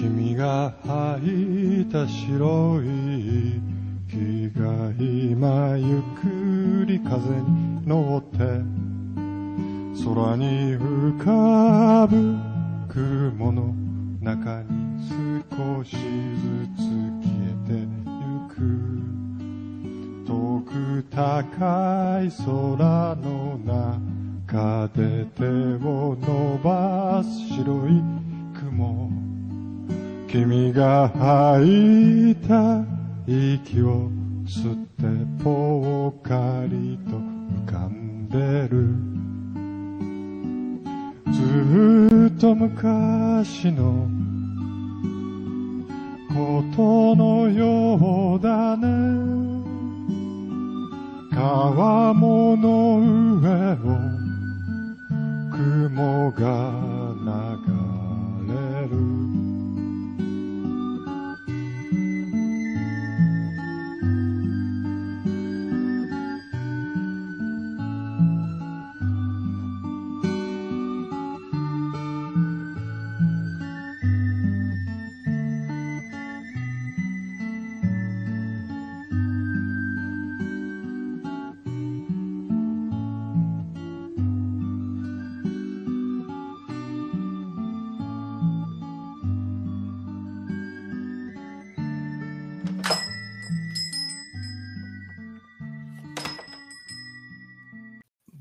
君が履いた白い息が今ゆっくり風に乗って空に浮かぶ雲の中に少しずつ消えてゆく遠く高い空の中で手を伸ばす白い雲君が吐いた息を吸ってぽっかりと浮かんでるずっと昔のことのようだね川もの上を雲が流れる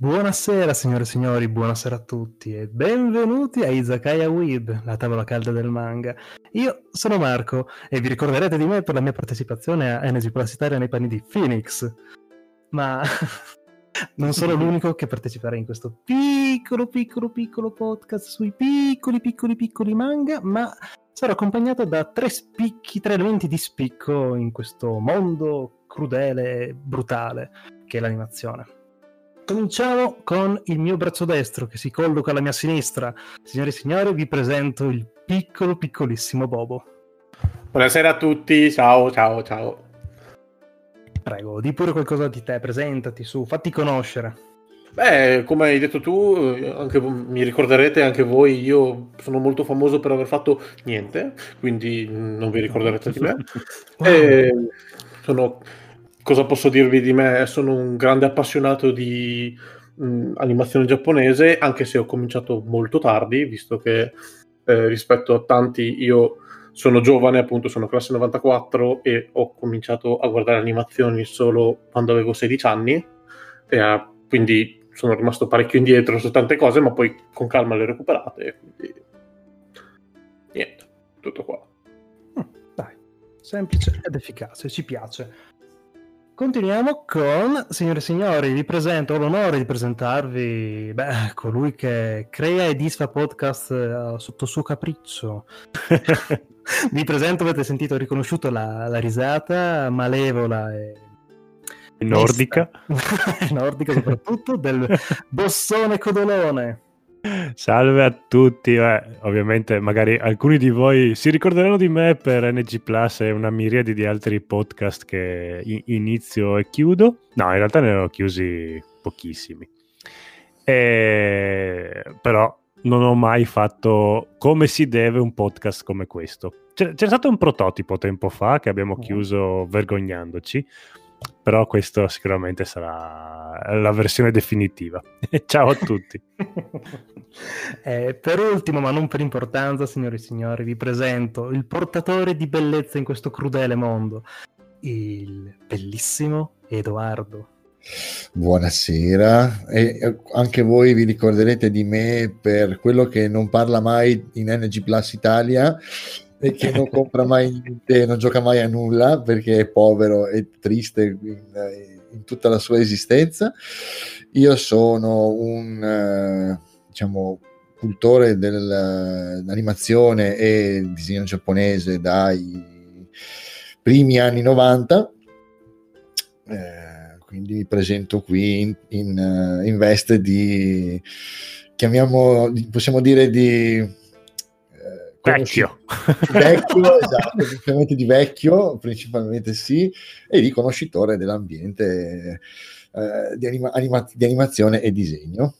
Buonasera signore e signori, buonasera a tutti e benvenuti a Izakaya Web, la tavola calda del manga. Io sono Marco e vi ricorderete di me per la mia partecipazione a Enesy Plus Italia nei panni di Phoenix. Ma non sono l'unico che parteciperà in questo piccolo podcast sui piccoli manga, ma sarò accompagnato da tre elementi di spicco in questo mondo crudele e brutale che è l'animazione. Cominciamo con il mio braccio destro che si colloca alla mia sinistra. Signore e signori, vi presento il piccolissimo Bobo. Buonasera a tutti, ciao. Prego, di pure qualcosa di te, presentati su, fatti conoscere. Beh, come hai detto tu, anche mi ricorderete anche voi, io sono molto famoso per aver fatto niente, quindi non vi ricorderete di me. Cosa posso dirvi di me? Sono un grande appassionato di animazione giapponese, anche se ho cominciato molto tardi, visto che rispetto a tanti io sono giovane, appunto sono classe 94 e ho cominciato a guardare animazioni solo quando avevo 16 anni, e, quindi sono rimasto parecchio indietro su tante cose, ma poi con calma le ho recuperate, quindi niente, tutto qua. Dai, semplice ed efficace, ci piace. Continuiamo con, signore e signori, vi presento, ho l'onore di presentarvi colui che crea e disfa podcast sotto suo capriccio. Vi presento, avete sentito, riconosciuto la risata malevola e nordica, nordica soprattutto, del bossone codolone. Salve a tutti, ovviamente magari alcuni di voi si ricorderanno di me per NG Plus e una miriade di altri podcast che inizio e chiudo. No, in realtà ne ho chiusi pochissimi, però non ho mai fatto come si deve un podcast come questo. C'era stato un prototipo tempo fa che abbiamo chiuso vergognandoci, però questo sicuramente sarà la versione definitiva. Ciao a tutti. Per ultimo, ma non per importanza, signore e signori, vi presento il portatore di bellezza in questo crudele mondo, il bellissimo Edoardo. Buonasera, e anche voi vi ricorderete di me per quello che non parla mai in NG Plus Italia e che non compra mai niente, non gioca mai a nulla perché è povero e triste in tutta la sua esistenza. Io sono un cultore dell'animazione e disegno giapponese dai primi anni 90, quindi mi presento qui in veste di, possiamo dire, di vecchio, esatto, principalmente di vecchio, principalmente sì, e di conoscitore dell'ambiente di animazione e disegno.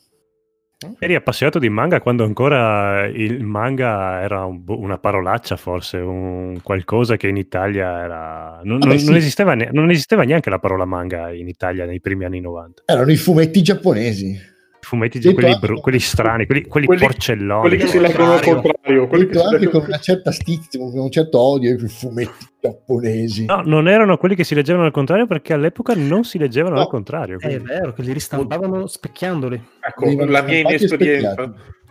Eri appassionato di manga quando ancora il manga era una parolaccia, forse, un qualcosa che in Italia era... non esisteva neanche la parola manga in Italia nei primi anni 90. Erano i fumetti giapponesi. Fumetti quelli strani, quelli porcelloni. Quelli che si leggono al contrario. Quelli che anche con una certa stizza, con un certo odio, i fumetti giapponesi. No, non erano quelli che si leggevano al contrario, perché all'epoca non si leggevano al contrario. Quindi... È vero, che li ristampavano specchiandoli. Ecco, la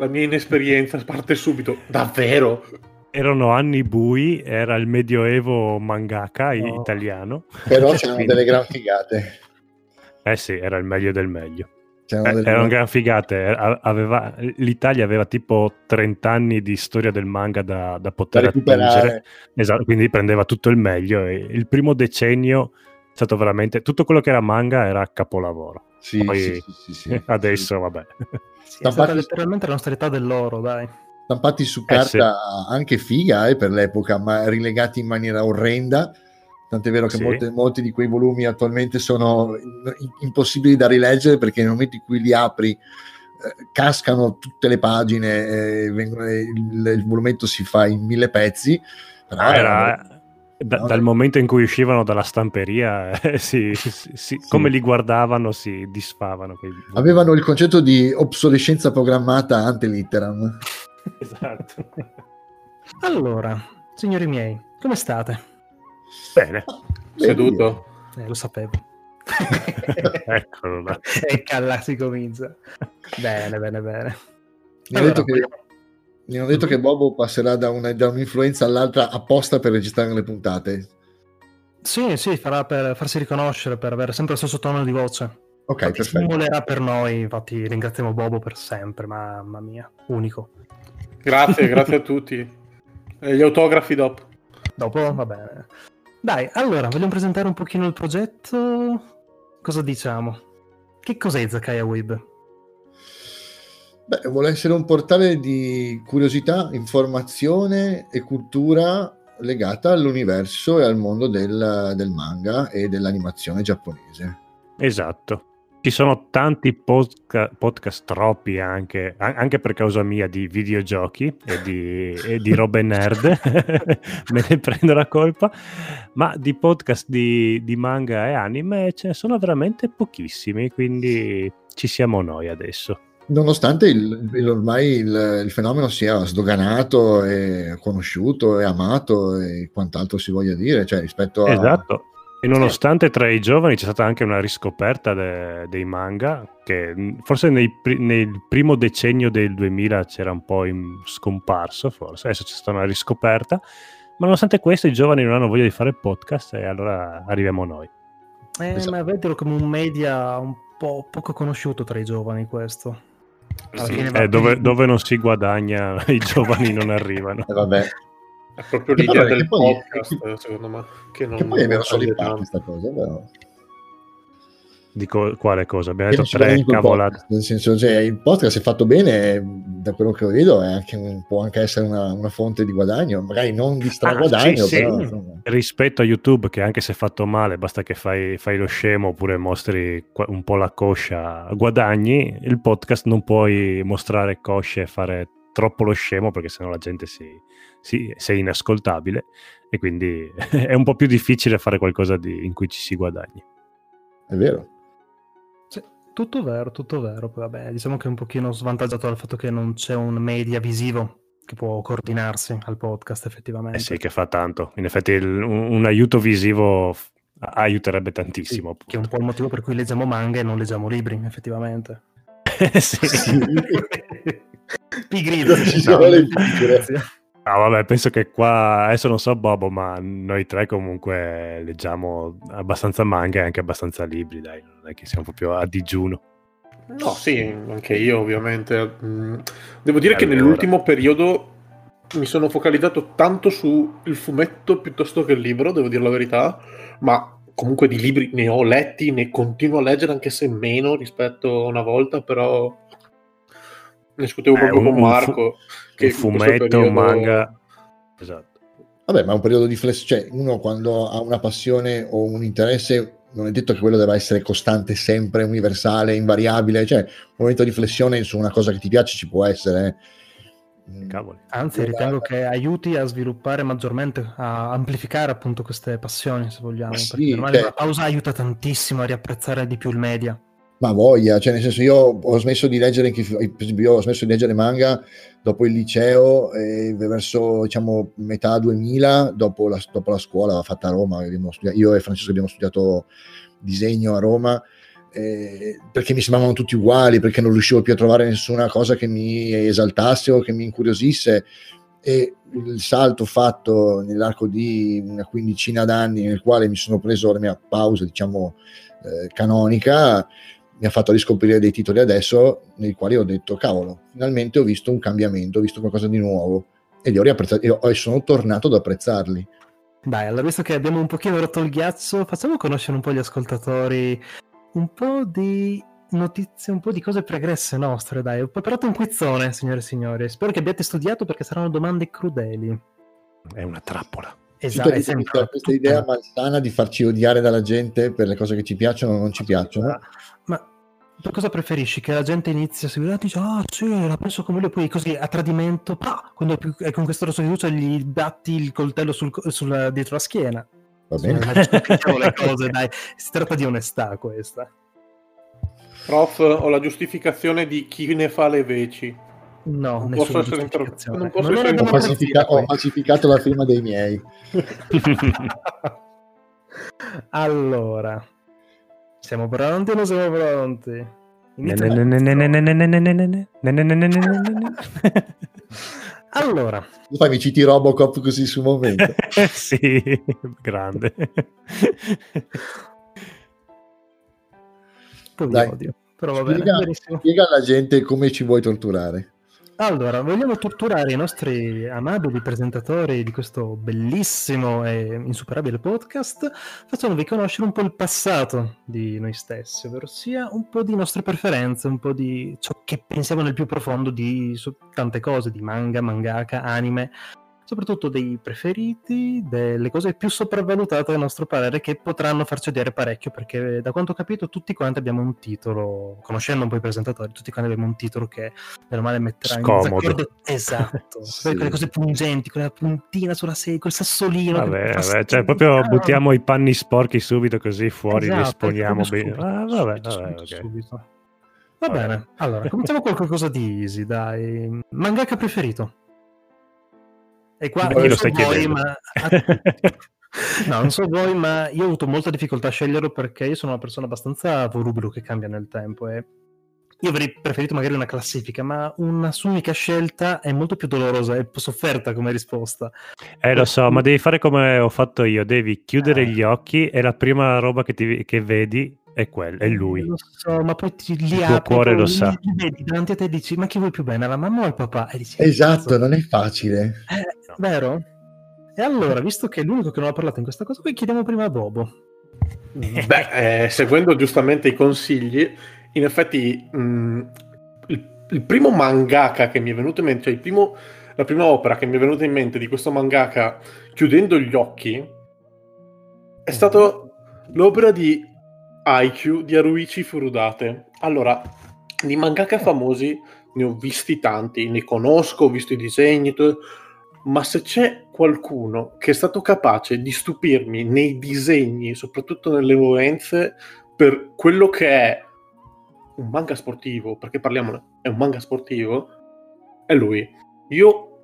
mia inesperienza parte subito. Davvero? Erano anni bui, era il medioevo mangaka italiano. Però c'erano delle gran figate. Eh sì, era il meglio del meglio. Era un gran figate, l'Italia aveva tipo 30 anni di storia del manga da poter attingere, esatto, quindi prendeva tutto il meglio, e il primo decennio è stato veramente, tutto quello che era manga era capolavoro. Sì, poi sì, adesso sì. Vabbè, sì, è stata letteralmente la nostra età dell'oro, dai. Stampati su carta sì. Anche figa per l'epoca, ma rilegati in maniera orrenda. Tant'è vero che molti di quei volumi attualmente sono impossibili da rileggere, perché nel momento in cui li apri cascano tutte le pagine, il volumetto si fa in 1000 pezzi. Dal momento in cui uscivano dalla stamperia, come li guardavano si disfavano. Avevano il concetto di obsolescenza programmata ante litteram. Esatto. Allora, signori miei, come state? Bene, seduto. Lo sapevo. Eccolo là. E calla si comincia. Bene. Mi hanno detto che Bobo passerà da un'influenza all'altra apposta per registrare le puntate. Sì, farà per farsi riconoscere, per avere sempre lo stesso tono di voce. Ok, infatti, perfetto. Simulerà per noi, infatti ringraziamo Bobo per sempre, mamma mia, unico. Grazie a tutti. E gli autografi dopo, va bene. Dai, allora, vogliamo presentare un pochino il progetto? Cosa diciamo? Che cos'è Izakaya Web? Beh, vuole essere un portale di curiosità, informazione e cultura legata all'universo e al mondo del manga e dell'animazione giapponese. Esatto. Ci sono tanti podcast troppi anche per causa mia di videogiochi e di robe nerd, me ne prendo la colpa, ma di podcast di manga e anime ce ne sono veramente pochissimi, quindi ci siamo noi adesso. Nonostante ormai il fenomeno sia sdoganato e conosciuto e amato e quant'altro si voglia dire, cioè rispetto a... Esatto. E nonostante tra i giovani c'è stata anche una riscoperta dei manga, che forse nel primo decennio del 2000 c'era un po' scomparso, forse adesso c'è stata una riscoperta, ma nonostante questo i giovani non hanno voglia di fare podcast, e allora arriviamo noi. Esatto. Ma vedelo come un media un po' poco conosciuto tra i giovani, questo. Dove non si guadagna i giovani non arrivano. Vabbè. È proprio l'idea del podcast, secondo me. Che poi è vero solo in parte questa cosa, però. Dico, quale cosa? Abbiamo detto tre cavolate. Nel senso, cioè, il podcast è fatto bene, da quello che vedo, può anche essere una fonte di guadagno, magari non di straguadagno. Però, rispetto a YouTube, che anche se fatto male, basta che fai lo scemo oppure mostri un po' la coscia, guadagni. Il podcast non puoi mostrare cosce e fare troppo lo scemo, perché sennò la gente sei inascoltabile, e quindi è un po' più difficile fare qualcosa in cui ci si guadagni. È vero. Sì, tutto vero. Vabbè, diciamo che è un pochino svantaggiato dal fatto che non c'è un media visivo che può coordinarsi al podcast, effettivamente. Eh sì, che fa tanto. In effetti un aiuto visivo aiuterebbe tantissimo. Sì, che è un po' il motivo per cui leggiamo manga e non leggiamo libri, effettivamente. Sì. Pigrizia. Ci sono le pigrizia. No, vabbè, penso che qua adesso non so Bobo, ma noi tre comunque leggiamo abbastanza manga e anche abbastanza libri, dai, non è che siamo proprio a digiuno. No, sì, anche io ovviamente. Devo dire che nell'ultimo periodo mi sono focalizzato tanto sul fumetto piuttosto che il libro, devo dire la verità, ma comunque di libri ne ho letti, ne continuo a leggere, anche se meno rispetto a una volta, però ne discutevo proprio con Marco. Che fumetto, periodo... manga, esatto. Vabbè, ma è un periodo di cioè uno quando ha una passione o un interesse non è detto che quello debba essere costante, sempre universale, invariabile, cioè un momento di flessione su una cosa che ti piace ci può essere. Cavoli. Anzi, ritengo che aiuti a sviluppare maggiormente, a amplificare appunto queste passioni, se vogliamo. Sì, perché ormai la pausa aiuta tantissimo a riapprezzare di più il media. Ma voglia, cioè nel senso, io ho smesso di leggere, manga dopo il liceo, verso diciamo metà 2000, dopo la scuola fatta a Roma. Io e Francesco abbiamo studiato disegno a Roma, perché mi sembravano tutti uguali, perché non riuscivo più a trovare nessuna cosa che mi esaltasse o che mi incuriosisse. E il salto fatto nell'arco di una quindicina d'anni, nel quale mi sono preso la mia pausa, diciamo, canonica, mi ha fatto riscoprire dei titoli adesso nei quali ho detto: cavolo, finalmente ho visto un cambiamento, ho visto qualcosa di nuovo, e li ho riapprezzati e sono tornato ad apprezzarli. Dai, allora, visto che abbiamo un pochino rotto il ghiaccio, facciamo conoscere un po' gli ascoltatori, un po' di notizie, un po' di cose pregresse nostre. Dai, ho preparato un quizzone, signore e signori, spero che abbiate studiato, perché saranno domande crudeli. È una trappola. Esatto, questa idea malsana di farci odiare dalla gente per le cose che ci piacciono o non ci piacciono. Ma per cosa preferisci? Che la gente inizi a seguire e dice: ah, sì, la penso come lui, poi così a tradimento, quando è con questo rosso fiducia gli batti il coltello sul dietro la schiena. Va bene. Le cose, dai. Si tratta di onestà, questa. Prof, ho la giustificazione di chi ne fa le veci. No, non posso essere ho falsificato la firma dei miei. Allora, siamo pronti o non siamo pronti? Allora, mi citi Robocop così sul momento. Sì, grande. Dai, però va bene. Spiega alla gente come ci vuoi torturare. Allora, vogliamo torturare i nostri amabili presentatori di questo bellissimo e insuperabile podcast, facendovi conoscere un po' il passato di noi stessi, ovvero sia un po' di nostre preferenze, un po' di ciò che pensiamo nel più profondo su tante cose, di manga, mangaka, anime, soprattutto dei preferiti, delle cose più sopravvalutate a nostro parere, che potranno farci odiare parecchio, perché da quanto ho capito tutti quanti abbiamo un titolo, conoscendo un po' i presentatori, tutti quanti abbiamo un titolo che meno male metterà scomodo. In zaccordo. Esatto. Sì. Quelle cose pungenti, quella puntina sulla sedia, quel sassolino. Vabbè, cioè proprio buttiamo i panni sporchi subito, così fuori, esatto, li esponiamo bene. Subito. Va bene, allora cominciamo con qualcosa di easy, dai. Mangaka preferito? E qua non so voi, ma non so voi, ma io ho avuto molta difficoltà a sceglierlo, perché io sono una persona abbastanza volubile che cambia nel tempo, e io avrei preferito magari una classifica, ma una su unica scelta è molto più dolorosa e sofferta come risposta. Lo so, ma devi fare come ho fatto io, devi chiudere gli occhi e la prima roba che vedi è quello, è lui. Lo so, ma poi il tuo cuore lo sa. Vedi davanti a te e dici: ma chi vuoi più bene, la mamma o il papà? E dici: esatto, non è facile. No. Vero? E allora, visto che è l'unico che non ha parlato in questa cosa, qui chiediamo prima a Bobo. Beh, seguendo giustamente i consigli, in effetti il primo mangaka che mi è venuto in mente, cioè la prima opera che mi è venuta in mente di questo mangaka chiudendo gli occhi, è stato l'opera di Haikyuu di Aruichi Furudate. Allora, di mangaka famosi ne ho visti tanti, ne conosco, ho visto i disegni, ma se c'è qualcuno che è stato capace di stupirmi nei disegni, soprattutto nelle movenze, per quello che è un manga sportivo, perché parliamone, è un manga sportivo, è lui. Io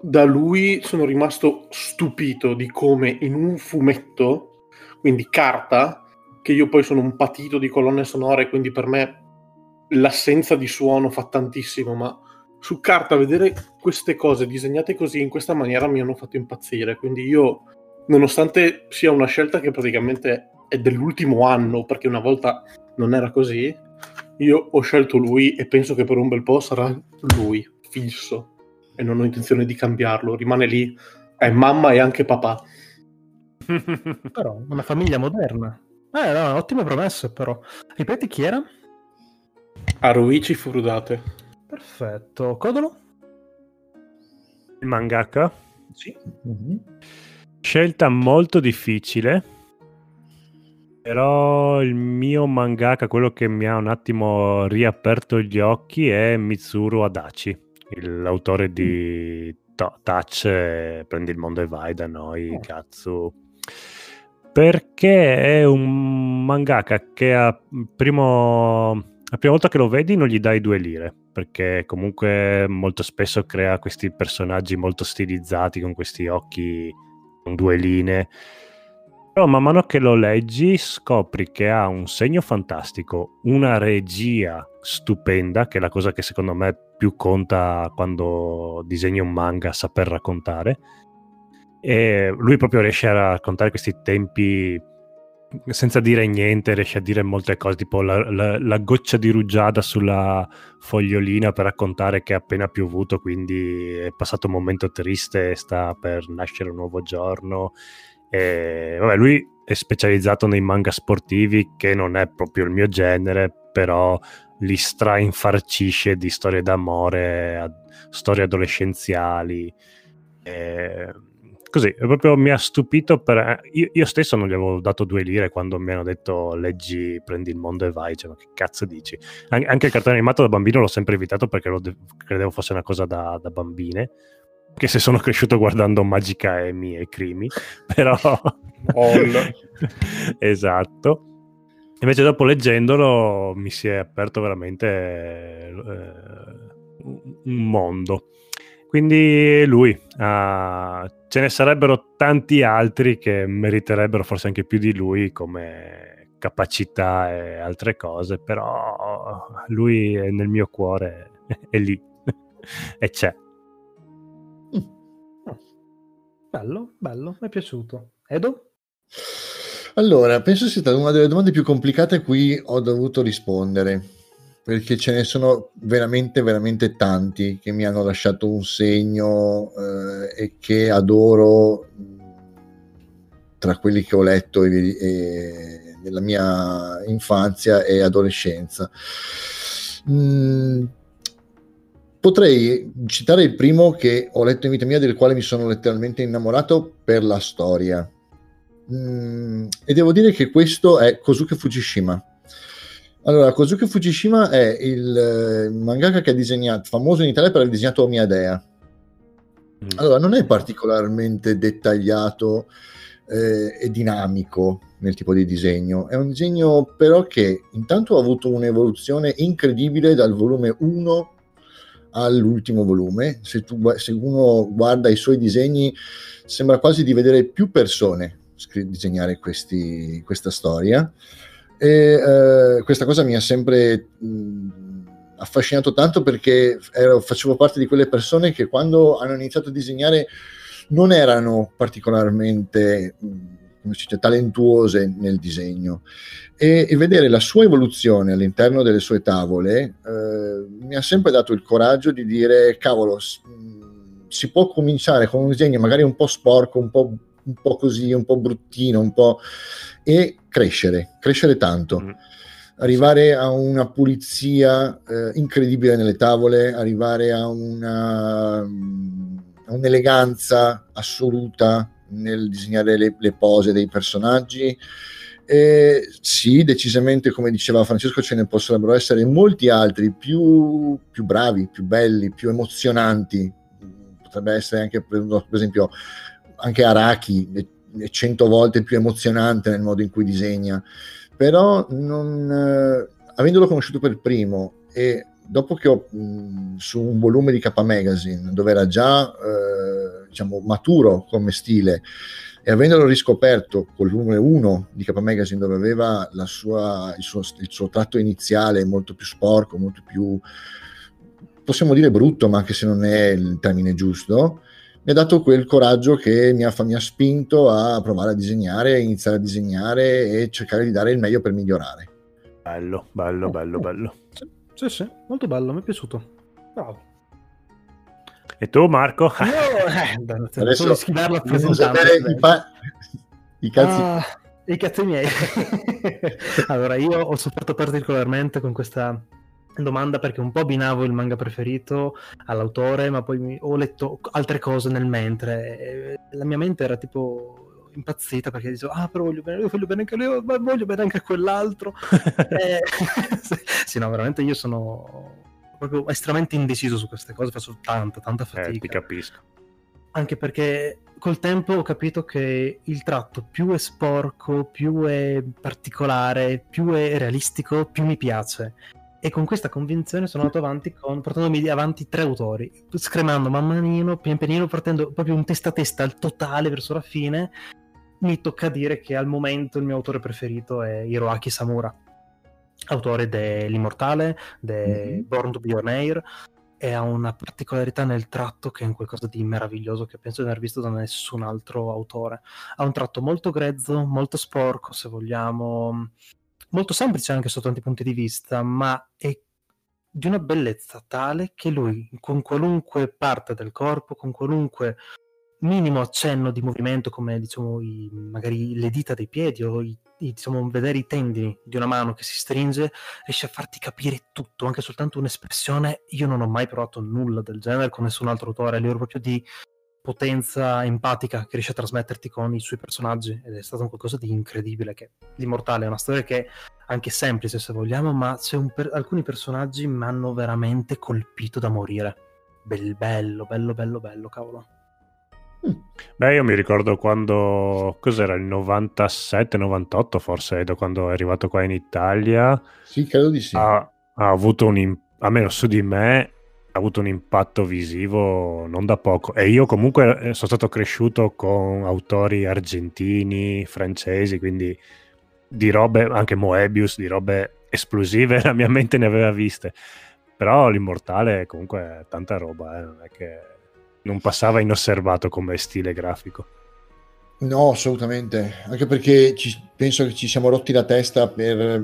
da lui sono rimasto stupito di come in un fumetto, quindi carta, che io poi sono un patito di colonne sonore, quindi per me l'assenza di suono fa tantissimo, ma su carta vedere queste cose disegnate così, in questa maniera, mi hanno fatto impazzire. Quindi io, nonostante sia una scelta che praticamente è dell'ultimo anno, perché una volta non era così, io ho scelto lui e penso che per un bel po' sarà lui, fisso, e non ho intenzione di cambiarlo, rimane lì, è mamma e anche papà. Però una famiglia moderna. No, ottime promesse, però. Ripeti, chi era? Aruichi Furudate. Perfetto. Codolo? Il mangaka? Sì. Scelta molto difficile. Però il mio mangaka, quello che mi ha un attimo riaperto gli occhi, è Mitsuru Adachi, l'autore di Touch, Prendi il mondo e vai da noi, Katsu. Perché è un mangaka che la prima volta che lo vedi non gli dai 2 lire, perché comunque molto spesso crea questi personaggi molto stilizzati con questi occhi con 2 linee. Però man mano che lo leggi scopri che ha un segno fantastico, una regia stupenda, che è la cosa che secondo me più conta quando disegni un manga, saper raccontare. E lui proprio riesce a raccontare questi tempi senza dire niente, riesce a dire molte cose, tipo la goccia di rugiada sulla fogliolina per raccontare che è appena piovuto, quindi è passato un momento triste, sta per nascere un nuovo giorno. E vabbè, lui è specializzato nei manga sportivi, che non è proprio il mio genere, però li strainfarcisce di storie d'amore a storie adolescenziali, e così proprio mi ha stupito. Io stesso non gli avevo dato 2 lire quando mi hanno detto leggi Prendi il mondo e vai, cioè, ma che cazzo dici? Anche il cartone animato da bambino l'ho sempre evitato perché credevo fosse una cosa da bambine, che se sono cresciuto guardando Magica Emi e Crimi, però esatto. Invece dopo leggendolo mi si è aperto veramente un mondo. Quindi lui, ce ne sarebbero tanti altri che meriterebbero forse anche più di lui come capacità e altre cose, però lui è nel mio cuore, è lì e c'è. Bello, mi è piaciuto. Edo? Allora, penso sia stata una delle domande più complicate a cui ho dovuto rispondere, perché ce ne sono veramente, veramente tanti che mi hanno lasciato un segno e che adoro tra quelli che ho letto nella mia infanzia e adolescenza. Potrei citare il primo che ho letto in vita mia, del quale mi sono letteralmente innamorato per la storia. E devo dire che questo è Kosuke Fujishima. Allora, Kosuke Fujishima è il mangaka che ha disegnato, famoso in Italia per aver disegnato Omiadea. Allora, non è particolarmente dettagliato e dinamico nel tipo di disegno. È un disegno però che intanto ha avuto un'evoluzione incredibile dal volume 1 all'ultimo volume. Se uno guarda i suoi disegni sembra quasi di vedere più persone disegnare questa storia, e questa cosa mi ha sempre affascinato tanto, perché facevo parte di quelle persone che quando hanno iniziato a disegnare non erano particolarmente talentuose nel disegno, e vedere la sua evoluzione all'interno delle sue tavole mi ha sempre dato il coraggio di dire cavolo, si può cominciare con un disegno magari un po' sporco, un po' così, un po' bruttino, un po', e crescere tanto, arrivare a una pulizia incredibile nelle tavole, arrivare a un'eleganza assoluta nel disegnare le pose dei personaggi. E sì, decisamente, come diceva Francesco, ce ne potrebbero essere molti altri più bravi, più belli, più emozionanti. Potrebbe essere anche, per esempio, anche Araki è 100 volte più emozionante nel modo in cui disegna, però avendolo conosciuto per primo, e dopo che ho su un volume di K-Magazine dove era già maturo come stile, e avendolo riscoperto col volume 1 di K-Magazine dove aveva il suo tratto iniziale molto più sporco, molto più, possiamo dire brutto, ma anche se non è il termine giusto, mi ha dato quel coraggio che mi ha spinto a provare a disegnare, a iniziare a disegnare e cercare di dare il meglio per migliorare. Bello. Sì, molto bello, mi è piaciuto. Bravo. E tu, Marco? Adesso schivarla i cazzi. I cazzi miei. Allora, io ho sofferto particolarmente con questa domanda perché un po' abbinavo il manga preferito all'autore, ma poi ho letto altre cose nel mentre. La mia mente era tipo impazzita perché dicevo, ah però voglio bene anche lui, ma voglio bene anche quell'altro. Sì, no, veramente io sono proprio estremamente indeciso su queste cose, faccio tanta fatica. Ti capisco. Anche perché col tempo ho capito che il tratto più è sporco, più è particolare, più è realistico, più mi piace. E con questa convinzione sono andato avanti portandomi avanti 3 autori, scremando man manino, pian pianino, partendo proprio un testa a testa al totale verso la fine. Mi tocca dire che al momento il mio autore preferito è Hiroaki Samura, autore dell'Immortale, Born to be on Air, e ha una particolarità nel tratto che è un qualcosa di meraviglioso che penso di aver visto da nessun altro autore. Ha un tratto molto grezzo, molto sporco se vogliamo, molto semplice anche sotto tanti punti di vista, ma è di una bellezza tale che lui, con qualunque parte del corpo, con qualunque minimo accenno di movimento, come diciamo magari le dita dei piedi o diciamo vedere i tendini di una mano che si stringe, riesce a farti capire tutto, anche soltanto un'espressione. Io non ho mai provato nulla del genere con nessun altro autore, a livello proprio di potenza empatica che riesce a trasmetterti con i suoi personaggi, ed è stato un qualcosa di incredibile. Che l'Immortale è una storia che è anche semplice se vogliamo, ma c'è alcuni personaggi mi hanno veramente colpito da morire. Bello, cavolo. Beh, io mi ricordo quando cos'era, il 97-98 forse, da quando è arrivato qua in Italia. Sì, credo di sì. Ha avuto almeno su di me ha avuto un impatto visivo non da poco, e io comunque sono stato cresciuto con autori argentini, francesi, quindi di robe, anche Moebius, di robe esplosive la mia mente ne aveva viste, però l'Immortale comunque è tanta roba, non è che non passava inosservato come stile grafico. No, assolutamente, anche perché penso che ci siamo rotti la testa per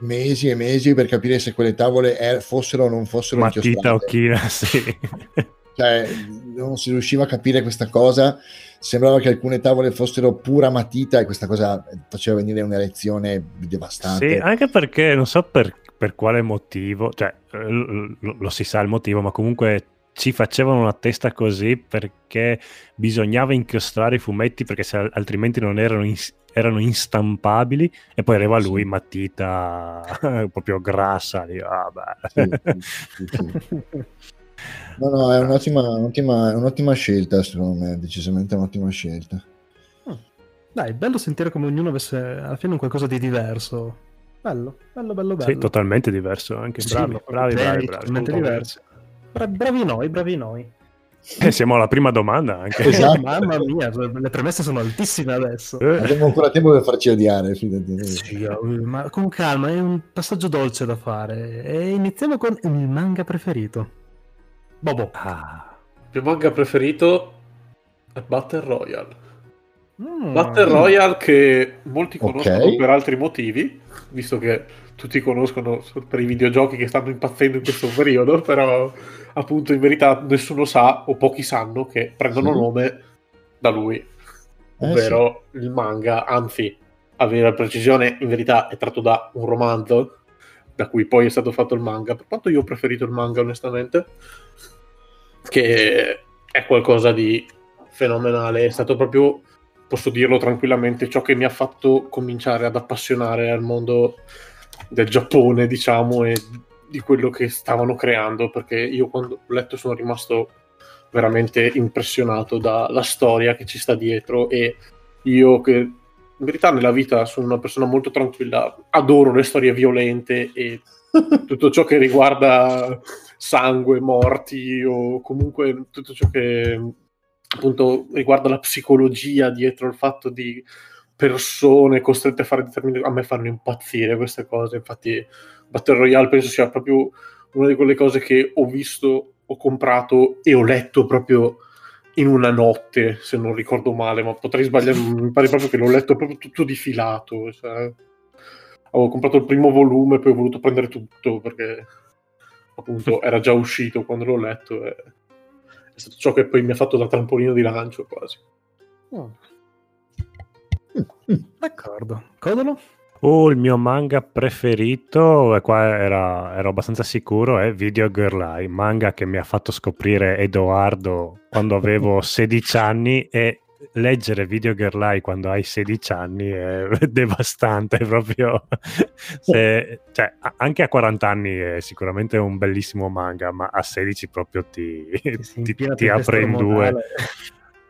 mesi e mesi per capire se quelle tavole fossero o non fossero matita o china, sì. Cioè, non si riusciva a capire questa cosa, sembrava che alcune tavole fossero pura matita, e questa cosa faceva venire un'erezione devastante. Sì, anche perché non so per quale motivo, cioè lo si sa il motivo, ma comunque ci facevano una testa così perché bisognava incastrare i fumetti, perché altrimenti non erano instampabili, e poi arriva lui, matita proprio grassa lì, sì. No, è un'ottima scelta, secondo me, decisamente un'ottima scelta. Dai, è bello sentire come ognuno avesse alla fine un qualcosa di diverso. Bello. Sì, totalmente diverso anche, sì, bravi. Totalmente diverso. Bravi noi. Siamo alla prima domanda anche. Esatto. Mamma mia, le premesse sono altissime adesso. Abbiamo ancora tempo per farci odiare, fidati. Sì, ma con calma, è un passaggio dolce da fare. E iniziamo con il manga preferito. Bobo. Il mio manga preferito è Battle Royale. Battle Royale che molti conoscono per altri motivi, visto che tutti conoscono per i videogiochi che stanno impazzendo in questo periodo, però appunto in verità nessuno sa, o pochi sanno, che prendono nome da lui, ovvero il manga, anzi a vera precisione in verità è tratto da un romanzo da cui poi è stato fatto il manga. Per quanto io ho preferito il manga, onestamente, che è qualcosa di fenomenale, è stato proprio, posso dirlo tranquillamente, ciò che mi ha fatto cominciare ad appassionare al mondo del Giappone, diciamo, e di quello che stavano creando, perché io quando ho letto sono rimasto veramente impressionato dalla storia che ci sta dietro. E io, che in verità nella vita sono una persona molto tranquilla, adoro le storie violente e tutto ciò che riguarda sangue, morti, o comunque tutto ciò che appunto riguarda la psicologia dietro il fatto di persone costrette a fare determinate, a me fanno impazzire queste cose. Infatti Battle Royale penso sia proprio una di quelle cose che ho visto, ho comprato e ho letto proprio in una notte, se non ricordo male, ma potrei sbagliarmi, mi pare proprio che l'ho letto proprio tutto di filato, cioè. Avevo comprato il primo volume, poi ho voluto prendere tutto perché appunto era già uscito quando l'ho letto, e è stato ciò che poi mi ha fatto da trampolino di lancio quasi. D'accordo. Codolo? Il mio manga preferito, e qua ero abbastanza sicuro, è Video Girl Ai, manga che mi ha fatto scoprire Edoardo quando avevo 16 anni, e leggere Video Girl Ai quando hai 16 anni è devastante proprio. Cioè, anche a 40 anni è sicuramente un bellissimo manga, ma a 16 proprio ti apre in due.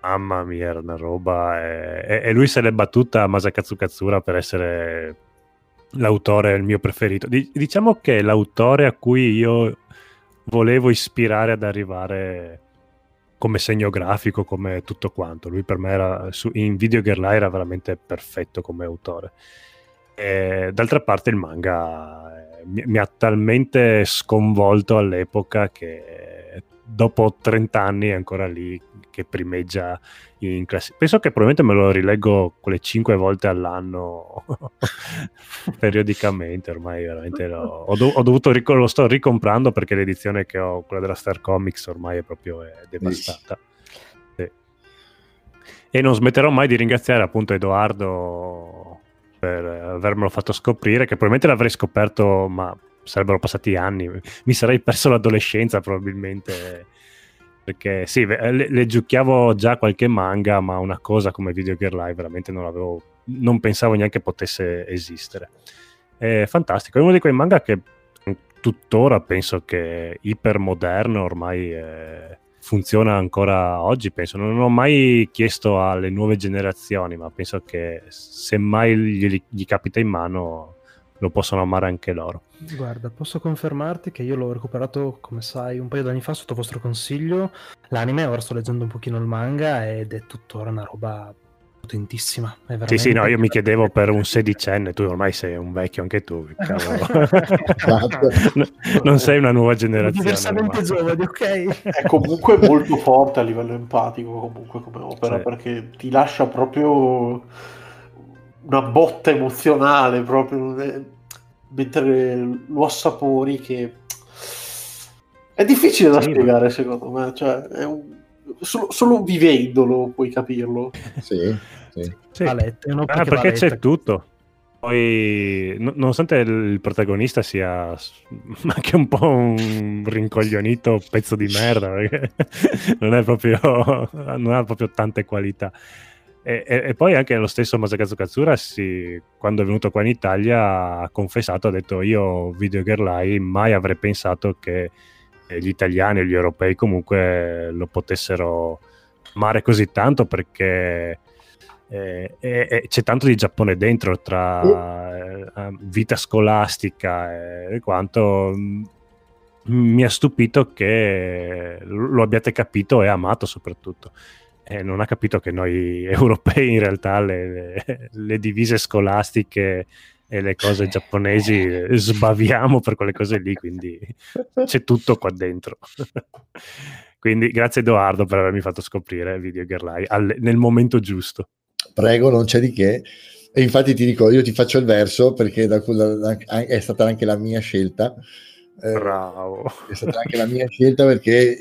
Mamma mia, era una roba. E lui se l'è battuta a Masakazu Katsura per essere l'autore il mio preferito. Diciamo che è l'autore a cui io volevo ispirare ad arrivare come segno grafico, come tutto quanto. Lui per me era, in Video Girl Ai era veramente perfetto come autore. E, d'altra parte, il manga mi ha talmente sconvolto all'epoca che dopo 30 anni è ancora lì che primeggia in classifica. Penso che probabilmente me lo rileggo quelle 5 volte all'anno periodicamente, ormai veramente ho dovuto lo sto ricomprando perché l'edizione che ho, quella della Star Comics, ormai è proprio devastata. Sì. E non smetterò mai di ringraziare appunto Edoardo per avermelo fatto scoprire, che probabilmente l'avrei scoperto ma sarebbero passati anni, mi sarei perso l'adolescenza probabilmente, perché sì, leggiucchiavo già qualche manga, ma una cosa come Video Girl Ai veramente non pensavo neanche potesse esistere. È fantastico, è uno di quei manga che tuttora penso che ipermoderno ormai funziona ancora oggi, penso. Non ho mai chiesto alle nuove generazioni, ma penso che se mai gli capita in mano lo possono amare anche loro. Guarda, posso confermarti che io l'ho recuperato, come sai, un paio d'anni fa sotto vostro consiglio l'anime, ora sto leggendo un pochino il manga ed è tuttora una roba potentissima, è veramente... Sì, no, io mi chiedevo per un sedicenne, tu ormai sei un vecchio anche tu, non sei una nuova generazione, diversamente giovane, ok? È comunque molto forte a livello empatico comunque come opera, sì, perché ti lascia proprio una botta emozionale proprio mentre lo assapori, che è difficile da spiegare secondo me, cioè è solo vivendolo puoi capirlo. Sì. Valette, non perché valetta. C'è tutto. Poi nonostante il protagonista sia anche un po' un rincoglionito pezzo di merda, perché non ha proprio tante qualità. E poi anche lo stesso Masakazu Katsura, sì, quando è venuto qua in Italia, ha confessato, ha detto: io Video Girl Ai mai avrei pensato che gli italiani e gli europei comunque lo potessero amare così tanto, perché c'è tanto di Giappone dentro, tra vita scolastica e quanto. Mi ha stupito che lo abbiate capito e amato soprattutto. Non ha capito che noi europei in realtà le divise scolastiche e le cose giapponesi sbaviamo per quelle cose lì, quindi c'è tutto qua dentro. Quindi grazie Edoardo per avermi fatto scoprire Video Girl Ai nel momento giusto. Prego, non c'è di che. E infatti ti dico, io ti faccio il verso perché è stata anche la mia scelta. Bravo. È stata anche la mia scelta perché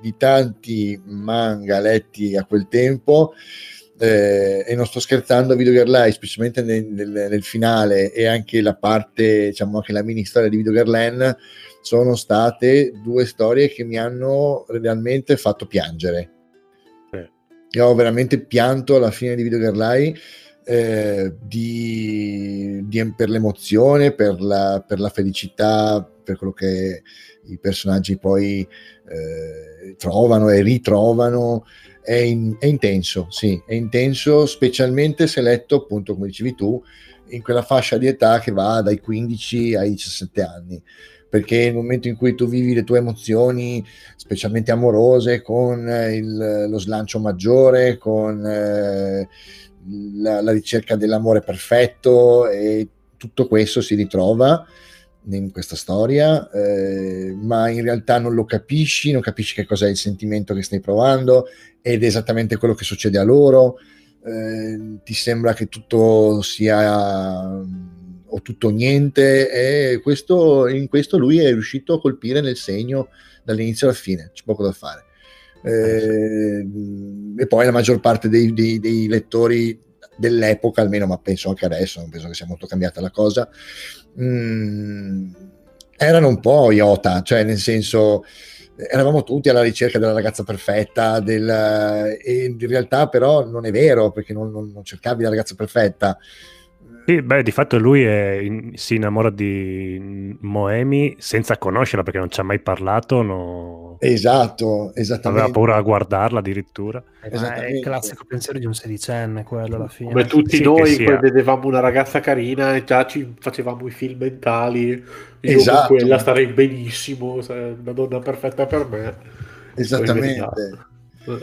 di tanti manga letti a quel tempo, e non sto scherzando, Video Girl Ai, specialmente nel finale e anche la parte, diciamo anche la mini storia di Video Girl Ai, sono state due storie che mi hanno realmente fatto piangere. Io ho veramente pianto alla fine di Video Girl Ai. Per l'emozione, per la felicità, per quello che i personaggi poi trovano e ritrovano, è intenso, sì, è intenso, specialmente se letto appunto, come dicevi tu, in quella fascia di età che va dai 15 ai 17 anni, perché nel momento in cui tu vivi le tue emozioni, specialmente amorose, con lo slancio maggiore, con la ricerca dell'amore perfetto, e tutto questo si ritrova in questa storia, ma in realtà non capisci che cos'è il sentimento che stai provando ed è esattamente quello che succede a loro, ti sembra che tutto sia o tutto o niente, e in questo lui è riuscito a colpire nel segno dall'inizio alla fine, c'è poco da fare. E poi la maggior parte dei lettori dell'epoca, almeno, ma penso anche adesso, non penso che sia molto cambiata la cosa, erano un po' iota, cioè nel senso eravamo tutti alla ricerca della ragazza perfetta, e in realtà però non è vero, perché non cercavi la ragazza perfetta. Sì, beh, di fatto lui si innamora di Moemi senza conoscerla, perché non ci ha mai parlato. No. Esatto, esattamente. Aveva paura a guardarla addirittura. È il classico pensiero di un sedicenne, quello alla fine. Come tutti noi, vedevamo una ragazza carina e già ci facevamo i film mentali. Io con quella starei benissimo, una donna perfetta per me. Esattamente.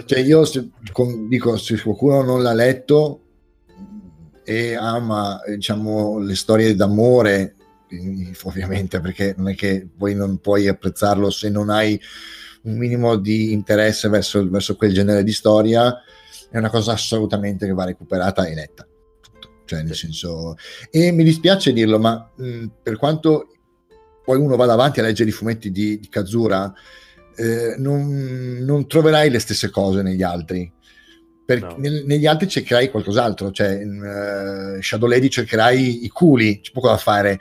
Cioè io se qualcuno non l'ha letto e ama, diciamo, le storie d'amore, ovviamente, perché non è che poi non puoi apprezzarlo se non hai un minimo di interesse verso quel genere di storia, è una cosa assolutamente che va recuperata e letta, cioè nel senso, e mi dispiace dirlo, ma per quanto poi uno vada avanti a leggere i fumetti di Katsura, non troverai le stesse cose negli altri. Negli altri cercherai qualcos'altro, cioè in Shadow Lady cercherai i culi, c'è poco da fare.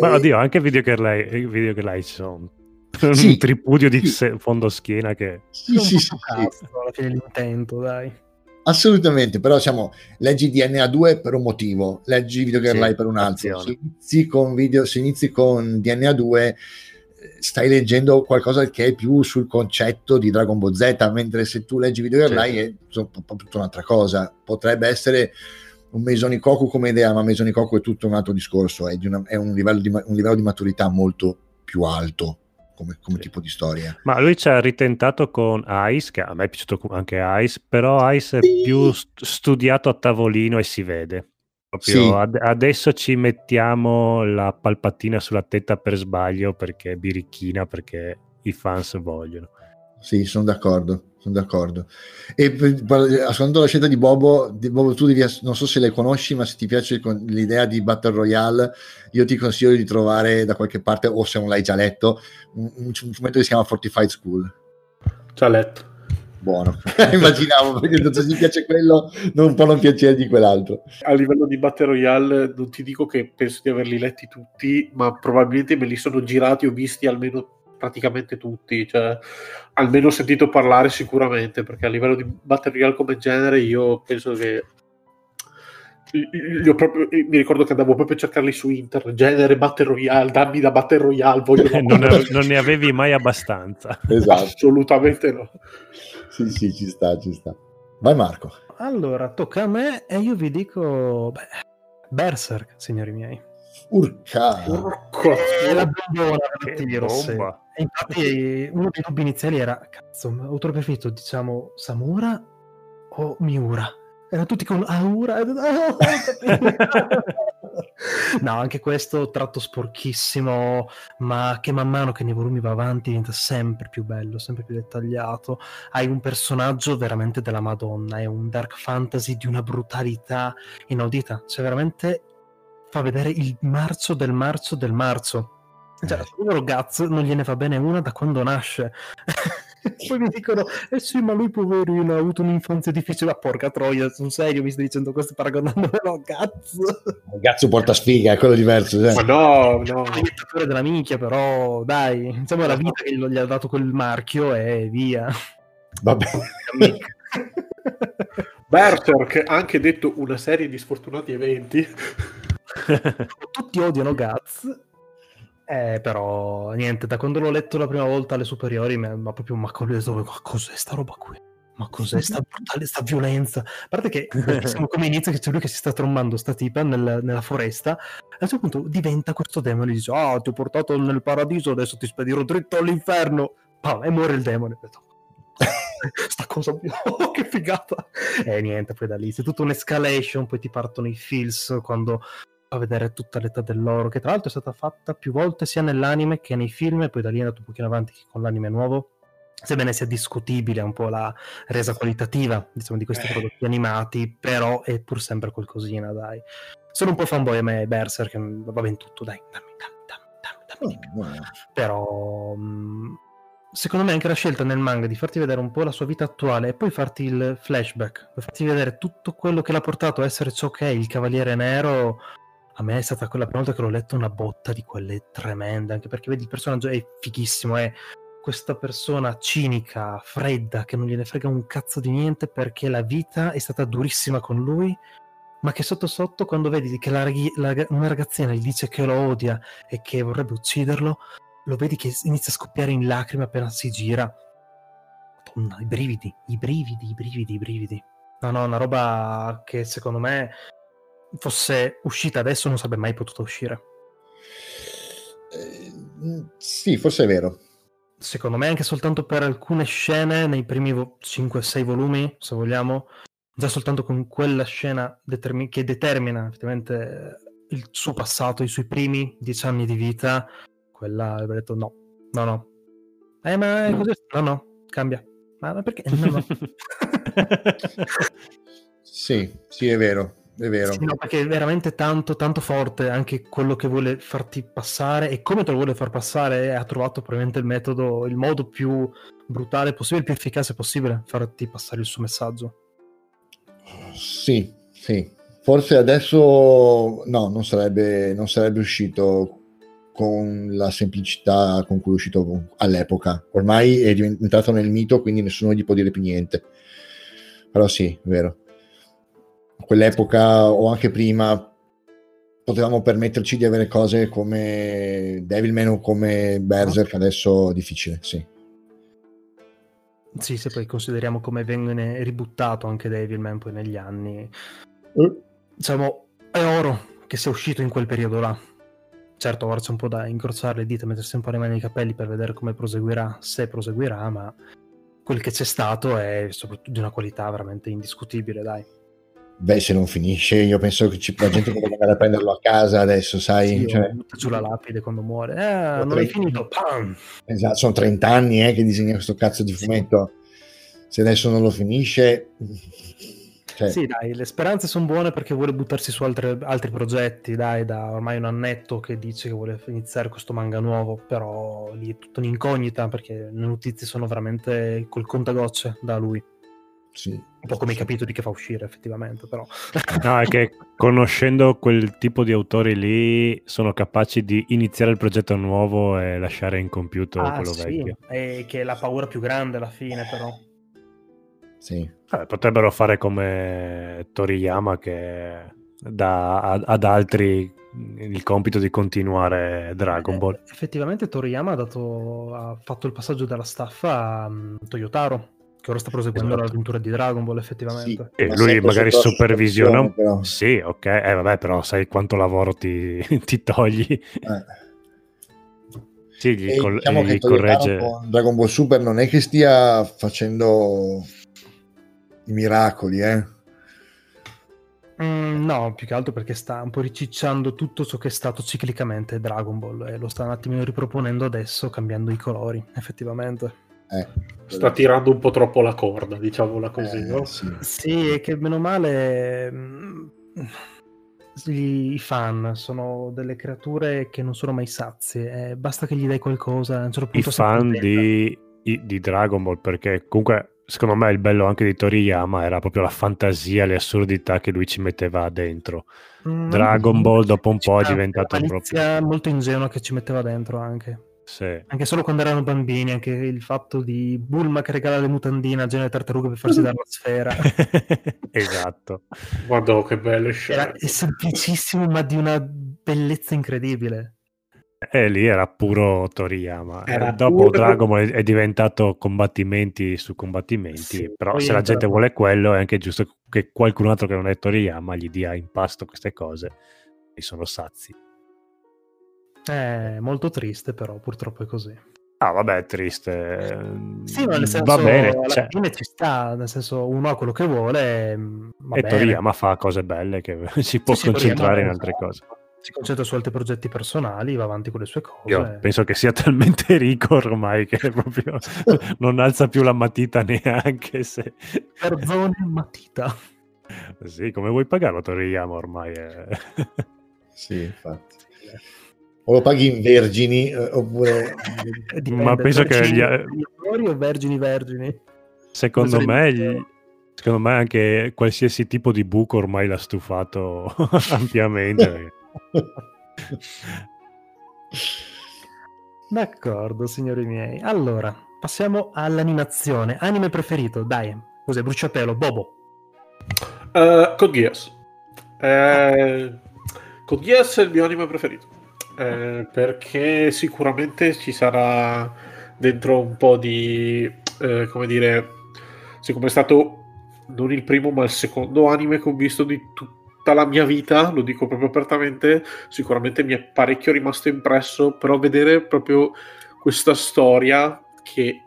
Ma oddio, anche Video Girl Ai ci sono un tripudio di fondo schiena che... Sì. Alla fine l'intento, dai. Assolutamente, però diciamo, leggi DNA 2 per un motivo, leggi Video Girl Ai per un altro. Se inizi con DNA 2... stai leggendo qualcosa che è più sul concetto di Dragon Ball Z, mentre se tu leggi Video Girl Ai è tutta un'altra cosa. Potrebbe essere un Meisonikoku come idea, ma Meisonikoku è tutto un altro discorso, è un livello di maturità molto più alto come tipo di storia. Ma lui ci ha ritentato con Ice, che a me è piaciuto anche Ice, però Ice è più studiato a tavolino e si vede. Adesso ci mettiamo la palpatina sulla testa per sbaglio, perché è birichina, perché i fans vogliono. Sì, sono d'accordo. E ascoltando la scelta di Bobo, tu devi, non so se le conosci, ma se ti piace l'idea di Battle Royale, io ti consiglio di trovare da qualche parte, o se non l'hai già letto, un fumetto che si chiama Fortified School. Già letto. Buono, immaginavo, perché se ti piace quello non può non piacere di quell'altro. A livello di Battle Royale non ti dico che penso di averli letti tutti, ma probabilmente me li sono girati o visti almeno praticamente tutti, cioè almeno ho sentito parlare sicuramente, perché a livello di Battle Royale come genere io penso che mi ricordo che andavo proprio a cercarli su internet, genere Battle Royale, dammi da Battle Royale, voglio non ne avevi mai abbastanza. Esatto. Assolutamente no. Sì, ci sta. Vai Marco. Allora, tocca a me e io vi dico Berserk, signori miei. Urca. È la bomba. E infatti uno dei dubbi iniziali era, cazzo, autore preferito, diciamo, Samura o Miura? Erano tutti con Aura. No, anche questo tratto sporchissimo, ma che man mano che nei volumi va avanti diventa sempre più bello, sempre più dettagliato. Hai un personaggio veramente della Madonna, è un dark fantasy di una brutalità inaudita, cioè veramente fa vedere il marzo. Cioè, povero Guts non gliene fa bene una da quando nasce. Poi mi dicono, sì, ma lui poverino ha avuto un'infanzia difficile, ma porca troia, sul serio mi stai dicendo questo paragonandomelo a Guts? Guts porta sfiga, è quello diverso. Ma no. È un dittatore della minchia, però dai, insomma la vita che gli ha dato quel marchio e via. Vabbè. Berserk, anche detto una serie di sfortunati eventi. Tutti odiano Guts. Però niente, da quando l'ho letto la prima volta alle superiori mi ha proprio macoliato, ma cos'è sta roba qui? Ma cos'è sta brutale, sta violenza? A parte che come inizia che c'è lui che si sta trombando sta tipa nella foresta, a un certo punto diventa questo demone e dice ti ho portato nel paradiso, adesso ti spedirò dritto all'inferno, pam, e muore il demone. Sta cosa, oh, che figata. E niente, poi da lì c'è tutta un'escalation, poi ti partono i feels quando a vedere tutta l'età dell'oro, che tra l'altro è stata fatta più volte sia nell'anime che nei film, e poi da lì è andato un pochino avanti con l'anime nuovo, sebbene sia discutibile un po' la resa qualitativa, diciamo, di questi prodotti animati, però è pur sempre qualcosina, dai. Sono un po' fanboy a me Berserk, va ben tutto, dai, dammi di più. Però secondo me anche la scelta nel manga di farti vedere un po' la sua vita attuale e poi farti il flashback, per farti vedere tutto quello che l'ha portato a essere ciò che è il Cavaliere Nero, a me è stata quella prima volta che l'ho letto una botta di quelle tremende, anche perché vedi il personaggio è fighissimo, è questa persona cinica, fredda, che non gliene frega un cazzo di niente perché la vita è stata durissima con lui, ma che sotto sotto, quando vedi che una ragazzina gli dice che lo odia e che vorrebbe ucciderlo, lo vedi che inizia a scoppiare in lacrime appena si gira. Madonna, i brividi. No, una roba che secondo me fosse uscita adesso non sarebbe mai potuta uscire. Sì, forse è vero. Secondo me anche soltanto per alcune scene nei primi 5-6 volumi, se vogliamo, già soltanto con quella scena che determina effettivamente il suo passato, i suoi primi 10 anni di vita, quella avrebbe detto no. Ma è così, no, cambia. Ma perché? No. Sì, è vero. Sì, no, perché è veramente tanto, tanto forte anche quello che vuole farti passare e come te lo vuole far passare. Ha trovato probabilmente il modo più brutale possibile, più efficace possibile, farti passare il suo messaggio. Sì. Forse adesso non sarebbe uscito con la semplicità con cui è uscito all'epoca. Ormai è diventato nel mito, quindi nessuno gli può dire più niente. Però sì, è vero. Quell'epoca o anche prima potevamo permetterci di avere cose come Devilman o come Berserk, adesso è difficile, sì. Sì, se poi consideriamo come viene ributtato anche Devilman poi negli anni, diciamo è oro che sia uscito in quel periodo là. Certo, ora c'è un po' da incrociare le dita, mettersi un po' le mani nei capelli per vedere come proseguirà, se proseguirà, ma quel che c'è stato è soprattutto di una qualità veramente indiscutibile, dai. Beh, se non finisce, io penso che la gente deve andare a prenderlo a casa adesso, sai? Sì, cioè, butta giù la lapide quando muore. Non hai finito, pam! Esatto, sono 30 anni che disegna questo cazzo di fumetto. Sì. Se adesso non lo finisce... Cioè... Sì, dai, le speranze sono buone perché vuole buttarsi su altri progetti, dai, da ormai un annetto che dice che vuole iniziare questo manga nuovo, però lì è tutta un'incognita perché le notizie sono veramente col contagocce da lui. Sì, un po' come i capitoli che fa uscire effettivamente, però no, è che conoscendo quel tipo di autori lì sono capaci di iniziare il progetto nuovo e lasciare incompiuto quello vecchio, e che è la paura più grande alla fine. Però sì, potrebbero fare come Toriyama che dà ad altri il compito di continuare Dragon Ball. Effettivamente Toriyama ha fatto il passaggio dalla staffa a Toyotaro, che ora sta proseguendo l'avventura di Dragon Ball, effettivamente. Sì, e lui magari supervisiona. Però. Sì, ok. Vabbè, però sai quanto lavoro ti togli. Sì, gli corregge. Con Dragon Ball Super non è che stia facendo i miracoli, no, più che altro perché sta un po' ricicciando tutto ciò che è stato ciclicamente Dragon Ball e lo sta un attimino riproponendo adesso, cambiando i colori, effettivamente. Sta tirando un po' troppo la corda, diciamola così, no? Sì, è che meno male i fan sono delle creature che non sono mai sazie, basta che gli dai qualcosa. Un certo punto i fan di Dragon Ball, perché comunque secondo me il bello anche di Toriyama era proprio la fantasia, le assurdità che lui ci metteva dentro. Dragon Ball dopo un po' è diventato un proprio molto ingenua che ci metteva dentro anche. Sì. Anche solo quando erano bambini, anche il fatto di Bulma che regala le mutandine a genere tartaruga per farsi dare la sfera. Esatto. Guarda che bello. È semplicissimo ma di una bellezza incredibile. E lì era puro Toriyama. Dopo Dragon Ball è diventato combattimenti su combattimenti, sì, però se la gente vuole quello è anche giusto che qualcun altro che non è Toriyama gli dia in pasto queste cose e sono sazi. È molto triste, però purtroppo è così. Vabbè, triste. Sì, ma nel senso, va bene, alla fine ci sta, nel senso, uno ha quello che vuole. E Toriyama fa cose belle che si può concentrare in altre cose. Si concentra su altri progetti personali, va avanti con le sue cose. Io penso che sia talmente ricco ormai che proprio non alza più la matita neanche se... Perzone matita. Sì, come vuoi pagarlo Toriyama ormai? Sì, infatti. O lo paghi in vergini oppure dipende, ma penso vergini, che gli... o vergini secondo me anche qualsiasi tipo di buco ormai l'ha stufato ampiamente. D'accordo, signori miei. Allora, passiamo all'animazione. Anime preferito, dai. Cos'è? Bruciapelo, Bobo. Code Geass. Code Geass è il mio anime preferito. Perché sicuramente ci sarà dentro un po' di... come dire... Siccome è stato non il primo ma il secondo anime che ho visto di tutta la mia vita, lo dico proprio apertamente, sicuramente mi è parecchio rimasto impresso, però vedere proprio questa storia che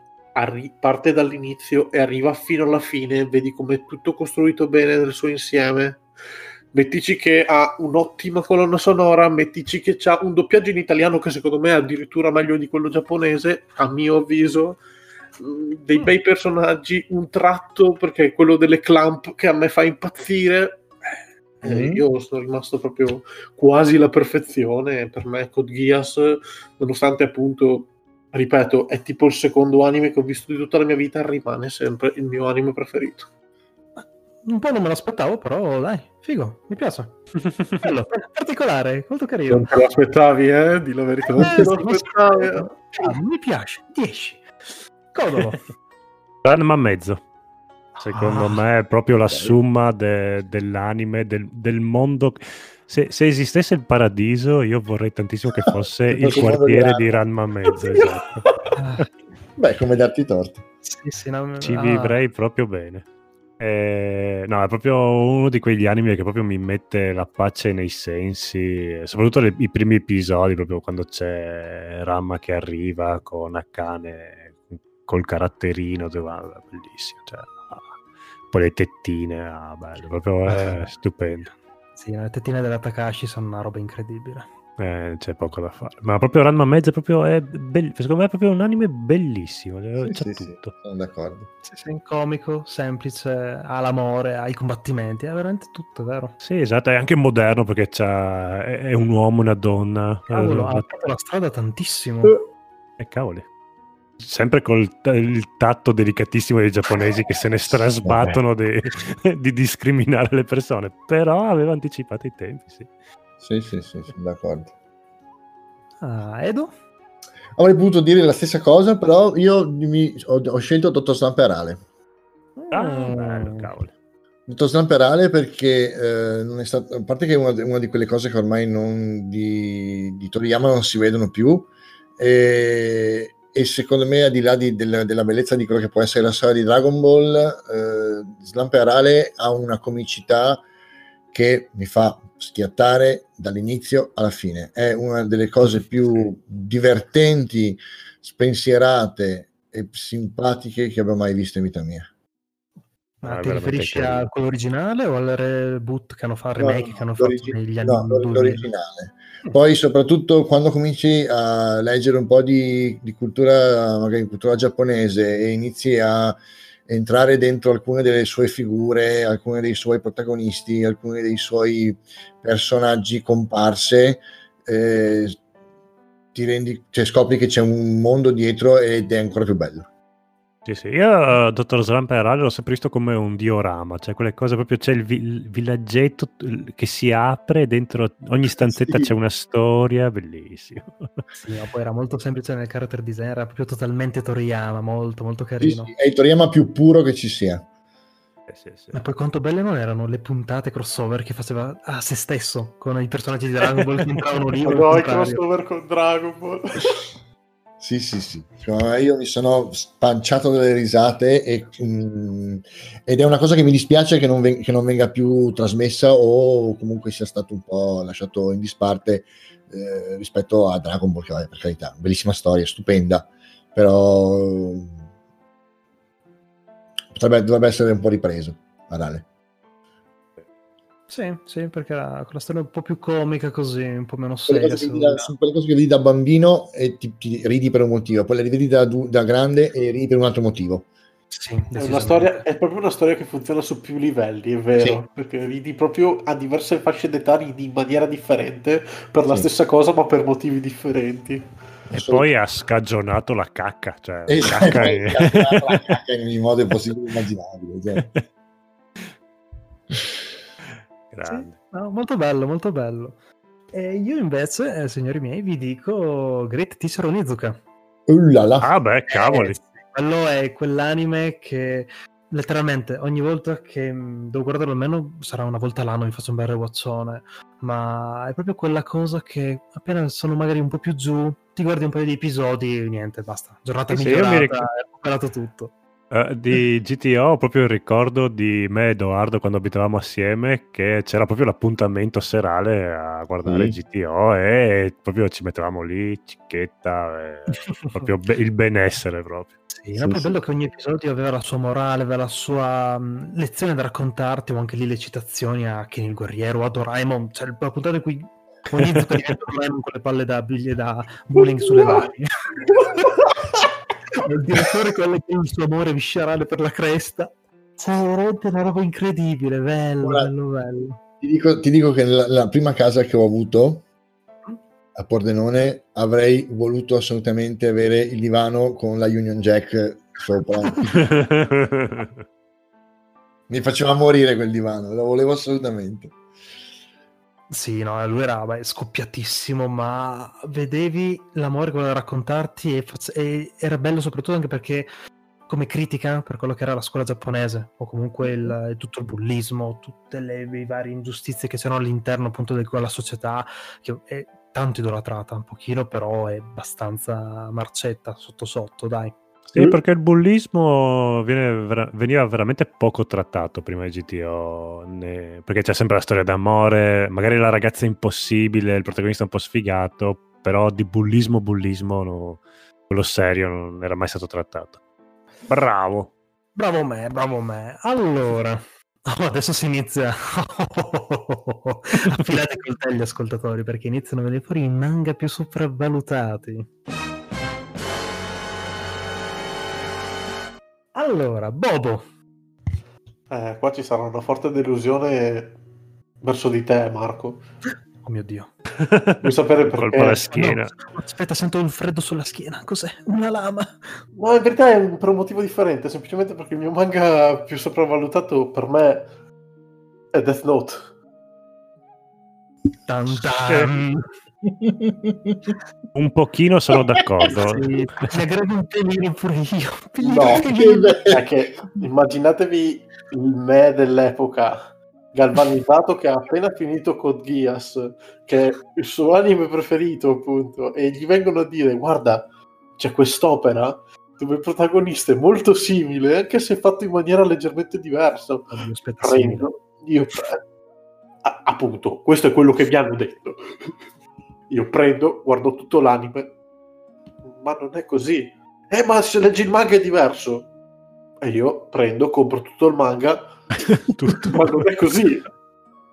parte dall'inizio e arriva fino alla fine, vedi come è tutto costruito bene nel suo insieme, mettici che ha un'ottima colonna sonora, mettici che ha un doppiaggio in italiano che secondo me è addirittura meglio di quello giapponese, a mio avviso, dei bei personaggi, un tratto, perché quello delle Clamp che a me fa impazzire, io sono rimasto proprio quasi la perfezione. Per me Code Geass, nonostante appunto, ripeto, è tipo il secondo anime che ho visto di tutta la mia vita, rimane sempre il mio anime preferito. Un po' non me l'aspettavo, però dai, figo, mi piace. Bello, particolare, molto carino. Non te lo aspettavi, di la verità. Mi piace, 10. Codolo. Ranma mezzo. Secondo me è proprio la summa dell'anime, del mondo. Se esistesse il paradiso, io vorrei tantissimo che fosse il quartiere di Ranma mezzo. Esatto. Beh, come darti torto. Sì, no, ci vivrei proprio bene. No, è proprio uno di quegli anime che proprio mi mette la pace nei sensi, soprattutto i primi episodi, proprio quando c'è Ranma che arriva con Akane col caratterino, bellissimo, cioè, poi le tettine, bello, proprio stupendo. Sì, le tettine della Takashi sono una roba incredibile, c'è poco da fare, ma proprio Ranma mezzo proprio è secondo me è proprio un anime bellissimo, c'è tutto. Sì, sono d'accordo. Sei comico, semplice, ha l'amore, ha i combattimenti, è veramente tutto, vero? Sì, esatto, è anche moderno perché è un uomo, una donna. Cavolo, ha fatto la strada tantissimo. Cavoli. Sempre con il tatto delicatissimo dei giapponesi che se ne strasbattono di discriminare le persone, però aveva anticipato i tempi. Sì, sono d'accordo. Edo? Avrei potuto dire la stessa cosa, però io ho scelto Dottor Slump e Rale. Bello, cavolo. Dottor Slump e Rale perché non è stato, a parte che è una di quelle cose che ormai non di Toriyama non si vedono più, e secondo me, al di là della bellezza di quello che può essere la storia di Dragon Ball, Slump e Rale ha una comicità che mi fa schiattare dall'inizio alla fine. È una delle cose più divertenti, spensierate e simpatiche che abbia mai visto in vita mia. Ma ti riferisci a quello originale o al reboot che hanno fatto, remake che hanno fatto negli anni? No, l'originale. Poi soprattutto quando cominci a leggere un po' di cultura, magari cultura giapponese, e inizi a entrare dentro alcune delle sue figure, alcune dei suoi protagonisti, alcuni dei suoi personaggi comparse, scopri che c'è un mondo dietro ed è ancora più bello. Sì, io Dottor Slump e Rale l'ho sempre visto come un diorama, cioè quelle cose proprio, c'è il villaggetto che si apre, dentro ogni stanzetta c'è una storia, bellissima. Sì, ma poi era molto semplice nel character design, era proprio totalmente Toriyama, molto molto carino. Sì, è il Toriyama più puro che ci sia. Sì. Ma poi quanto belle non erano le puntate crossover che faceva a se stesso, con i personaggi di Dragon Ball che entravano lì. No, i crossover con Dragon Ball. Sì. Io mi sono spanciato delle risate ed è una cosa che mi dispiace che non venga più trasmessa o comunque sia stato un po' lasciato in disparte rispetto a Dragon Ball, che, per carità, bellissima storia, stupenda, però dovrebbe essere un po' ripreso, Rale. Sì, perché con la storia un po' più comica, così, un po' meno seria. Sono quelle cose che vedi da bambino e ti ridi per un motivo, poi le rivedi da grande e ridi per un altro motivo. Sì, è proprio una storia che funziona su più livelli, è vero, sì. Perché ridi proprio a diverse fasce d'età, ridi in maniera differente per la stessa cosa, ma per motivi differenti. E poi ha scagionato la cacca, cioè la cacca in ogni modo è possibile immaginabile. Cioè. Grande. Sì, no, molto bello, molto bello. E io invece, signori miei, vi dico Great Teacher Onizuka. Ah beh, cavoli. Quello è quell'anime che letteralmente ogni volta che devo guardarlo, almeno sarà una volta l'anno, mi faccio un bel rewatchone, ma è proprio quella cosa che appena sono magari un po' più giù ti guardi un paio di episodi e niente, basta, giornata migliorata, ho recuperato tutto. Di GTO ho proprio il ricordo di me e Edoardo quando abitavamo assieme, che c'era proprio l'appuntamento serale a guardare GTO e proprio ci mettevamo lì, cicchetta, proprio il benessere proprio. Sì, era proprio bello che ogni episodio aveva la sua morale, aveva la sua lezione da raccontarti, o anche lì le citazioni a Ken il guerriero, a Doraemon, c'è la puntata in cui ogni Doraemon con le palle da bowling sulle varie. Il direttore quello che il suo amore viscerale per la cresta. C'è veramente una roba incredibile, bello, ora, bello. Ti dico che la prima casa che ho avuto a Pordenone avrei voluto assolutamente avere il divano con la Union Jack sopra. Mi faceva morire quel divano, lo volevo assolutamente. Sì, no, lui era scoppiatissimo, ma vedevi l'amore che voleva raccontarti e era bello soprattutto anche perché come critica per quello che era la scuola giapponese, o comunque tutto il bullismo, tutte le varie ingiustizie che c'erano all'interno appunto della società, che è tanto idolatrata un pochino, però è abbastanza marcetta sotto sotto, dai. Sì, perché il bullismo veniva veramente poco trattato prima di GTO, perché c'è sempre la storia d'amore, magari la ragazza è impossibile, il protagonista è un po' sfigato, però di bullismo, no, quello serio non era mai stato trattato. Bravo me. Allora, adesso si inizia. Affilate i coltelli, ascoltatori, perché iniziano a venire fuori i manga più sopravvalutati. Allora, Bobo. Qua ci sarà una forte delusione verso di te, Marco. Oh mio Dio. Vuoi sapere perché? Colpa alla schiena. No, aspetta, sento un freddo sulla schiena. Cos'è? Una lama? No, in verità è per un motivo differente. Semplicemente perché il mio manga più sopravvalutato per me è Death Note. Un pochino sono d'accordo. Sì, ne credo un pelino pure io. Che immaginatevi il me dell'epoca galvanizzato che ha appena finito Code Geass, che è il suo anime preferito appunto, e gli vengono a dire: guarda, c'è quest'opera dove il protagonista è molto simile, anche se fatto in maniera leggermente diversa. Appunto, questo è quello che vi hanno detto. Io prendo, guardo tutto l'anime, ma non è così. Ma se leggi il manga è diverso. E io prendo, compro tutto il manga, tutto. Ma non è così.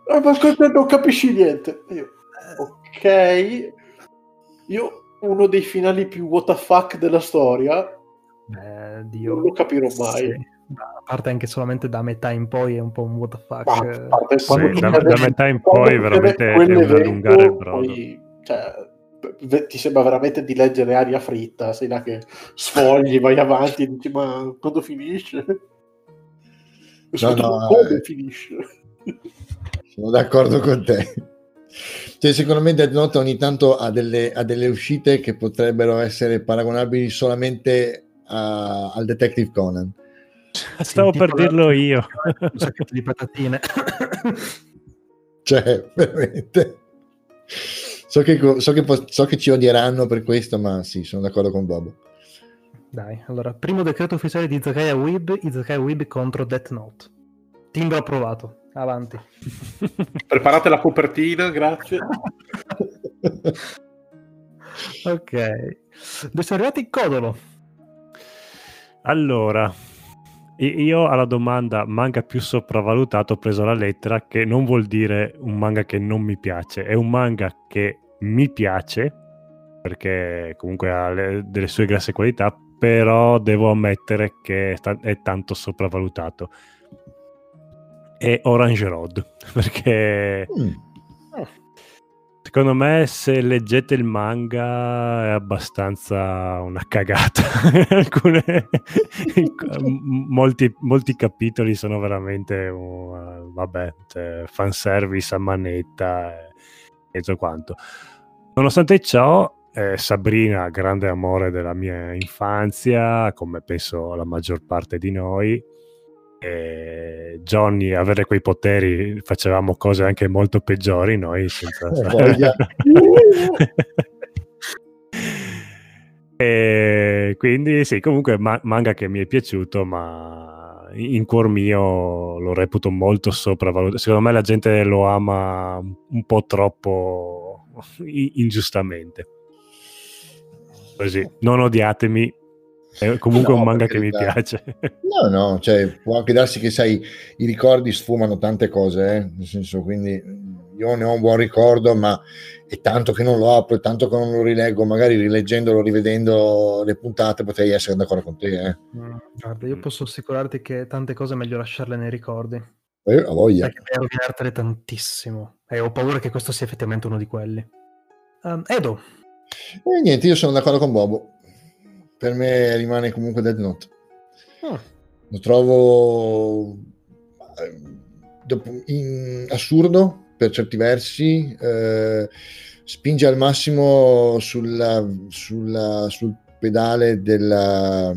Ma non capisci niente. E io, ok. Io uno dei finali più WTF della storia, Dio, non lo capirò mai. Sì. A parte anche solamente da metà in poi è un po' un WTF. Da metà in poi veramente è un allungare il brodo. Cioè, ti sembra veramente di leggere aria fritta, sei là che sfogli, vai avanti e dici: ma quando finisce? Come finisce? Sono d'accordo con te. Cioè, secondo me Death Note ogni tanto ha delle uscite che potrebbero essere paragonabili solamente al Detective Conan. Stavo per dirlo io. Un sacchetto di patatine. Cioè, veramente. So che ci odieranno per questo, ma sì, sono d'accordo con Bobo. Dai, allora, primo decreto ufficiale di Izakaya Web contro Death Note. Timbro approvato. Avanti. Preparate la copertina, grazie. Ok. Dove sono arrivati? Codolo. Allora, io alla domanda manga più sopravvalutato ho preso la lettera, che non vuol dire un manga che non mi piace, è un manga che mi piace perché comunque ha delle sue grosse qualità, però devo ammettere che è tanto sopravvalutato. È Orange Road, perché secondo me se leggete il manga è abbastanza una cagata. Molti capitoli sono veramente fanservice a manetta, peggio quanto. Nonostante ciò, Sabrina, grande amore della mia infanzia, come penso la maggior parte di noi, Johnny, avere quei poteri, facevamo cose anche molto peggiori noi senza... E quindi sì, comunque manga che mi è piaciuto, ma in cuor mio lo reputo molto sopravvalutato. Secondo me la gente lo ama un po' troppo ingiustamente. Così, non odiatemi, è comunque un manga che mi piace. No, cioè può anche darsi che, sai, i ricordi sfumano tante cose, nel senso, quindi... Io ne ho un buon ricordo, ma è tanto che non lo apro, è tanto che non lo rileggo. Magari rileggendolo, rivedendo le puntate, potrei essere d'accordo con te. Guarda, io posso assicurarti che tante cose è meglio lasciarle nei ricordi. Ho voglia. Perché devi rovinartele tantissimo. E ho paura che questo sia effettivamente uno di quelli. Edo. E niente, io sono d'accordo con Bobo. Per me rimane comunque Death Note. Lo trovo assurdo per certi versi, spinge al massimo sul pedale della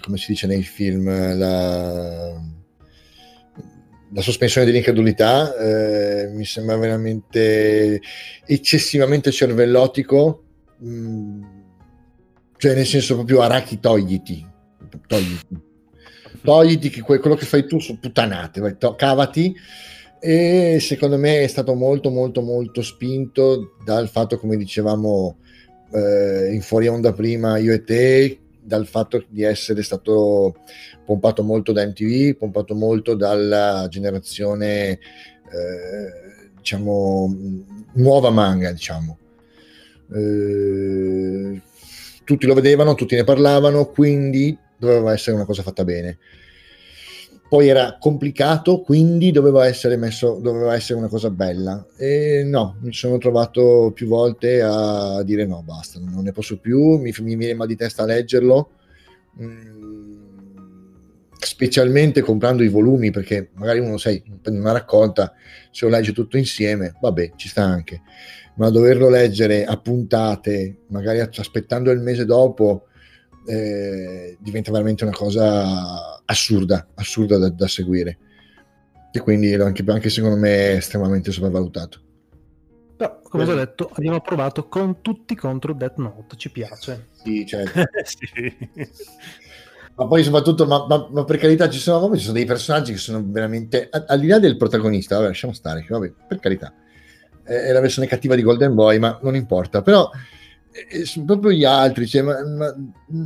come si dice nei film, la sospensione dell'incredulità. Mi sembra veramente eccessivamente cervellotico, cioè nel senso proprio Araki, togliti che quello che fai tu sono puttanate, vai, cavati. E secondo me è stato molto molto molto spinto dal fatto, come dicevamo in fuori onda prima io e te, dal fatto di essere stato pompato molto da MTV, pompato molto dalla generazione diciamo nuova manga, diciamo tutti lo vedevano, tutti ne parlavano, quindi doveva essere una cosa fatta bene. Poi era complicato, quindi doveva essere una cosa bella. E no, mi sono trovato più volte a dire no, basta, non ne posso più, mi viene mal di testa a leggerlo, specialmente comprando i volumi, perché magari uno, sai, prende una raccolta, se lo legge tutto insieme, vabbè, ci sta anche, ma doverlo leggere a puntate, magari aspettando il mese dopo, diventa veramente una cosa assurda da seguire, e quindi anche secondo me è estremamente sopravvalutato. Però, come ho detto, abbiamo provato con tutti contro Death Note, ci piace. Sì, certo. Sì. Ma poi soprattutto, ma per carità, ci sono dei personaggi che sono veramente, al di là del protagonista, vabbè, lasciamo stare, vabbè, per carità, è la versione cattiva di Golden Boy, ma non importa, però proprio gli altri, cioè,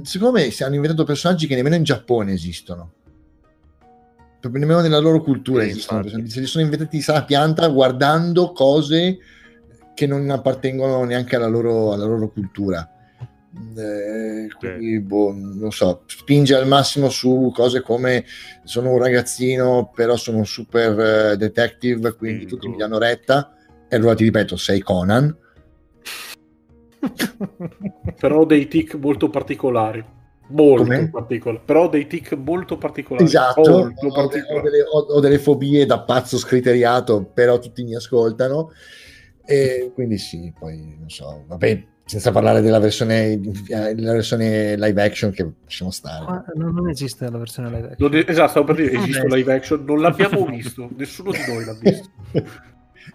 secondo me hanno inventato personaggi che nemmeno in Giappone esistono, proprio nemmeno nella loro cultura esistono. Se li sono inventati sala pianta guardando cose che non appartengono neanche alla loro cultura, quindi boh, non so, spinge al massimo su cose come sono un ragazzino però sono un super detective, quindi tutti mi danno retta, e allora ti ripeto, sei Conan. Però dei tic molto particolari, esatto, molto particolari. Ho delle fobie da pazzo scriteriato, però tutti mi ascoltano, e quindi sì, poi non so, vabbè, senza parlare della versione live action, che possiamo stare, non esiste la versione live action, esatto, stavo per dire, esiste live action, non l'abbiamo visto, nessuno di noi l'ha visto.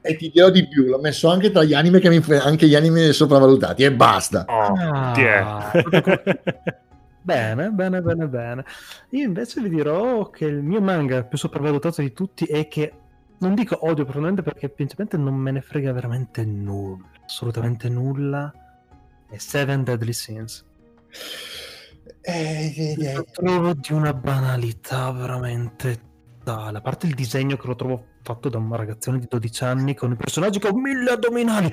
E ti dirò di più, l'ho messo anche tra gli anime anche gli anime sopravvalutati, e basta. Bene. Io invece vi dirò che il mio manga più sopravvalutato di tutti, è che non dico odio profondamente, perché principalmente non me ne frega veramente nulla, assolutamente nulla, è Seven Deadly Sins. Lo trovo di una banalità veramente. A parte il disegno, che lo trovo fatto da un ragazzino di 12 anni con il personaggio che ha 1000 addominali,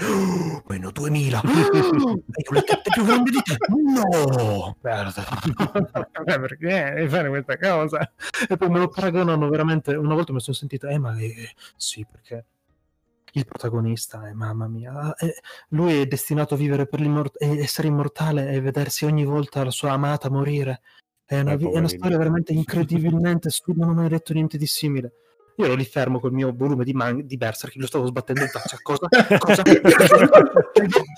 meno 2000, e con le tette più grandi di te, no, perché devi fare questa cosa? E poi me lo paragonano veramente. Una volta mi sono sentito, sì, perché il protagonista è, mamma mia, lui è destinato a vivere per essere immortale e vedersi ogni volta la sua amata morire. È una storia veramente incredibilmente assurda, non ho mai detto niente di simile. Io ero lì fermo col mio volume di Berserk, lo stavo sbattendo in faccia. Cosa?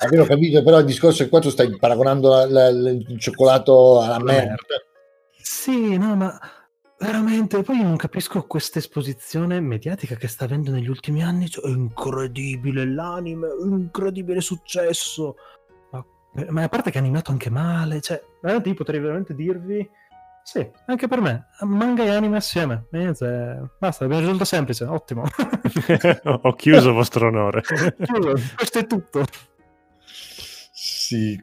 Avevo capito, però il discorso è qua tu stai paragonando il cioccolato alla merda. Sì, no, ma veramente, poi io non capisco questa esposizione mediatica che sta avendo negli ultimi anni. Cioè, è incredibile l'anime, è incredibile successo. Ma a parte che è animato anche male, cioè, veramente io potrei veramente dirvi, sì, anche per me, manga e anime assieme, cioè, basta, abbiamo risolto semplice, ottimo. Ho chiuso vostro onore. Questo è tutto. Sì,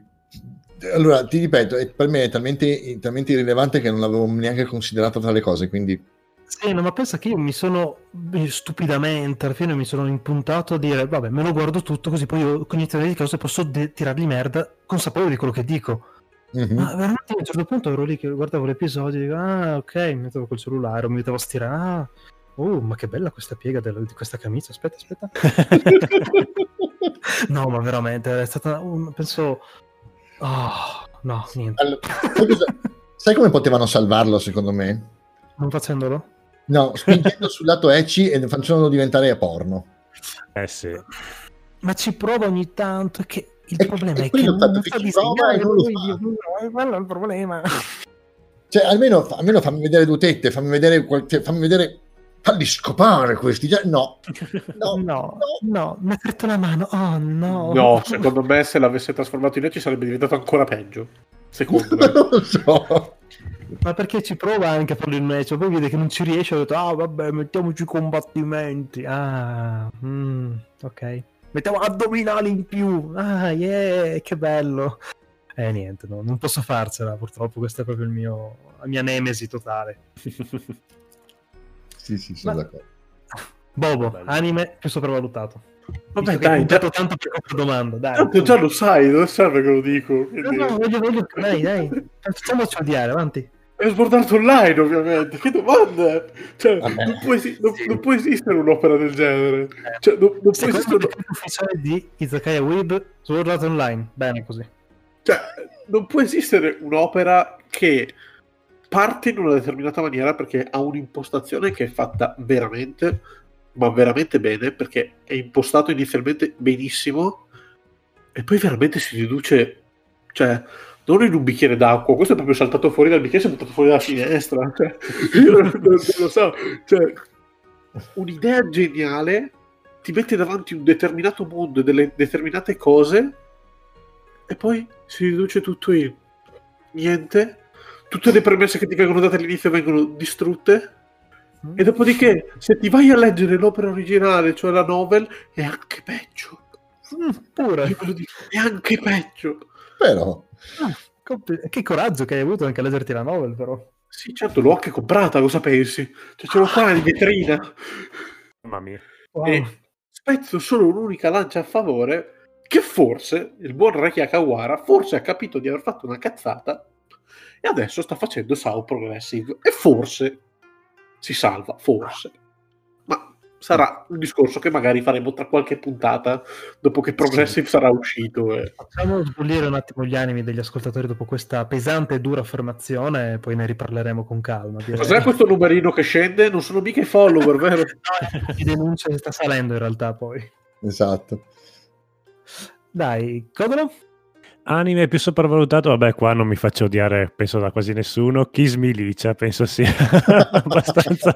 allora ti ripeto, per me è talmente irrilevante che non l'avevo neanche considerato tra le cose, quindi... Sì, no, ma pensa che io mi sono stupidamente, alla fine mi sono impuntato a dire vabbè, me lo guardo tutto così poi io cognitivamente di cose posso tirargli merda consapevole di quello che dico. Mm-hmm. Ma veramente a un certo punto ero lì che guardavo l'episodio e dico ah ok, mi mettevo col cellulare, mi mettevo a stirare, ma che bella questa piega di questa camicia, aspetta. No, ma veramente è stata niente. Allora, sai come potevano salvarlo secondo me? Non facendolo? No, spingendo sul lato ecchi e facendolo diventare porno. Eh sì. Ma ci prova ogni tanto, che il problema è che non fa disegnare lui, quello è il problema. Cioè, almeno fammi vedere due tette, fammi vedere falli scopare questi, no, mi ha aperto la mano, oh no. No, secondo me se l'avesse trasformato in ecchi sarebbe diventato ancora peggio, secondo me. Non lo so. Ma perché ci prova anche a farlo in match, poi vede che non ci riesce, ho detto vabbè, mettiamoci combattimenti, ok, mettiamo addominali in più, che bello, niente, no, non posso farcela purtroppo, questa è proprio la mia nemesi totale. sì, sono d'accordo. Bobo, anime più sopravvalutato. Vabbè, dai, tanto per questa domanda, dai. Tanto già lo sai, non serve che lo dico, quindi... no, voglio dai, facciamoci odiare, avanti. È sbordato online, ovviamente. Che domanda! Cioè, non può esistere un'opera del genere. Cioè, non può esistere ufficiale di Izakaya Web, sbordato online. Bene così. Cioè, non può esistere un'opera che parte in una determinata maniera perché ha un'impostazione che è fatta veramente, ma veramente bene, perché è impostato inizialmente benissimo e poi veramente si riduce, cioè, non in un bicchiere d'acqua, questo è proprio saltato fuori dal bicchiere, è saltato fuori dalla finestra, cioè, io non lo so, cioè, un'idea geniale ti mette davanti un determinato mondo e delle determinate cose e poi si riduce tutto in niente, tutte le premesse che ti vengono date all'inizio vengono distrutte. E dopodiché, se ti vai a leggere l'opera originale, cioè la novel, è anche peggio. Pure. Io ve lo dico, è anche peggio. Però. Che coraggio che hai avuto anche a leggerti la novel, però. Sì, certo, l'ho anche comprata, cosa pensi? Cioè, ce l'ho qua in vetrina. Mamma mia. Wow. E spezzo solo un'unica lancia a favore, che forse il buon Reki Akawara forse ha capito di aver fatto una cazzata e adesso sta facendo Sao Progressive. E forse... si salva, forse, ma sarà un discorso che magari faremo tra qualche puntata dopo che Progressive sarà uscito. Facciamo sbollire un attimo gli animi degli ascoltatori dopo questa pesante e dura affermazione e poi ne riparleremo con calma, direi. Cos'è questo numerino che scende? Non sono mica i follower, vero? Chi denuncia sta salendo in realtà poi. Esatto. Dai, Codolo? Anime più sopravvalutato, vabbè, qua non mi faccio odiare penso da quasi nessuno. Kiss Me Licia penso sia abbastanza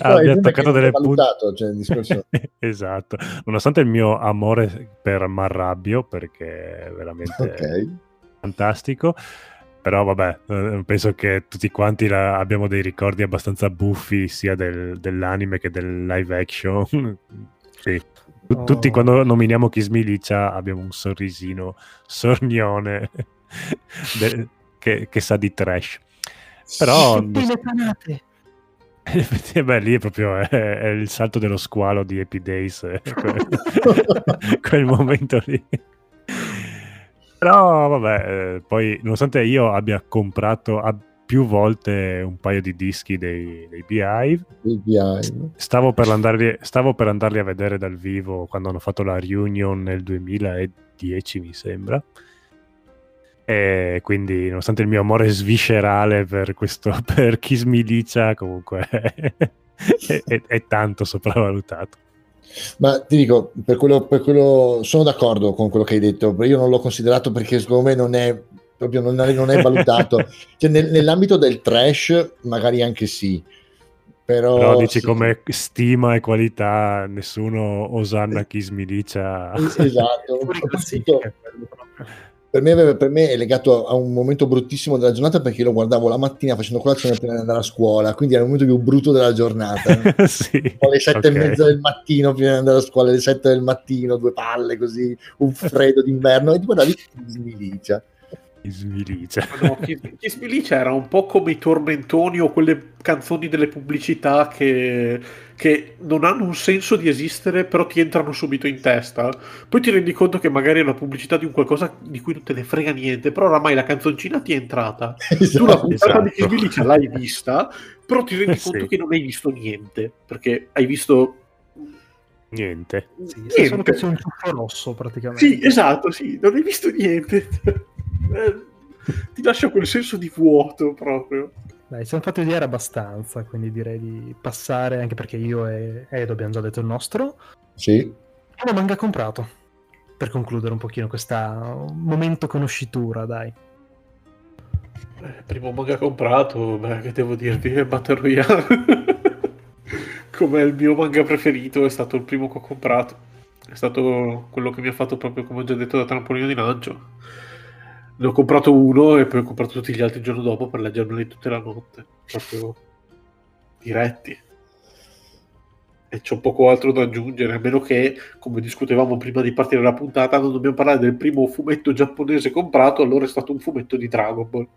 abbia attaccato delle puntate, cioè, il discorso. Esatto, nonostante il mio amore per Marrabbio, perché è veramente fantastico, però vabbè, penso che tutti quanti abbiamo dei ricordi abbastanza buffi sia dell'anime che del live action. Sì. Tutti quando nominiamo Kiss Me Licia abbiamo un sorrisino sornione che sa di trash, però beh, lì è proprio è il salto dello squalo di Happy Days, quel momento lì. Però vabbè, poi nonostante io abbia comprato più volte un paio di dischi dei Beehive, stavo per andarli a vedere dal vivo quando hanno fatto la reunion nel 2010 mi sembra, e quindi nonostante il mio amore sviscerale per Kiss Me Licia comunque è tanto sopravvalutato. Ma ti dico, per quello sono d'accordo con quello che hai detto, io non l'ho considerato perché secondo me non è proprio non è valutato. Cioè, nell'ambito del trash magari anche sì, però dici sì, come stima e qualità nessuno osanna chi smidicia. Esatto. Per me è legato a un momento bruttissimo della giornata, perché lo guardavo la mattina facendo colazione prima di andare a scuola, quindi era il momento più brutto della giornata. Sì, alle 7:30 del mattino prima di andare a scuola, alle 7 del mattino, due palle così, un freddo d'inverno, e ti guardavi Sbilicia. No, chi sbilicia era un po' come i tormentoni o quelle canzoni delle pubblicità che non hanno un senso di esistere, però ti entrano subito in testa. Poi ti rendi conto che magari è una pubblicità di un qualcosa di cui non te ne frega niente, però oramai la canzoncina ti è entrata. Esatto, tu la puntata di Chi sbilicia l'hai vista, però ti rendi conto che non hai visto niente, perché hai visto niente. Sì, solo che c'è un ciuffo rosso praticamente. Sì, esatto, sì, non hai visto niente. Ti lascia quel senso di vuoto proprio. Dai, siamo fatti vedere abbastanza, quindi direi di passare, anche perché io e Edo abbiamo già detto il nostro. Sì. E la manga comprato, per concludere un pochino questa momento conoscitura, dai. Primo manga comprato, che devo dirvi, è Battle Royale. Come il mio manga preferito, è stato il primo che ho comprato, è stato quello che mi ha fatto proprio, come ho già detto, da trampolino di lancio. Ne ho comprato uno e poi ho comprato tutti gli altri il giorno dopo per leggermeli tutta la notte, proprio diretti. E c'ho poco altro da aggiungere, a meno che, come discutevamo prima di partire la puntata, non dobbiamo parlare del primo fumetto giapponese comprato. Allora è stato un fumetto di Dragon Ball.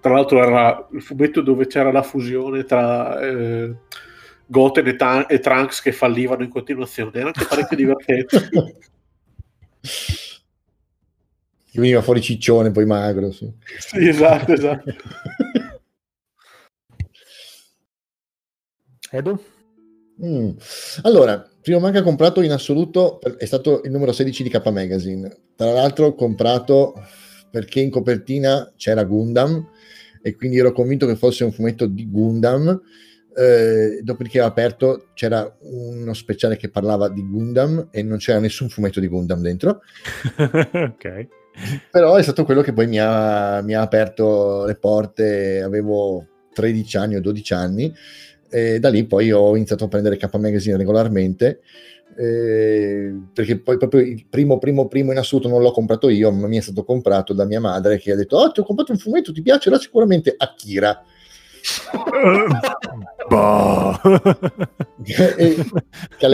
Tra l'altro era il fumetto dove c'era la fusione tra Goten e Trunks che fallivano in continuazione. Era anche parecchio divertente. Che veniva fuori ciccione, poi magro. Sì, sì, esatto. Edo? Allora, primo manga comprato in assoluto è stato il numero 16 di K-Magazine. Tra l'altro comprato perché in copertina c'era Gundam e quindi ero convinto che fosse un fumetto di Gundam. Dopodiché ho aperto, c'era uno speciale che parlava di Gundam e non c'era nessun fumetto di Gundam dentro. Ok. Però è stato quello che poi mi ha aperto le porte. Avevo 13 anni o 12 anni e da lì poi ho iniziato a prendere K-Magazine regolarmente, perché poi proprio il primo in assoluto non l'ho comprato io, ma mi è stato comprato da mia madre, che ha detto: "Oh, ti ho comprato un fumetto, ti piacerà sicuramente Akira". Che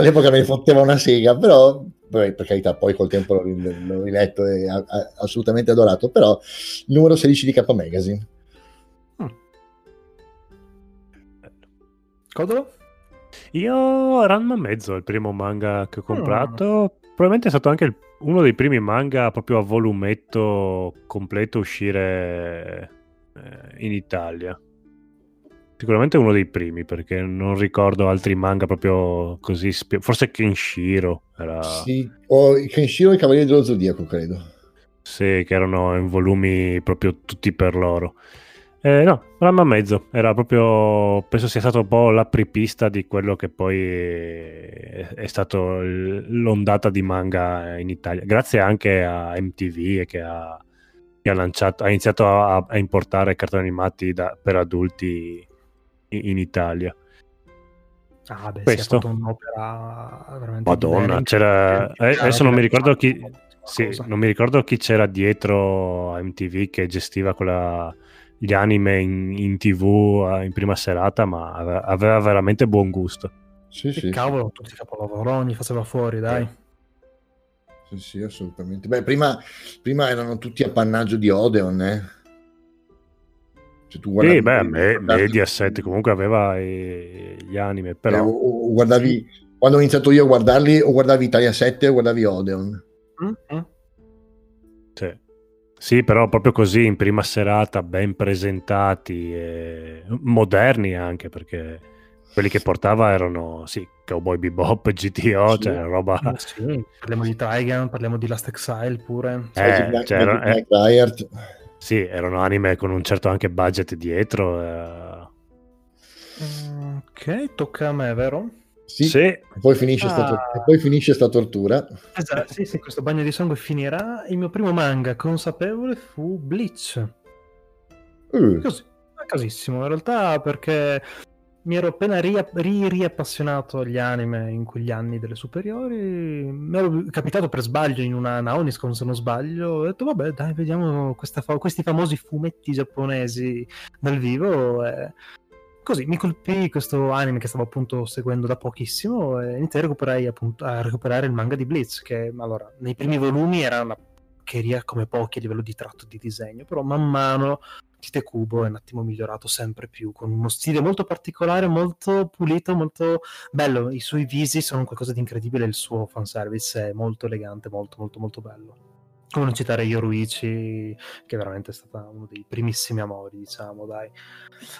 all'epoca mi fotteva una sega, però per carità, poi col tempo l'ho riletto e assolutamente adorato. Però il numero 16 di K-Magazine. Codolo? Io Ranma mezzo, il primo manga che ho comprato. Probabilmente è stato anche uno dei primi manga proprio a volumetto completo uscire in Italia. Sicuramente uno dei primi, perché non ricordo altri manga proprio così. Forse Kenshiro era... Sì, o Kenshiro e i Cavalieri dello Zodiaco, credo. Sì, che erano in volumi proprio tutti per loro. No, Ranma mezzo era proprio, penso sia stato un po' l'apripista di quello che poi è stato l'ondata di manga in Italia, grazie anche a MTV che ha iniziato a importare cartoni animati per adulti in Italia. Ah, beh, questo è stata un'opera veramente. Madonna, c'era. Adesso non mi ricordo chi. Sì, non mi ricordo chi c'era dietro a MTV che gestiva gli anime in TV in prima serata, ma aveva veramente buon gusto. Sì, sì. Cavolo, tutti i capolavoroni faceva fuori, dai. Sì, assolutamente. Beh, prima erano tutti appannaggio di Odeon, Cioè, tu guardavi, sì, beh, Mediaset comunque aveva gli anime, però... o guardavi, quando ho iniziato io a guardarli, o guardavi Italia 7 o guardavi Odeon. Mm-hmm. Sì, però proprio così, in prima serata, ben presentati, e moderni anche, perché quelli che portava erano, sì, Cowboy Bebop, GTO, sì, cioè roba... Sì. Parliamo di Trigun, parliamo di Last Exile pure. Sì, erano anime con un certo anche budget dietro, Ok, tocca a me, vero? Sì, sì. Poi finisce sta tortura. Esatto, sì, sì, questo bagno di sangue finirà. Il mio primo manga consapevole fu Bleach. Così, casissimo, in realtà, perché mi ero appena riappassionato agli anime in quegli anni delle superiori. Mi ero capitato per sbaglio in una Naoniscon, se non sbaglio. Ho detto, vabbè, dai, vediamo questi famosi fumetti giapponesi dal vivo. Così mi colpì questo anime che stavo appunto seguendo da pochissimo e iniziai a recuperare il manga di Bleach, che allora nei primi volumi era una porcheria come pochi a livello di tratto di disegno, però man mano Tite Kubo è un attimo migliorato sempre più, con uno stile molto particolare, molto pulito, molto bello. I suoi visi sono qualcosa di incredibile, il suo fanservice è molto elegante, molto molto molto bello. Come non citare Yoruichi, che veramente è stato uno dei primissimi amori, diciamo, dai.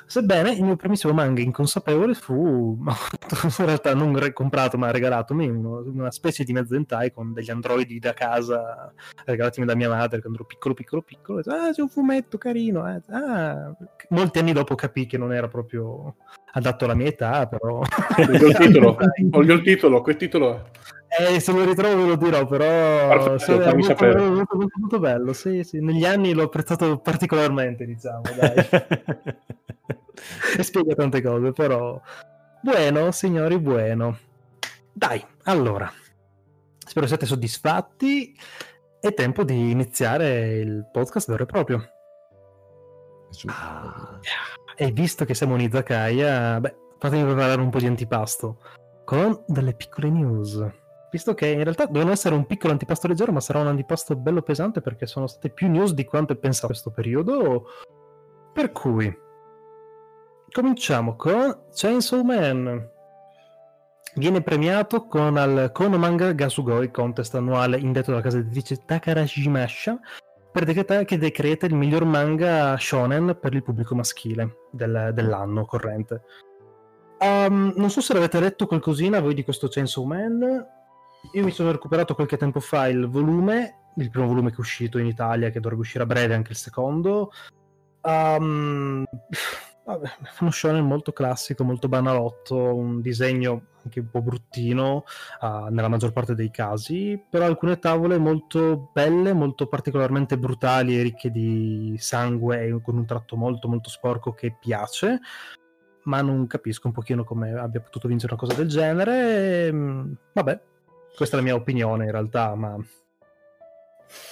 Sebbene il mio primissimo manga inconsapevole fu, in realtà non comprato ma regalatomi, una specie di mezzo hentai con degli androidi da casa regalatimi da mia madre quando ero piccolo. Ah, c'è un fumetto carino, eh. Ah, molti anni dopo capii che non era proprio adatto alla mia età, però voglio il titolo, quel titolo è. Se lo ritrovo lo dirò, però è molto bello, sì. Negli anni l'ho apprezzato particolarmente, diciamo, dai. E spiega tante cose, però bueno, signori, bueno. Dai, allora, spero siate soddisfatti, è tempo di iniziare il podcast vero e proprio. E visto che siamo in Izakaya, beh, fatemi preparare un po' di antipasto con delle piccole news, visto che in realtà dovevano essere un piccolo antipasto leggero, ma sarà un antipasto bello pesante perché sono state più news di quanto pensavo in questo periodo. Per cui cominciamo con Chainsaw Man. Viene premiato con il Kono Manga Gasugoi, contest annuale indetto dalla casa editrice Takarajimasha, che decreta il miglior manga shonen per il pubblico maschile dell'anno corrente. Non so se l'avete letto qualcosina voi di questo Chainsaw Man. Io mi sono recuperato qualche tempo fa il primo volume che è uscito in Italia, che dovrebbe uscire a breve anche il secondo. Vabbè, uno shonen molto classico, molto banalotto, un disegno anche un po' bruttino nella maggior parte dei casi, però alcune tavole molto belle, molto particolarmente brutali e ricche di sangue e con un tratto molto molto sporco che piace. Ma non capisco un pochino come abbia potuto vincere una cosa del genere. Vabbè, questa è la mia opinione in realtà, ma non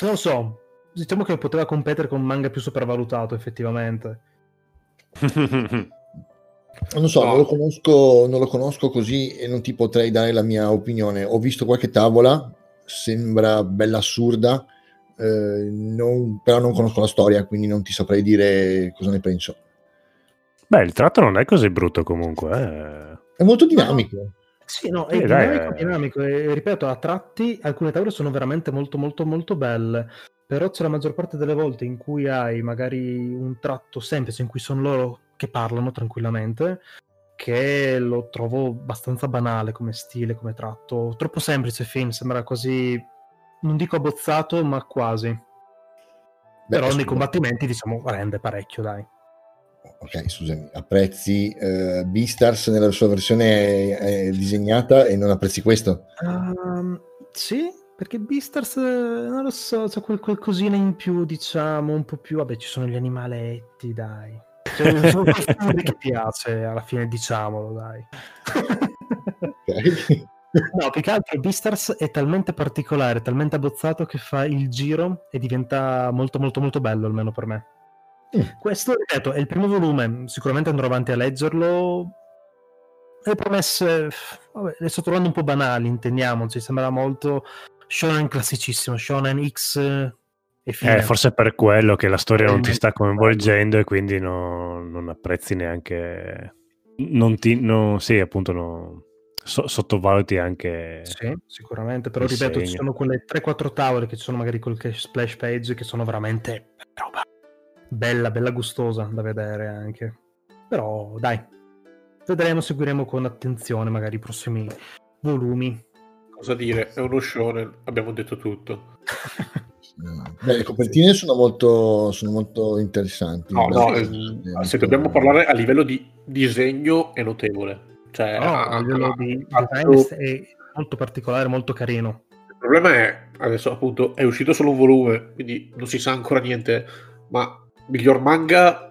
lo so, diciamo che poteva competere con un manga più sopravvalutato effettivamente. Non so, non lo conosco così e non ti potrei dare la mia opinione. Ho visto qualche tavola, sembra bella assurda, però non conosco la storia, quindi non ti saprei dire cosa ne penso. Beh, il tratto non è così brutto comunque. È molto dinamico. No. Sì, no, è dinamico. E, ripeto, a tratti alcune tavole sono veramente molto, molto, molto belle. Però c'è la maggior parte delle volte in cui hai magari un tratto semplice, in cui sono loro che parlano tranquillamente, che lo trovo abbastanza banale come stile, come tratto. Troppo semplice film, sembra quasi, non dico abbozzato, ma quasi. Beh, però nei combattimenti, diciamo, rende parecchio, dai. Ok, scusami, apprezzi Beastars nella sua versione disegnata e non apprezzi questo? Sì, perché Beastars, non lo so, c'è qualcosina in più, diciamo, un po' più. Vabbè, ci sono gli animaletti, dai. Sono qualcosa che piace, alla fine diciamolo, dai. Okay. No, più che altro Beastars è talmente particolare, talmente abbozzato che fa il giro e diventa molto molto molto bello, almeno per me. Questo, ripeto, è il primo volume, sicuramente andrò avanti a leggerlo. Le promesse, vabbè, le sto trovando un po' banali, intendiamoci, sembrava molto shonen classicissimo, shonen X e fine. Forse per quello che la storia non ti sta coinvolgendo e quindi non apprezzi neanche, sottovaluti anche. Sì, sicuramente, però ripeto, ci sono quelle 3-4 tavole che ci sono magari qualche splash page che sono veramente roba bella gustosa da vedere anche, però dai, seguiremo con attenzione magari i prossimi volumi. Cosa dire, è uno shonen, abbiamo detto tutto. Beh, le copertine sono molto interessanti, se dobbiamo parlare a livello di disegno è notevole, Cioè, è molto particolare, molto carino. Il problema è, adesso appunto è uscito solo un volume, quindi non si sa ancora niente, ma miglior manga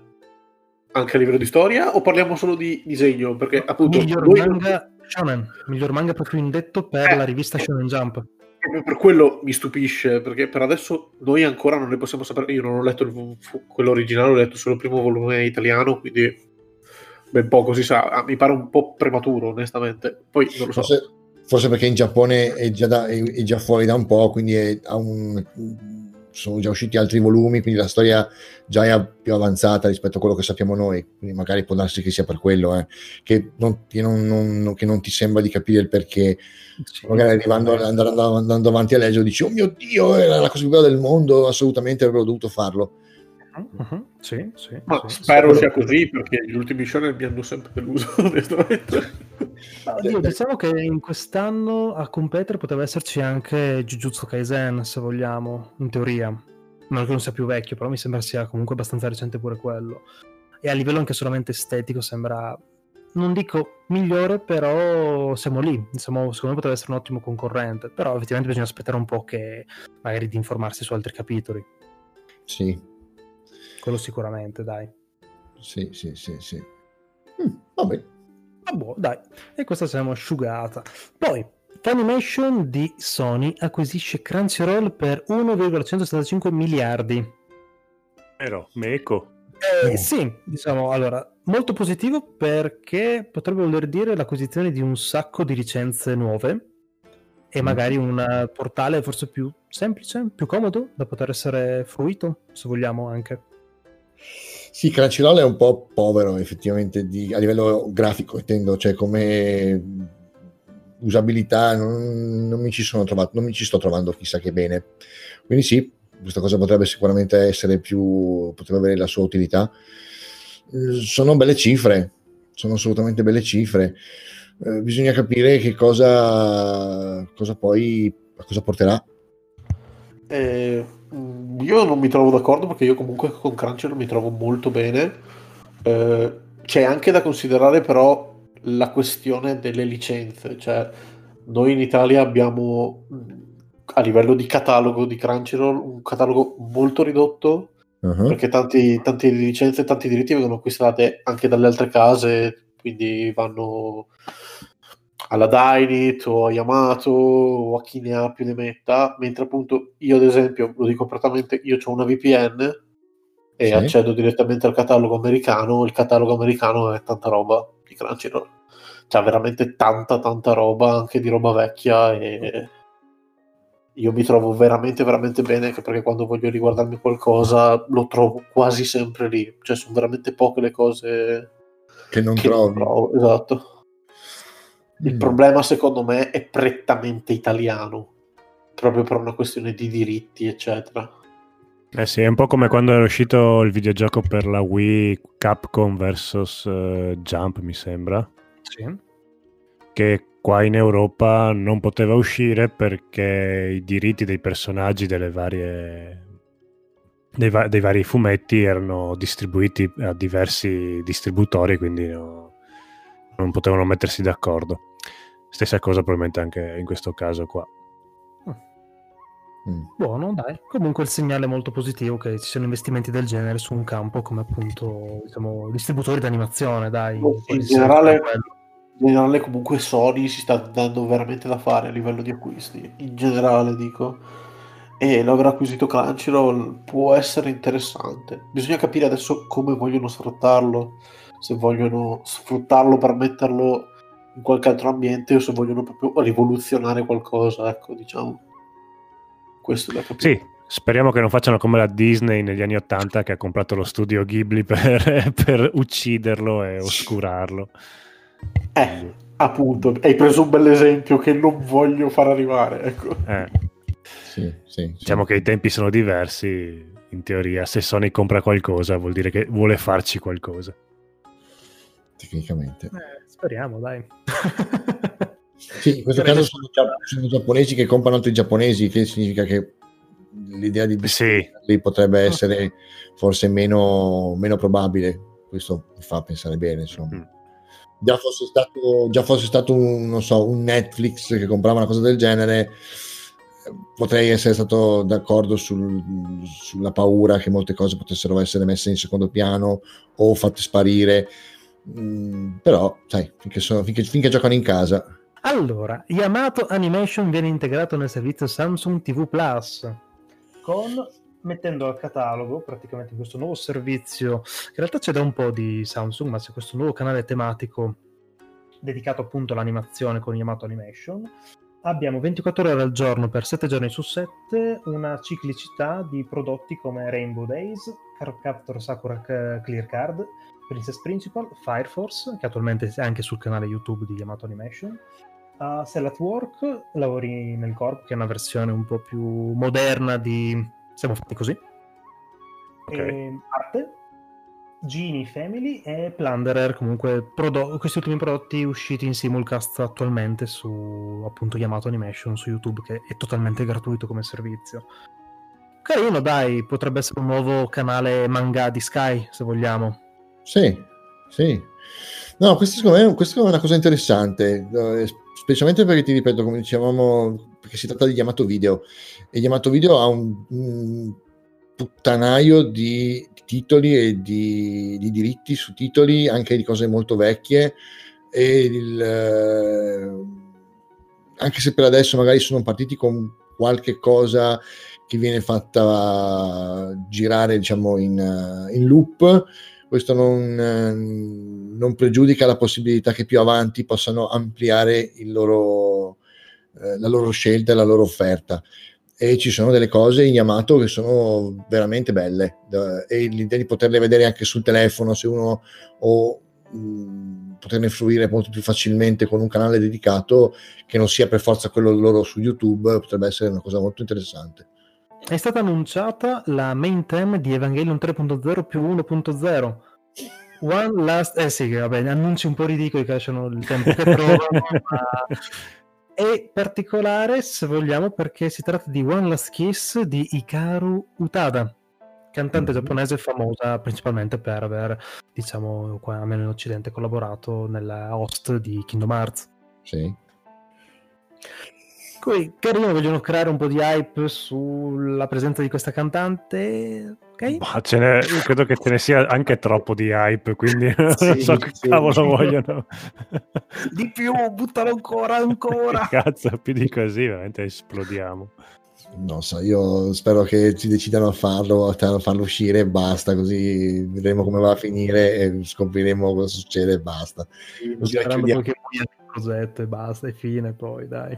anche a livello di storia o parliamo solo di disegno? Perché appunto miglior manga shonen, miglior manga proprio indetto per la rivista Shonen Jump. Per quello mi stupisce, perché per adesso noi ancora non ne possiamo sapere. Io non ho letto quello originale, ho letto solo il primo volume italiano, quindi ben poco si sa. Mi pare un po' prematuro, onestamente. Poi non lo so. Forse perché in Giappone è già fuori da un po', quindi sono già usciti altri volumi, quindi la storia già è più avanzata rispetto a quello che sappiamo noi, quindi magari può darsi che sia per quello, che non ti sembra di capire il perché. Sì. Magari andando avanti a leggere dici, oh mio Dio, era la cosa più bella del mondo, assolutamente avrebbero dovuto farlo. Uh-huh. Sì, ma sì, spero sia così, perché gli ultimi shonen mi hanno sempre deluso, onestamente. Io diciamo che in quest'anno a competere poteva esserci anche Jujutsu Kaisen, se vogliamo, in teoria, non che non sia più vecchio, però mi sembra sia comunque abbastanza recente pure quello, e a livello anche solamente estetico sembra, non dico migliore, però siamo lì, diciamo, secondo me poteva essere un ottimo concorrente, però effettivamente bisogna aspettare un po' che magari di informarsi su altri capitoli. Sì, quello sicuramente, dai. Sì. Vabbè. Boh, dai. E questa siamo asciugata. Poi, Funimation di Sony acquisisce Crunchyroll per 1,175 miliardi. Però, meco. Sì, diciamo, allora, molto positivo perché potrebbe voler dire l'acquisizione di un sacco di licenze nuove e magari un portale forse più semplice, più comodo da poter essere fruito, se vogliamo anche. Sì, Crunchyroll è un po' povero effettivamente a livello grafico, intendo, cioè come usabilità non mi ci sto trovando chissà che bene, quindi sì, questa cosa potrebbe sicuramente essere potrebbe avere la sua utilità. Sono belle cifre, sono assolutamente belle cifre, bisogna capire che cosa poi a cosa porterà. Io non mi trovo d'accordo, perché io comunque con Crunchyroll mi trovo molto bene. C'è anche da considerare però la questione delle licenze, cioè noi in Italia abbiamo a livello di catalogo di Crunchyroll un catalogo molto ridotto, perché tante licenze e tanti diritti vengono acquistati anche dalle altre case, quindi vanno alla Dainit o a Yamato o a chi ne ha più ne metta, mentre appunto io ad esempio, lo dico apertamente, io ho una VPN e accedo direttamente al catalogo americano. Il catalogo americano è tanta roba di Crunchyroll, c'è veramente tanta roba, anche di roba vecchia, e io mi trovo veramente bene, anche perché quando voglio riguardarmi qualcosa lo trovo quasi sempre lì, cioè sono veramente poche le cose che non trovo. Esatto. Il problema secondo me è prettamente italiano, proprio per una questione di diritti eccetera. Sì, è un po' come quando era uscito il videogioco per la Wii, Capcom vs Jump mi sembra, sì, che qua in Europa non poteva uscire perché i diritti dei personaggi dei vari fumetti erano distribuiti a diversi distributori, quindi non potevano mettersi d'accordo. Stessa cosa probabilmente anche in questo caso qua. Buono, dai. Comunque il segnale è molto positivo che ci siano investimenti del genere su un campo come appunto, diciamo, distributori d'animazione, dai. In generale comunque Sony si sta dando veramente da fare a livello di acquisti, in generale dico, e l'aver acquisito Crunchyroll può essere interessante. Bisogna capire adesso come vogliono sfruttarlo, se vogliono sfruttarlo per metterlo in qualche altro ambiente o se vogliono proprio rivoluzionare qualcosa, ecco, diciamo. Questo è da capire. Sì, speriamo che non facciano come la Disney negli anni '80 che ha comprato lo studio Ghibli per ucciderlo e oscurarlo. Appunto, hai preso un bell'esempio che non voglio far arrivare, ecco. Sì. Diciamo che i tempi sono diversi, in teoria, se Sony compra qualcosa vuol dire che vuole farci qualcosa. Tecnicamente speriamo, dai. Sì, in questo caso sono giapponesi che comprano altri giapponesi, che significa che l'idea di lì potrebbe essere forse meno probabile. Questo mi fa pensare bene, insomma. già fosse stato un, non so, un Netflix che comprava una cosa del genere, potrei essere stato d'accordo sulla paura che molte cose potessero essere messe in secondo piano o fatte sparire, però sai, finché giocano in casa. Allora, Yamato Animation viene integrato nel servizio Samsung TV Plus, mettendo al catalogo praticamente in questo nuovo servizio, in realtà c'è da un po' di Samsung, ma c'è questo nuovo canale tematico dedicato appunto all'animazione con Yamato Animation. Abbiamo 24 ore al giorno per 7 giorni su 7 una ciclicità di prodotti come Rainbow Days, Cardcaptor Sakura Clear Card, Princess Principal, Fire Force, che attualmente è anche sul canale YouTube di Yamato Animation, Cell at Work, Lavori nel Corpo, che è una versione un po' più moderna di Siamo fatti così, okay. Arte, Genie Family e Plunderer, comunque questi ultimi prodotti usciti in simulcast attualmente su appunto Yamato Animation su YouTube, che è totalmente gratuito come servizio. Carino, dai, potrebbe essere un nuovo canale manga di Sky, se vogliamo. Sì. No, questa è una cosa interessante, specialmente perché, ti ripeto, come dicevamo, perché si tratta di Yamato Video, e Yamato Video ha un puttanaio di titoli e di diritti su titoli, anche di cose molto vecchie, e anche se per adesso magari sono partiti con qualche cosa che viene fatta girare, diciamo, in loop, questo non pregiudica la possibilità che più avanti possano ampliare la loro scelta e la loro offerta. E ci sono delle cose in Yamato che sono veramente belle, e l'idea di poterle vedere anche sul telefono, se uno o poterne fruire molto più facilmente con un canale dedicato che non sia per forza quello loro su YouTube, potrebbe essere una cosa molto interessante. È stata annunciata la main theme di Evangelion 3.0+1.0. One Last... sì, vabbè, annunci un po' ridicoli che lasciano il tempo che trovano, ma è particolare, se vogliamo, perché si tratta di One Last Kiss di Hikaru Utada, cantante giapponese famosa principalmente per aver, diciamo, qua almeno in Occidente, collaborato nella host di Kingdom Hearts. Sì. Carino, vogliono creare un po' di hype sulla presenza di questa cantante, ok? Ma credo che ce ne sia anche troppo di hype, quindi non so che cavolo vogliono. Di più, buttalo ancora. Cazzo, più di così, veramente esplodiamo. Non so, io spero che ci decidano a farlo uscire e basta, così vedremo come va a finire e scopriremo cosa succede e basta. Così chiudiamo qualche progetto e basta, e fine poi, dai.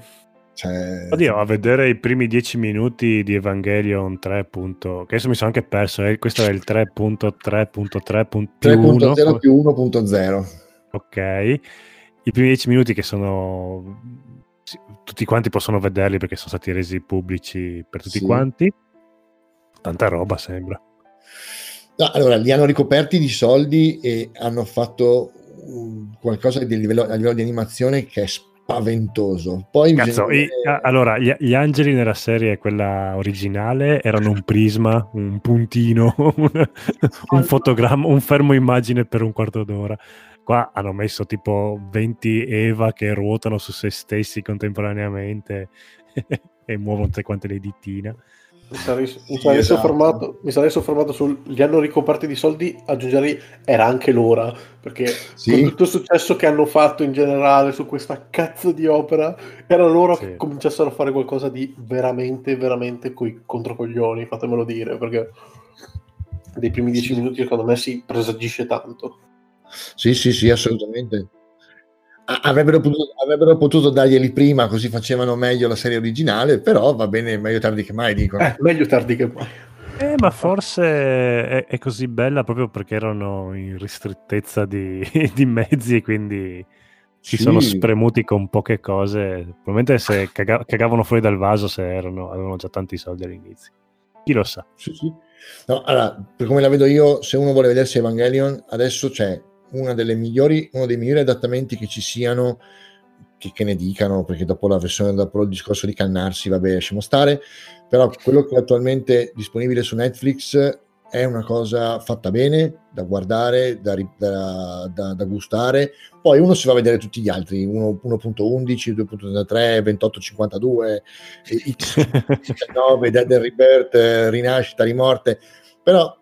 Oddio, a vedere i primi 10 minuti di Evangelion 3. Che adesso mi sono anche perso. Questo è il 3.0+1.0. Ok, i primi 10 minuti che sono, tutti quanti possono vederli perché sono stati resi pubblici per tutti quanti. Tanta roba, sembra. No, allora, li hanno ricoperti di soldi e hanno fatto qualcosa a livello di animazione che è spaventoso. Poi allora, gli angeli nella serie quella originale erano un prisma, un puntino, un fotogramma, un fermo immagine per un quarto d'ora. Qua hanno messo tipo 20 Eva che ruotano su se stessi contemporaneamente e muovono tutte quante le dittine. Mi sarei soffermato sul li hanno ricoperti di soldi, aggiungerei era anche l'ora, perché con tutto il successo che hanno fatto in generale su questa cazzo di opera, era l'ora che cominciassero a fare qualcosa di veramente coi controcoglioni, fatemelo dire, perché dei primi 10 minuti secondo me si presagisce tanto. Sì, assolutamente. Avrebbero potuto darglieli prima, così facevano meglio la serie originale, però va bene, meglio tardi che mai, dicono. Meglio tardi che mai. Ma forse è così bella proprio perché erano in ristrettezza di mezzi e quindi si sono spremuti con poche cose. Probabilmente se cagavano fuori dal vaso, se avevano già tanti soldi all'inizio. Chi lo sa? Sì. No, allora, per come la vedo io, se uno vuole vedersi Evangelion, adesso c'è uno dei migliori adattamenti che ci siano, che ne dicano, perché dopo il discorso di cannarsi, vabbè, lasciamo stare, però quello che è attualmente disponibile su Netflix è una cosa fatta bene, da guardare, da gustare. Poi uno si va a vedere tutti gli altri, 1.11, 2.33, 28.52, X19, Dead and Rebirth, Rinascita, Rimorte, però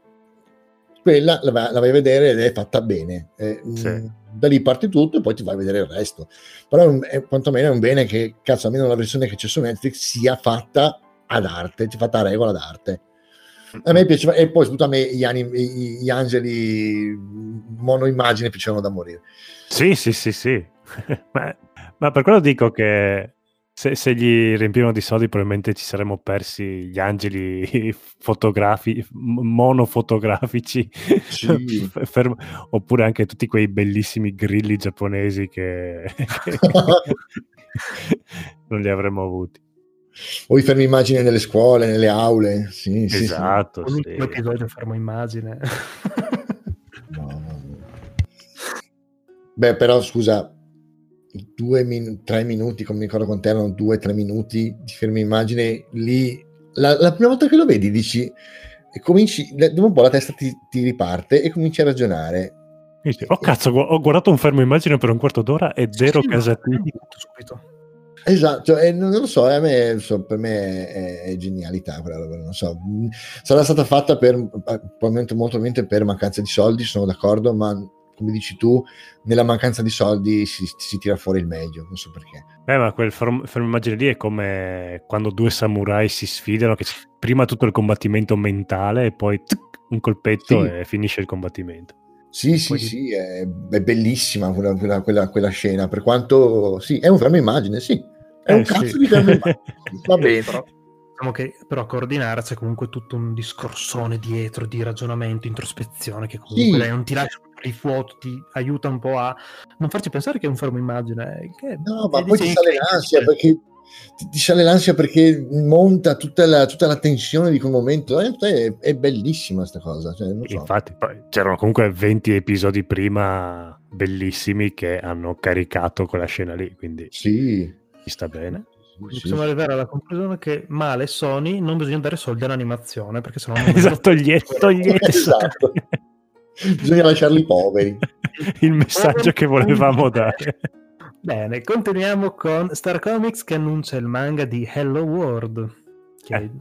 quella la vai a vedere ed è fatta bene. Sì. Da lì parte tutto e poi ti vai a vedere il resto. Però quantomeno è un bene che, cazzo, almeno la versione che c'è su Netflix sia fatta ad arte, ti fatta a regola d'arte. A me piaceva, e poi soprattutto a me gli angeli monoimmagine piacevano da morire. Sì. ma per quello dico che se gli riempivano di soldi probabilmente ci saremmo persi gli angeli fotografici, monofotografici, sì. Oppure anche tutti quei bellissimi grilli giapponesi che non li avremmo avuti. O i fermi immagine nelle scuole, nelle aule, sì, esatto. Sì. L'ultimo episodio fermo immagine. No. Beh, però scusa, 3 minuti, come mi ricordo con te, erano 2-3 minuti di fermo immagine lì. La prima volta che lo vedi dici, e cominci, dopo un po' la testa ti riparte e cominci a ragionare. Oh cazzo, ho guardato un fermo immagine per un quarto d'ora e zero casatini. Subito. Esatto, non lo so, per me è genialità quella roba, non so, sarà stata fatta probabilmente molto per mancanza di soldi, sono d'accordo, ma come dici tu, nella mancanza di soldi si tira fuori il meglio, non so perché. Ma quel fermo immagine lì è come quando 2 samurai si sfidano, che prima tutto il combattimento mentale e poi un colpetto, sì. E finisce il combattimento. Sì, è bellissima quella scena, per quanto sì, è un fermo immagine, sì. È un cazzo sì. Di fermo immagine. Va bene, diciamo che però a coordinare c'è comunque tutto un discorsone dietro di ragionamento, introspezione, che comunque sì. Non ti lascia il vuoto, ti aiuta un po' a non farci pensare che è un fermo immagine. No, ma poi ti sale l'ansia perché monta tutta la tensione di quel momento. È bellissima questa cosa, non so. Infatti poi c'erano comunque 20 episodi prima bellissimi che hanno caricato quella scena lì, quindi sì, sta bene. Possiamo arrivare alla conclusione che male Sony, non bisogna dare soldi all'animazione perché sennò togliete esatto. Bisogna lasciarli poveri, il messaggio che volevamo dare. Bene, continuiamo con Star Comics che annuncia il manga di Hello World.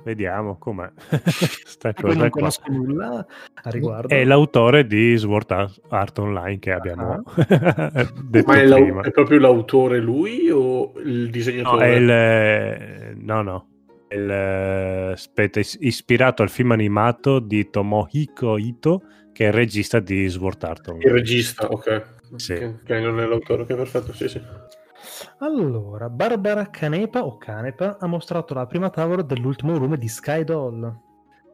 Vediamo com'è. Sta cosa non conosco nulla a riguardo. È l'autore di Sword Art Online che abbiamo detto prima. È proprio l'autore lui o il disegnatore? No. Aspetta, ispirato al film animato di Tomohiko Ito, che è il regista di Sword Art Online. Il regista, ok. Sì. Okay, non è l'autore, che perfetto, sì. Allora, Barbara Canepa ha mostrato la prima tavola dell'ultimo volume di Sky Doll.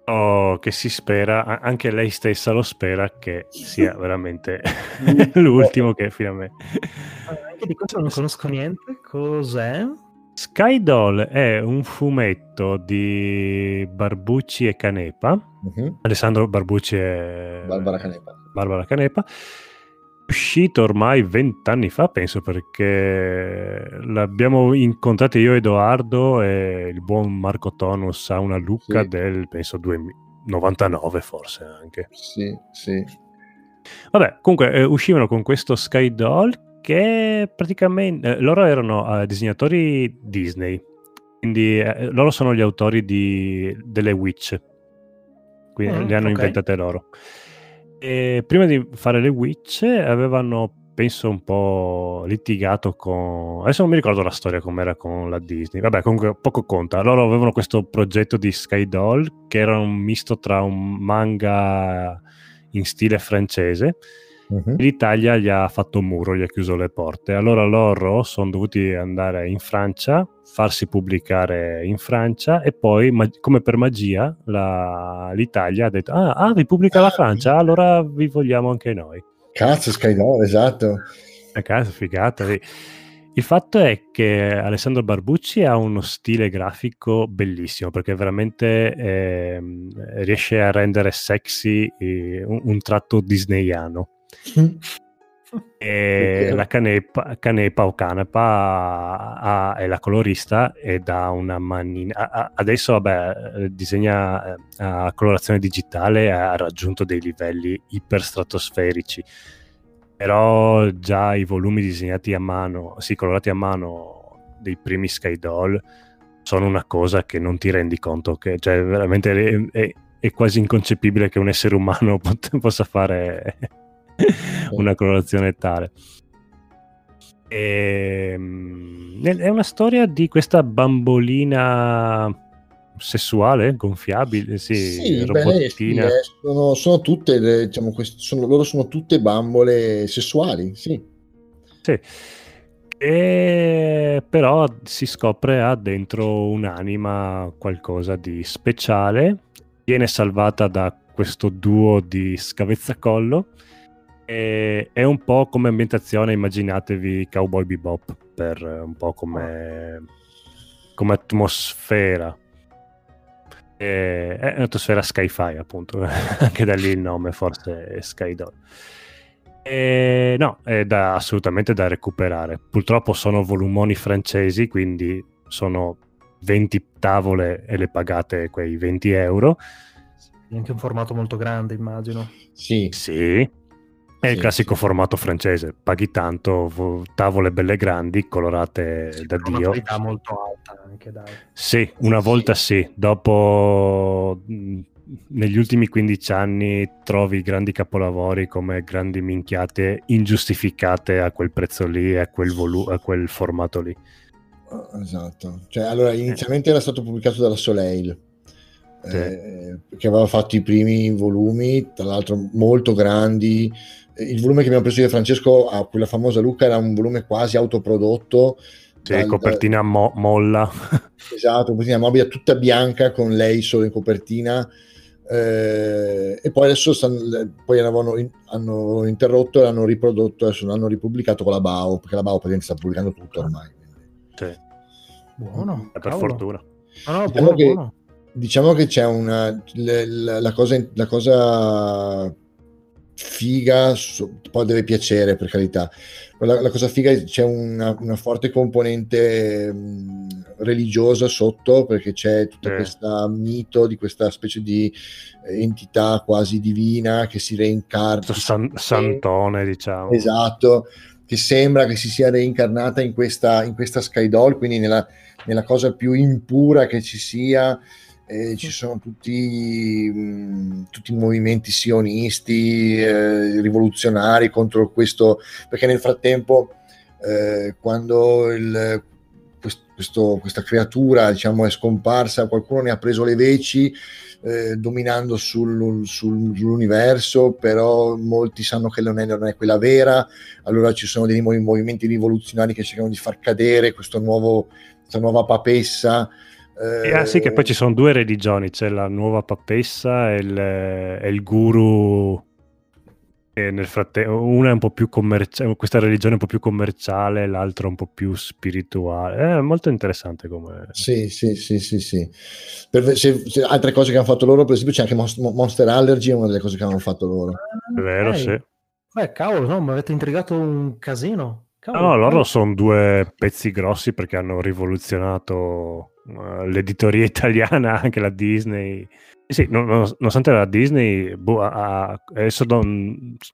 Oh, che si spera, anche lei stessa lo spera, che sia veramente l'ultimo che finalmente. Allora, anche di questo non conosco niente, cos'è? Sky Doll è un fumetto di Barbucci e Canepa, Alessandro Barbucci e Barbara Canepa. Uscito ormai 20 anni fa, penso, perché l'abbiamo incontrato io, Edoardo, e il buon Marco Tonus a una Lucca del, penso, 99 forse anche. Sì. Vabbè, comunque uscivano con questo Sky Doll che praticamente loro erano disegnatori Disney, quindi loro sono gli autori delle Witch, quindi le hanno inventate loro. E prima di fare le Witch avevano, penso, un po' litigato con... Adesso non mi ricordo la storia com'era con la Disney. Vabbè, comunque poco conta. Loro avevano questo progetto di Sky Doll che era un misto tra un manga in stile francese. L'Italia gli ha fatto un muro, gli ha chiuso le porte. Allora loro sono dovuti andare in Francia, farsi pubblicare in Francia e poi, come per magia, l'Italia ha detto vi pubblica la Francia, allora vi vogliamo anche noi. Cazzo, Sky Doll, esatto. Cazzo, figata, sì. Il fatto è che Alessandro Barbucci ha uno stile grafico bellissimo, perché veramente riesce a rendere sexy un tratto disneyano. E la Canepa o Canepa è la colorista e dà una manina. Adesso vabbè, disegna a colorazione digitale, ha raggiunto dei livelli iperstratosferici, però già i volumi disegnati a mano, sì, colorati a mano dei primi Sky Doll sono una cosa che non ti rendi conto che, cioè, veramente è quasi inconcepibile che un essere umano possa fare una colorazione tale. È una storia di questa bambolina sessuale, gonfiabile, sì robottina. Beh, sono tutte, diciamo, loro sono tutte bambole sessuali, sì. E però si scopre ha dentro un'anima, qualcosa di speciale. Viene salvata da questo duo di scavezzacollo. È un po' come ambientazione, immaginatevi Cowboy Bebop, per un po' come atmosfera. È un'atmosfera sky-fi, appunto, anche da lì il nome, forse è Sky Doll. No, è assolutamente da recuperare. Purtroppo sono volumoni francesi, quindi sono 20 tavole e le pagate quei €20. È anche un formato molto grande, immagino. Sì. È il classico formato francese, paghi tanto, tavole belle grandi, colorate da Dio. Una qualità molto alta anche, dai. Sì, una volta sì. Dopo, negli ultimi 15 anni, trovi grandi capolavori come grandi minchiate ingiustificate a quel prezzo lì, a quel formato lì. Esatto. Cioè, allora, inizialmente era stato pubblicato dalla Soleil. Sì. Che aveva fatto i primi volumi, tra l'altro molto grandi. Il volume che abbiamo preso io e Francesco a quella famosa Lucca era un volume quasi autoprodotto, copertina molla, esatto, copertina mobile tutta bianca con lei solo in copertina, e poi adesso hanno interrotto e l'hanno riprodotto, adesso l'hanno ripubblicato con la Bao, perché la Bao praticamente sta pubblicando tutto ormai. Sì. Buono, per fortuna. Buono. Diciamo che c'è la cosa figa, poi deve piacere, per carità, la cosa figa è c'è una forte componente religiosa sotto, perché c'è tutto questo mito di questa specie di entità quasi divina che si reincarna, santone, diciamo, esatto, che sembra che si sia reincarnata in questa Sky Doll, quindi nella cosa più impura che ci sia. Ci sono tutti i movimenti sionisti, rivoluzionari contro questo, perché nel frattempo, quando questa creatura, diciamo, è scomparsa, qualcuno ne ha preso le veci, dominando sull'universo, però molti sanno che non è quella vera, allora ci sono dei movimenti rivoluzionari che cercano di far cadere questa nuova papessa. Sì, che poi ci sono due religioni, c'è la nuova papessa e il guru, e nel frattempo una è un po' più commerciale, questa religione è un po' più commerciale, l'altra un po' più spirituale. È molto interessante come... Sì. Se altre cose che hanno fatto loro, per esempio c'è anche Monster Allergy, è una delle cose che hanno fatto loro. È vero, sì. Beh, cavolo, no, mi avete intrigato un casino. No, loro sono due pezzi grossi perché hanno rivoluzionato l'editoria italiana, anche la Disney. Sì, nonostante la Disney, adesso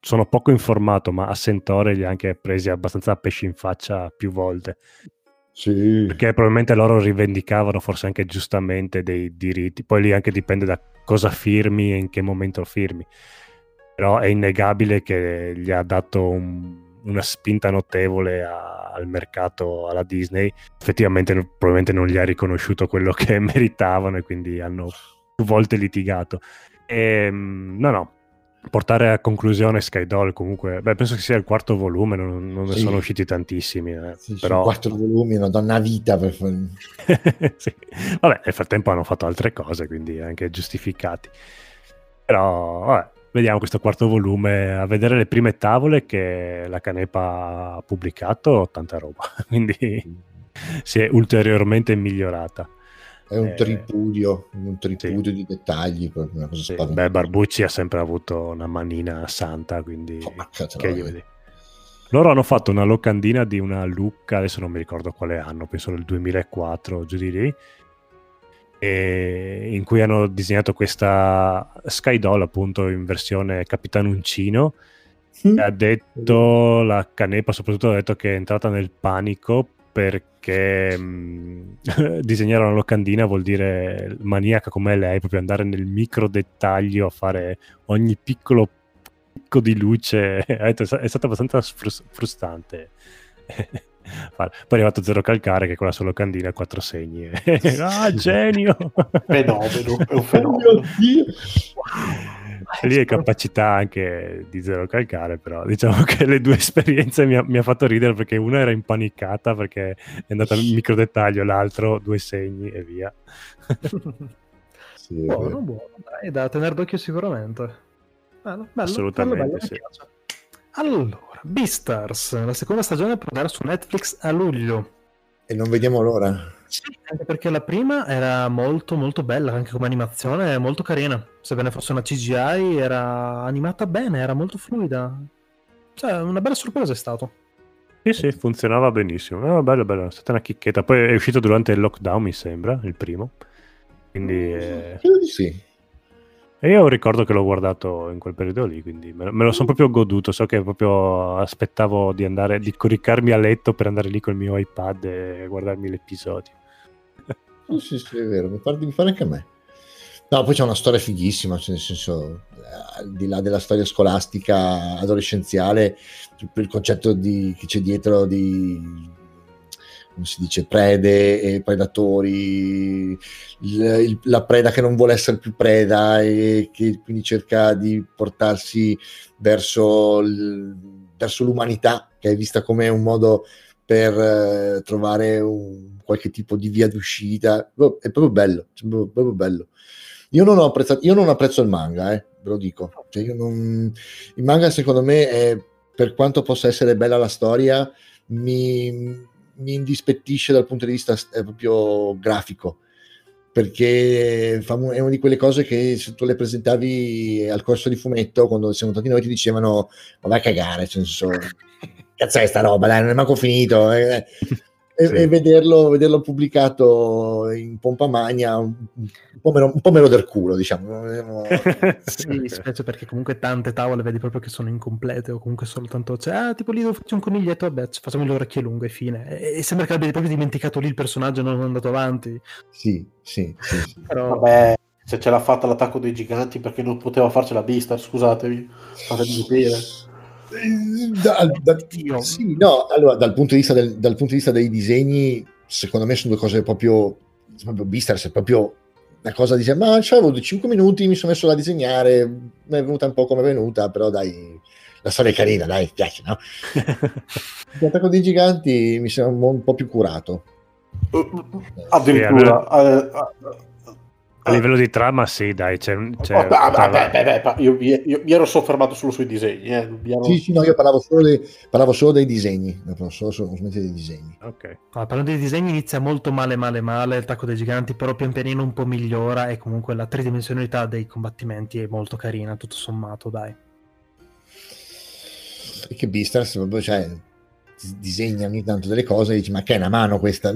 sono poco informato, ma a sentore li ha anche presi abbastanza a pesci in faccia più volte. Sì. Perché probabilmente loro rivendicavano, forse anche giustamente, dei diritti. Poi lì anche dipende da cosa firmi e in che momento firmi. Però è innegabile che gli ha dato una spinta notevole al mercato, alla Disney. Effettivamente probabilmente non gli ha riconosciuto quello che meritavano e quindi hanno più volte litigato. Portare a conclusione Sky Doll, comunque, penso che sia il quarto volume, non ne sono usciti tantissimi, però... 4 volumi, una donna vita per fare. Sì. Vabbè, nel frattempo hanno fatto altre cose, quindi anche giustificati. Però vabbè, vediamo questo quarto volume, a vedere le prime tavole che la Canepa ha pubblicato, tanta roba, quindi si è ulteriormente migliorata. È un tripudio di dettagli, proprio una cosa spaventosa. Barbucci ha sempre avuto una manina santa, quindi che gli vedi. Loro hanno fatto una locandina di una Lucca, adesso non mi ricordo quale anno, penso del 2004, giù di lì, e in cui hanno disegnato questa Sky Doll, appunto, in versione Capitan Uncino. Sì. Ha detto la Canepa, soprattutto ha detto che è entrata nel panico perché disegnare una locandina vuol dire maniaca come lei, proprio andare nel micro dettaglio a fare ogni piccolo picco di luce. È stato abbastanza frustrante. Poi è arrivato Zero Calcare che con la sua locandina ha 4 segni. Ah, genio! Fenomeno, è un fenomeno. Lì è capacità anche di Zero Calcare, però diciamo che le due esperienze mi ha fatto ridere, perché una era impanicata perché è andata al micro dettaglio, l'altro 2 segni e via. Sì, buono, buono, è da tenere d'occhio sicuramente. Bello, bello, assolutamente bello, bello, sì. Allora, Beastars, la seconda stagione proverà su Netflix a luglio. E non vediamo l'ora. Sì, anche perché la prima era molto molto bella, anche come animazione, molto carina. Sebbene fosse una CGI, era animata bene, era molto fluida. Cioè, una bella sorpresa è stato. Sì, sì, funzionava benissimo. Era bello, bello, è stata una chicchetta. Poi è uscito durante il lockdown, mi sembra, il primo. Quindi... credo di sì. E io ricordo che l'ho guardato in quel periodo lì, quindi me lo sono proprio goduto. So che proprio aspettavo di andare, di coricarmi a letto per andare lì col mio iPad e guardarmi l'episodio. Oh, sì, sì, è vero, mi pare anche a me. No, poi c'è una storia fighissima, cioè nel senso, al di là della storia scolastica adolescenziale, il concetto che c'è dietro di... come si dice, prede e predatori, la preda che non vuole essere più preda e che quindi cerca di portarsi verso l'umanità, che è vista come un modo per trovare qualche tipo di via d'uscita. È proprio bello, cioè, proprio bello. Io non apprezzo il manga, ve lo dico. Cioè, il manga, secondo me, è, per quanto possa essere bella la storia, mi indispettisce dal punto di vista proprio grafico, perché è una di quelle cose che se tu le presentavi al corso di fumetto, quando siamo stati noi, ti dicevano ma vai a cagare, cioè, cazzo è sta roba, dai, non è manco finito, sì. E vederlo pubblicato in pompa magna un po' meno del culo, diciamo. Sì, specie perché comunque tante tavole vedi proprio che sono incomplete, o comunque soltanto c'è, tipo lì devo fare un coniglietto, vabbè, facciamo le orecchie lunghe e fine, e sembra che abbia proprio dimenticato lì il personaggio e non è andato avanti. Sì. Però... vabbè, se ce l'ha fatta l'attacco dei giganti, perché non poteva farcela Beastars, scusatevi, fatemi capire. Sì, no, allora dal punto di vista dei disegni, secondo me sono due cose proprio Beastars è proprio una cosa di dire, ma c'avevo 5 minuti, mi sono messo là a disegnare, mi è venuta un po' come è venuta, però dai, la storia è carina, dai, piace, no? L'attacco dei giganti mi sembra un po' più curato. Addirittura a livello di trama, sì, dai, io mi ero soffermato solo sui disegni. Io parlavo solo dei disegni. Ok. Allora, parlando dei disegni, inizia molto male il tacco dei giganti, però pian pianino un po' migliora, e comunque la tridimensionalità dei combattimenti è molto carina, tutto sommato, dai. Perché Beastars, cioè, disegna ogni tanto delle cose e dici, ma che è una mano questa?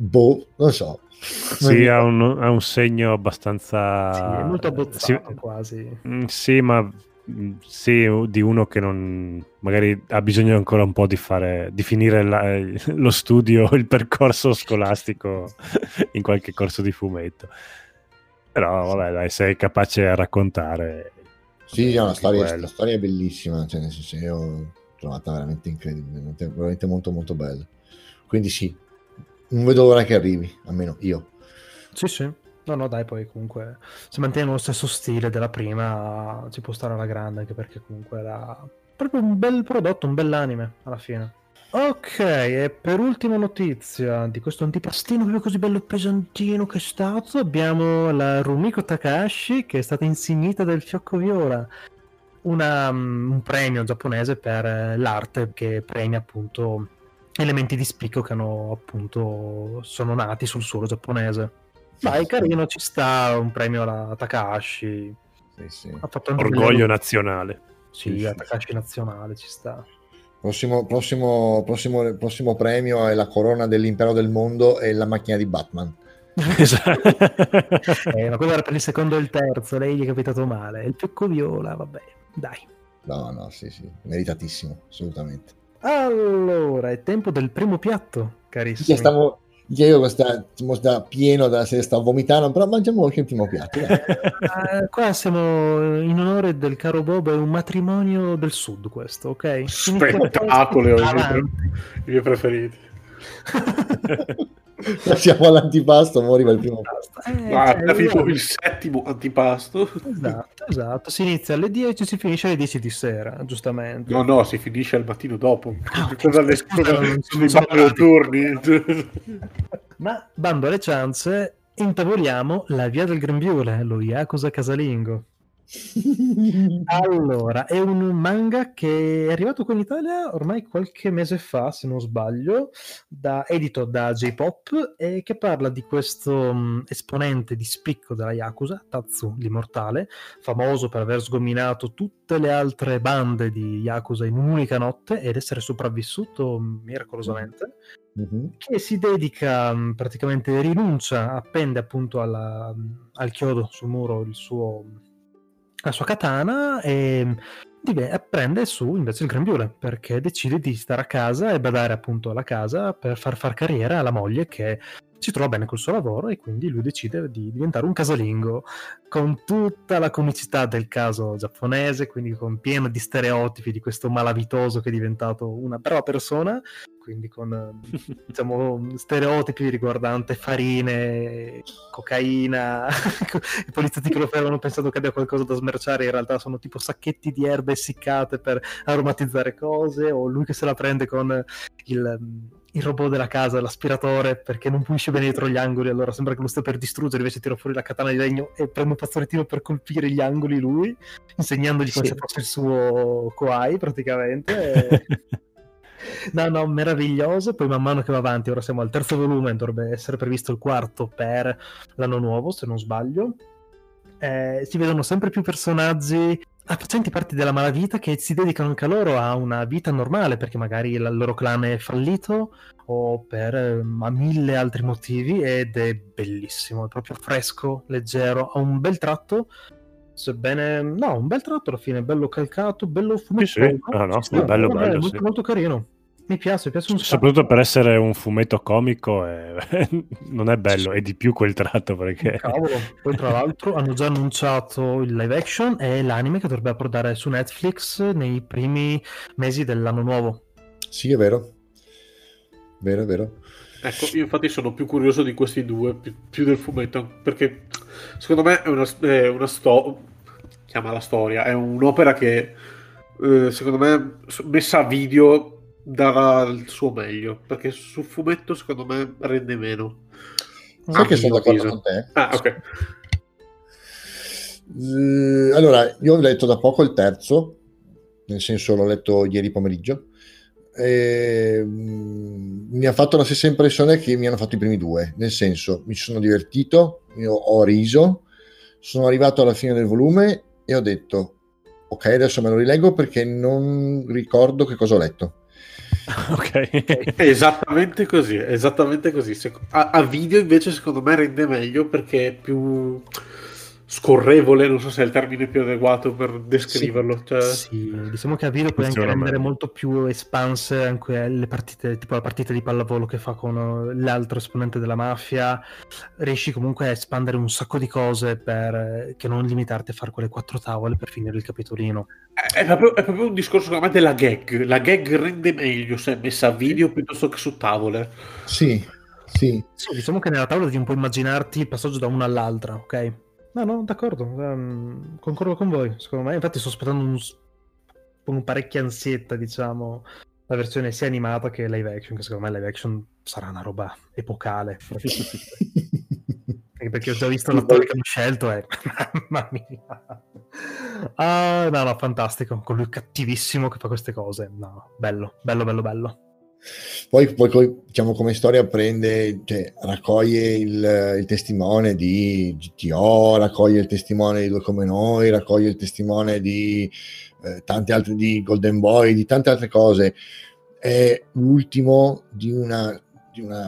Boh, non so. Sì, ha un segno abbastanza... Sì, è molto abbozzato, sì, quasi. Sì, ma sì, di uno che non... magari ha bisogno ancora un po' di finire lo studio, il percorso scolastico in qualche corso di fumetto. Però, vabbè, dai, sei capace a raccontare. Sì, è una storia è bellissima, cioè, nel senso, io l'ho trovata veramente incredibile, veramente molto molto bella. Quindi sì, non vedo l'ora che arrivi, almeno io. Sì. No, dai, poi comunque se mantiene lo stesso stile della prima ci può stare alla grande, anche perché comunque era proprio un bel prodotto, un bell'anime alla fine. Ok, e per ultima notizia di questo antipastino proprio così bello pesantino che è stato, abbiamo la Rumiko Takahashi che è stata insignita del fiocco viola. Un premio giapponese per l'arte, che premia appunto... elementi di spicco che hanno appunto sono nati sul suolo giapponese. Dai, carino, ci sta un premio alla Takahashi. Sì. Ha fatto anche orgoglio nazionale. Sì, Takahashi nazionale ci sta. Prossimo premio è la corona dell'impero del mondo e la macchina di Batman. Esatto. Ma quello era per il secondo e il terzo, lei gli è capitato male. Il fiocco viola, vabbè, dai. No, sì, meritatissimo, assolutamente. Allora, è tempo del primo piatto, carissimo. Io sta pieno della serie, sta vomitando, però mangiamo anche il primo piatto. Qua siamo in onore del caro Bob, è un matrimonio del sud questo, ok? Spettacolo, i miei preferiti. Siamo all'antipasto, arriva il primo pasto. Il settimo antipasto. Esatto. Si inizia alle 10 e si finisce alle 10 di sera, giustamente. No, si finisce al mattino dopo. Ma bando alle ciance, intavoliamo la via del grembiule, lo Yakuza casalingo. Allora, è un manga che è arrivato qui in Italia ormai qualche mese fa, se non sbaglio, edito da J-Pop, e che parla di questo esponente di spicco della Yakuza, Tatsu l'immortale, famoso per aver sgominato tutte le altre bande di Yakuza in un'unica notte ed essere sopravvissuto miracolosamente, che si dedica, praticamente rinuncia, appende appunto al chiodo sul muro la sua katana e prende su invece il grembiule, perché decide di stare a casa e badare appunto alla casa per far carriera alla moglie, che si trova bene col suo lavoro, e quindi lui decide di diventare un casalingo, con tutta la comicità del caso giapponese, quindi con pieno di stereotipi di questo malavitoso che è diventato una brava persona, quindi con diciamo stereotipi riguardante farine, cocaina. I poliziotti che lo fermano pensando che abbia qualcosa da smerciare, in realtà sono tipo sacchetti di erbe essiccate per aromatizzare cose, o lui che se la prende con il robot della casa, l'aspiratore, perché non pulisce bene dietro gli angoli, allora sembra che lo stia per distruggere, invece tira fuori la katana di legno e prende un fazzolettino per colpire gli angoli lui, insegnandogli come se fosse il suo Kohai praticamente. No, meraviglioso. Poi man mano che va avanti, ora siamo al terzo volume, dovrebbe essere previsto il quarto per l'anno nuovo, se non sbaglio. Si vedono sempre più personaggi facenti parte della malavita che si dedicano anche loro a una vita normale, perché magari il loro clan è fallito o per mille altri motivi, ed è bellissimo, è proprio fresco, leggero, ha un bel tratto, un bel tratto alla fine, bello calcato, bello fumetto. Bello, molto, molto carino. Mi piace un sacco. Soprattutto per essere un fumetto comico non è bello, è di più quel tratto, perché... Cavolo, poi tra l'altro hanno già annunciato il live action e l'anime che dovrebbe approdare su Netflix nei primi mesi dell'anno nuovo. Sì, è vero. Vero. Ecco, io infatti sono più curioso di questi due, più del fumetto, perché secondo me è una chiama la storia, è un'opera che secondo me messa a video darà il suo meglio, perché sul fumetto secondo me rende meno. Sai che sono d'accordo con te? Ah, ok. Allora, io ho letto da poco il terzo, nel senso l'ho letto ieri pomeriggio. Mi ha fatto la stessa impressione che mi hanno fatto i primi due, nel senso mi sono divertito, io ho riso, sono arrivato alla fine del volume e ho detto ok, adesso me lo rileggo perché non ricordo che cosa ho letto. Ok, esattamente così. A video invece secondo me rende meglio perché è più scorrevole, non so se è il termine più adeguato per descriverlo. Sì, diciamo che a video puoi anche rendere molto più espanse anche le partite, tipo la partita di pallavolo che fa con l'altro esponente della mafia, riesci comunque a espandere un sacco di cose per che non limitarti a fare quelle 4 tavole per finire il capitolino. È proprio un discorso secondo me della gag, la gag rende meglio se è messa a video piuttosto che su tavole. Sì, diciamo che nella tavola devi un po' immaginarti il passaggio da una all'altra, ok? No, d'accordo, concordo con voi. Secondo me, infatti, sto aspettando con parecchia ansietta, diciamo, la versione sia animata che live action, che secondo me live action sarà una roba epocale. Perché ho già visto l'attore che hanno scelto . Mamma mia. Fantastico, con lui cattivissimo che fa queste cose. No, bello. Poi diciamo, come storia prende, cioè, raccoglie il testimone di GTO, raccoglie il testimone di Due Come Noi, raccoglie il testimone di tante altre, di Golden Boy, di tante altre cose. È l'ultimo di una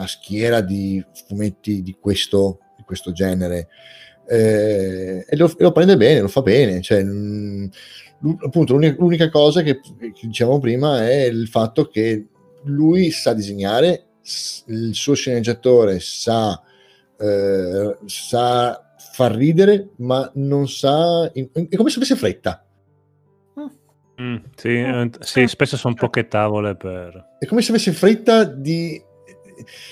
schiera di fumetti di questo genere, e lo prende bene, lo fa bene, cioè, appunto l'unica cosa che dicevamo prima è il fatto che lui sa disegnare, il suo sceneggiatore sa far ridere, ma non sa, è come se avesse fretta. Sì, spesso sono poche tavole per... È come se avesse fretta di...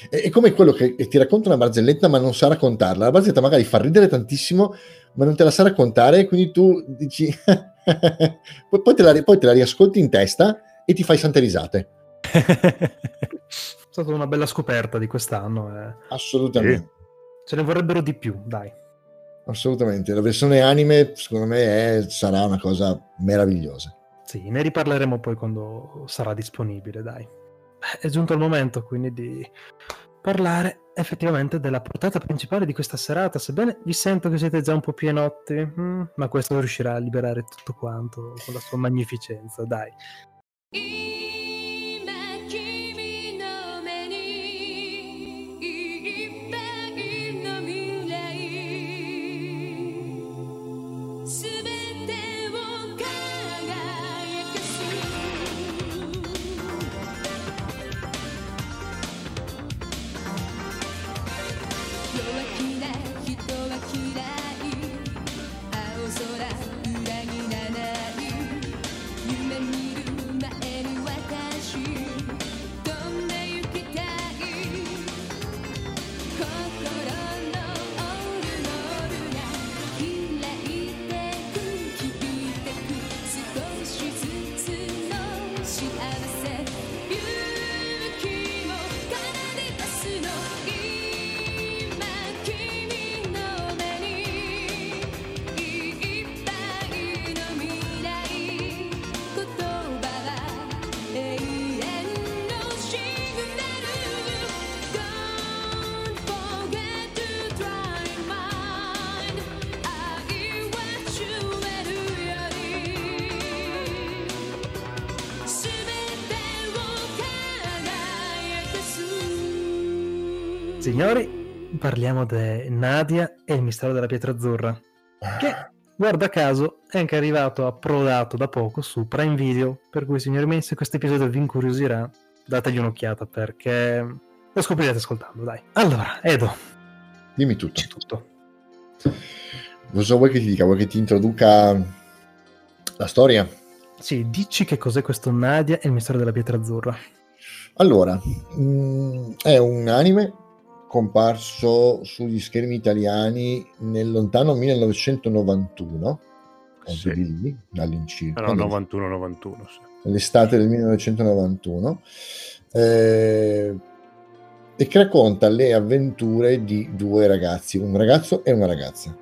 È come quello che ti racconta una barzelletta ma non sa raccontarla. La barzelletta magari fa ridere tantissimo ma non te la sa raccontare, quindi tu dici... poi te la riascolti in testa e ti fai sante risate. È stata una bella scoperta di quest'anno, eh. Assolutamente. Ce ne vorrebbero di più, dai. Assolutamente. La versione anime secondo me sarà una cosa meravigliosa. Sì, ne riparleremo poi quando sarà disponibile, dai. È giunto il momento quindi di parlare effettivamente della portata principale di questa serata, sebbene vi sento che siete già un po' pienotti, ma questo riuscirà a liberare tutto quanto con la sua magnificenza, dai. Signori, parliamo di Nadia e il mistero della Pietra Azzurra, che guarda caso è anche arrivato, approdato da poco su Prime Video, per cui signori miei, se questo episodio vi incuriosirà dategli un'occhiata perché lo scoprirete ascoltando, dai. Allora, Edo, dimmi tutto. Non so, vuoi che ti dica, vuoi che ti introduca la storia? Sì, dici che cos'è questo Nadia e il mistero della Pietra Azzurra. Allora, è un anime comparso sugli schermi italiani nel lontano 1991, sì, lì, dall'incirca. Però 91, sì. L'estate del 1991, e che racconta le avventure di due ragazzi, un ragazzo e una ragazza.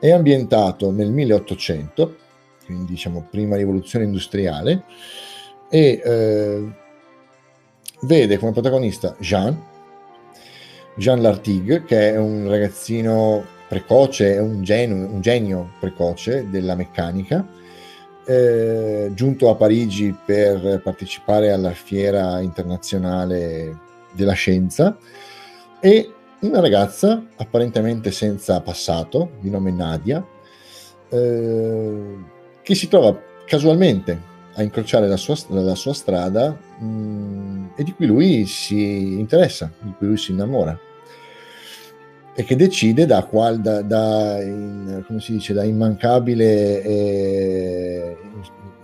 È ambientato nel 1800, quindi diciamo prima rivoluzione industriale, e vede come protagonista Jean Lartigue, che è un ragazzino precoce, è un genio precoce della meccanica, giunto a Parigi per partecipare alla fiera internazionale della scienza, e una ragazza apparentemente senza passato di nome Nadia, che si trova casualmente a incrociare la sua strada, e di cui lui si interessa, di cui lui si innamora, e che decide da immancabile e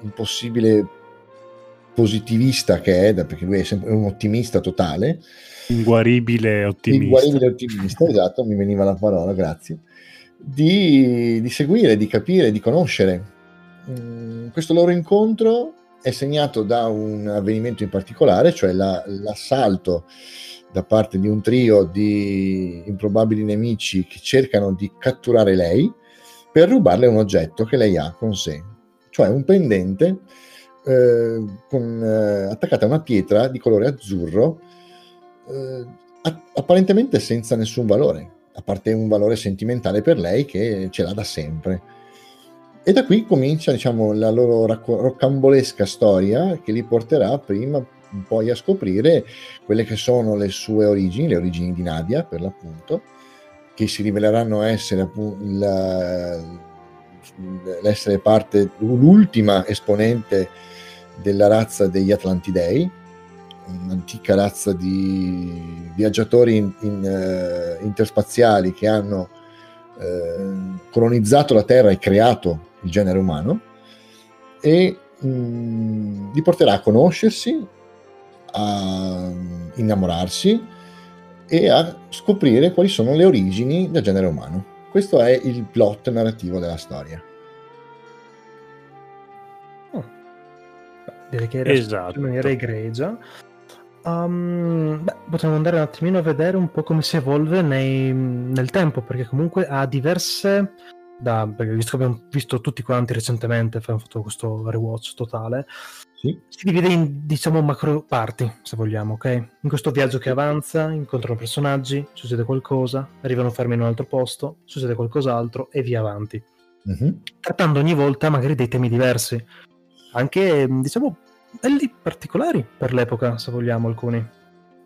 impossibile positivista che è, perché lui è sempre un ottimista totale, inguaribile ottimista, esatto, mi veniva la parola, grazie, di seguire, di capire, di conoscere. Questo loro incontro è segnato da un avvenimento in particolare, cioè l'assalto da parte di un trio di improbabili nemici che cercano di catturare lei per rubarle un oggetto che lei ha con sé, cioè un pendente attaccata a una pietra di colore azzurro, apparentemente senza nessun valore, a parte un valore sentimentale per lei che ce l'ha da sempre. E da qui comincia, diciamo, la loro rocambolesca storia, che li porterà prima poi a scoprire quelle che sono le sue origini, le origini di Nadia per l'appunto, che si riveleranno essere l'essere parte, l'ultima esponente della razza degli Atlantidei, un'antica razza di viaggiatori interspaziali che hanno colonizzato la Terra e creato il genere umano, e li porterà a conoscersi, a innamorarsi e a scoprire quali sono le origini del genere umano. Questo è il plot narrativo della storia. Direi che esatto, in maniera egregia. Potremmo andare un attimino a vedere un po' come si evolve nel tempo, perché comunque ha diverse, perché visto che abbiamo visto tutti quanti recentemente, abbiamo fatto questo rewatch totale, sì. Si divide in, diciamo, macro parti, se vogliamo, ok? In questo viaggio che avanza, incontrano personaggi, succede qualcosa, arrivano fermi in un altro posto, succede qualcos'altro e via avanti, trattando ogni volta magari dei temi diversi, anche, diciamo, belli particolari per l'epoca, se vogliamo, alcuni,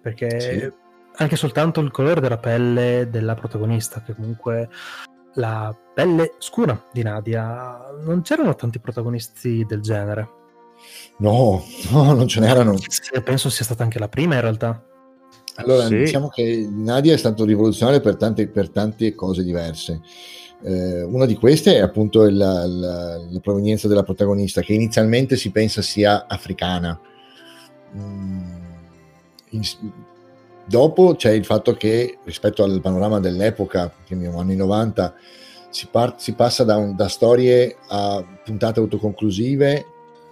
perché sì. Anche soltanto il colore della pelle della protagonista, che comunque la pelle scura di Nadia, non c'erano tanti protagonisti del genere. No, non ce n'erano. Penso sia stata anche la prima in realtà. Allora, sì. Diciamo che Nadia è stato rivoluzionario per tante cose diverse. Una di queste è appunto la provenienza della protagonista, che inizialmente si pensa sia africana. Dopo c'è il fatto che, rispetto al panorama dell'epoca, che negli anni 90, si passa da storie a puntate autoconclusive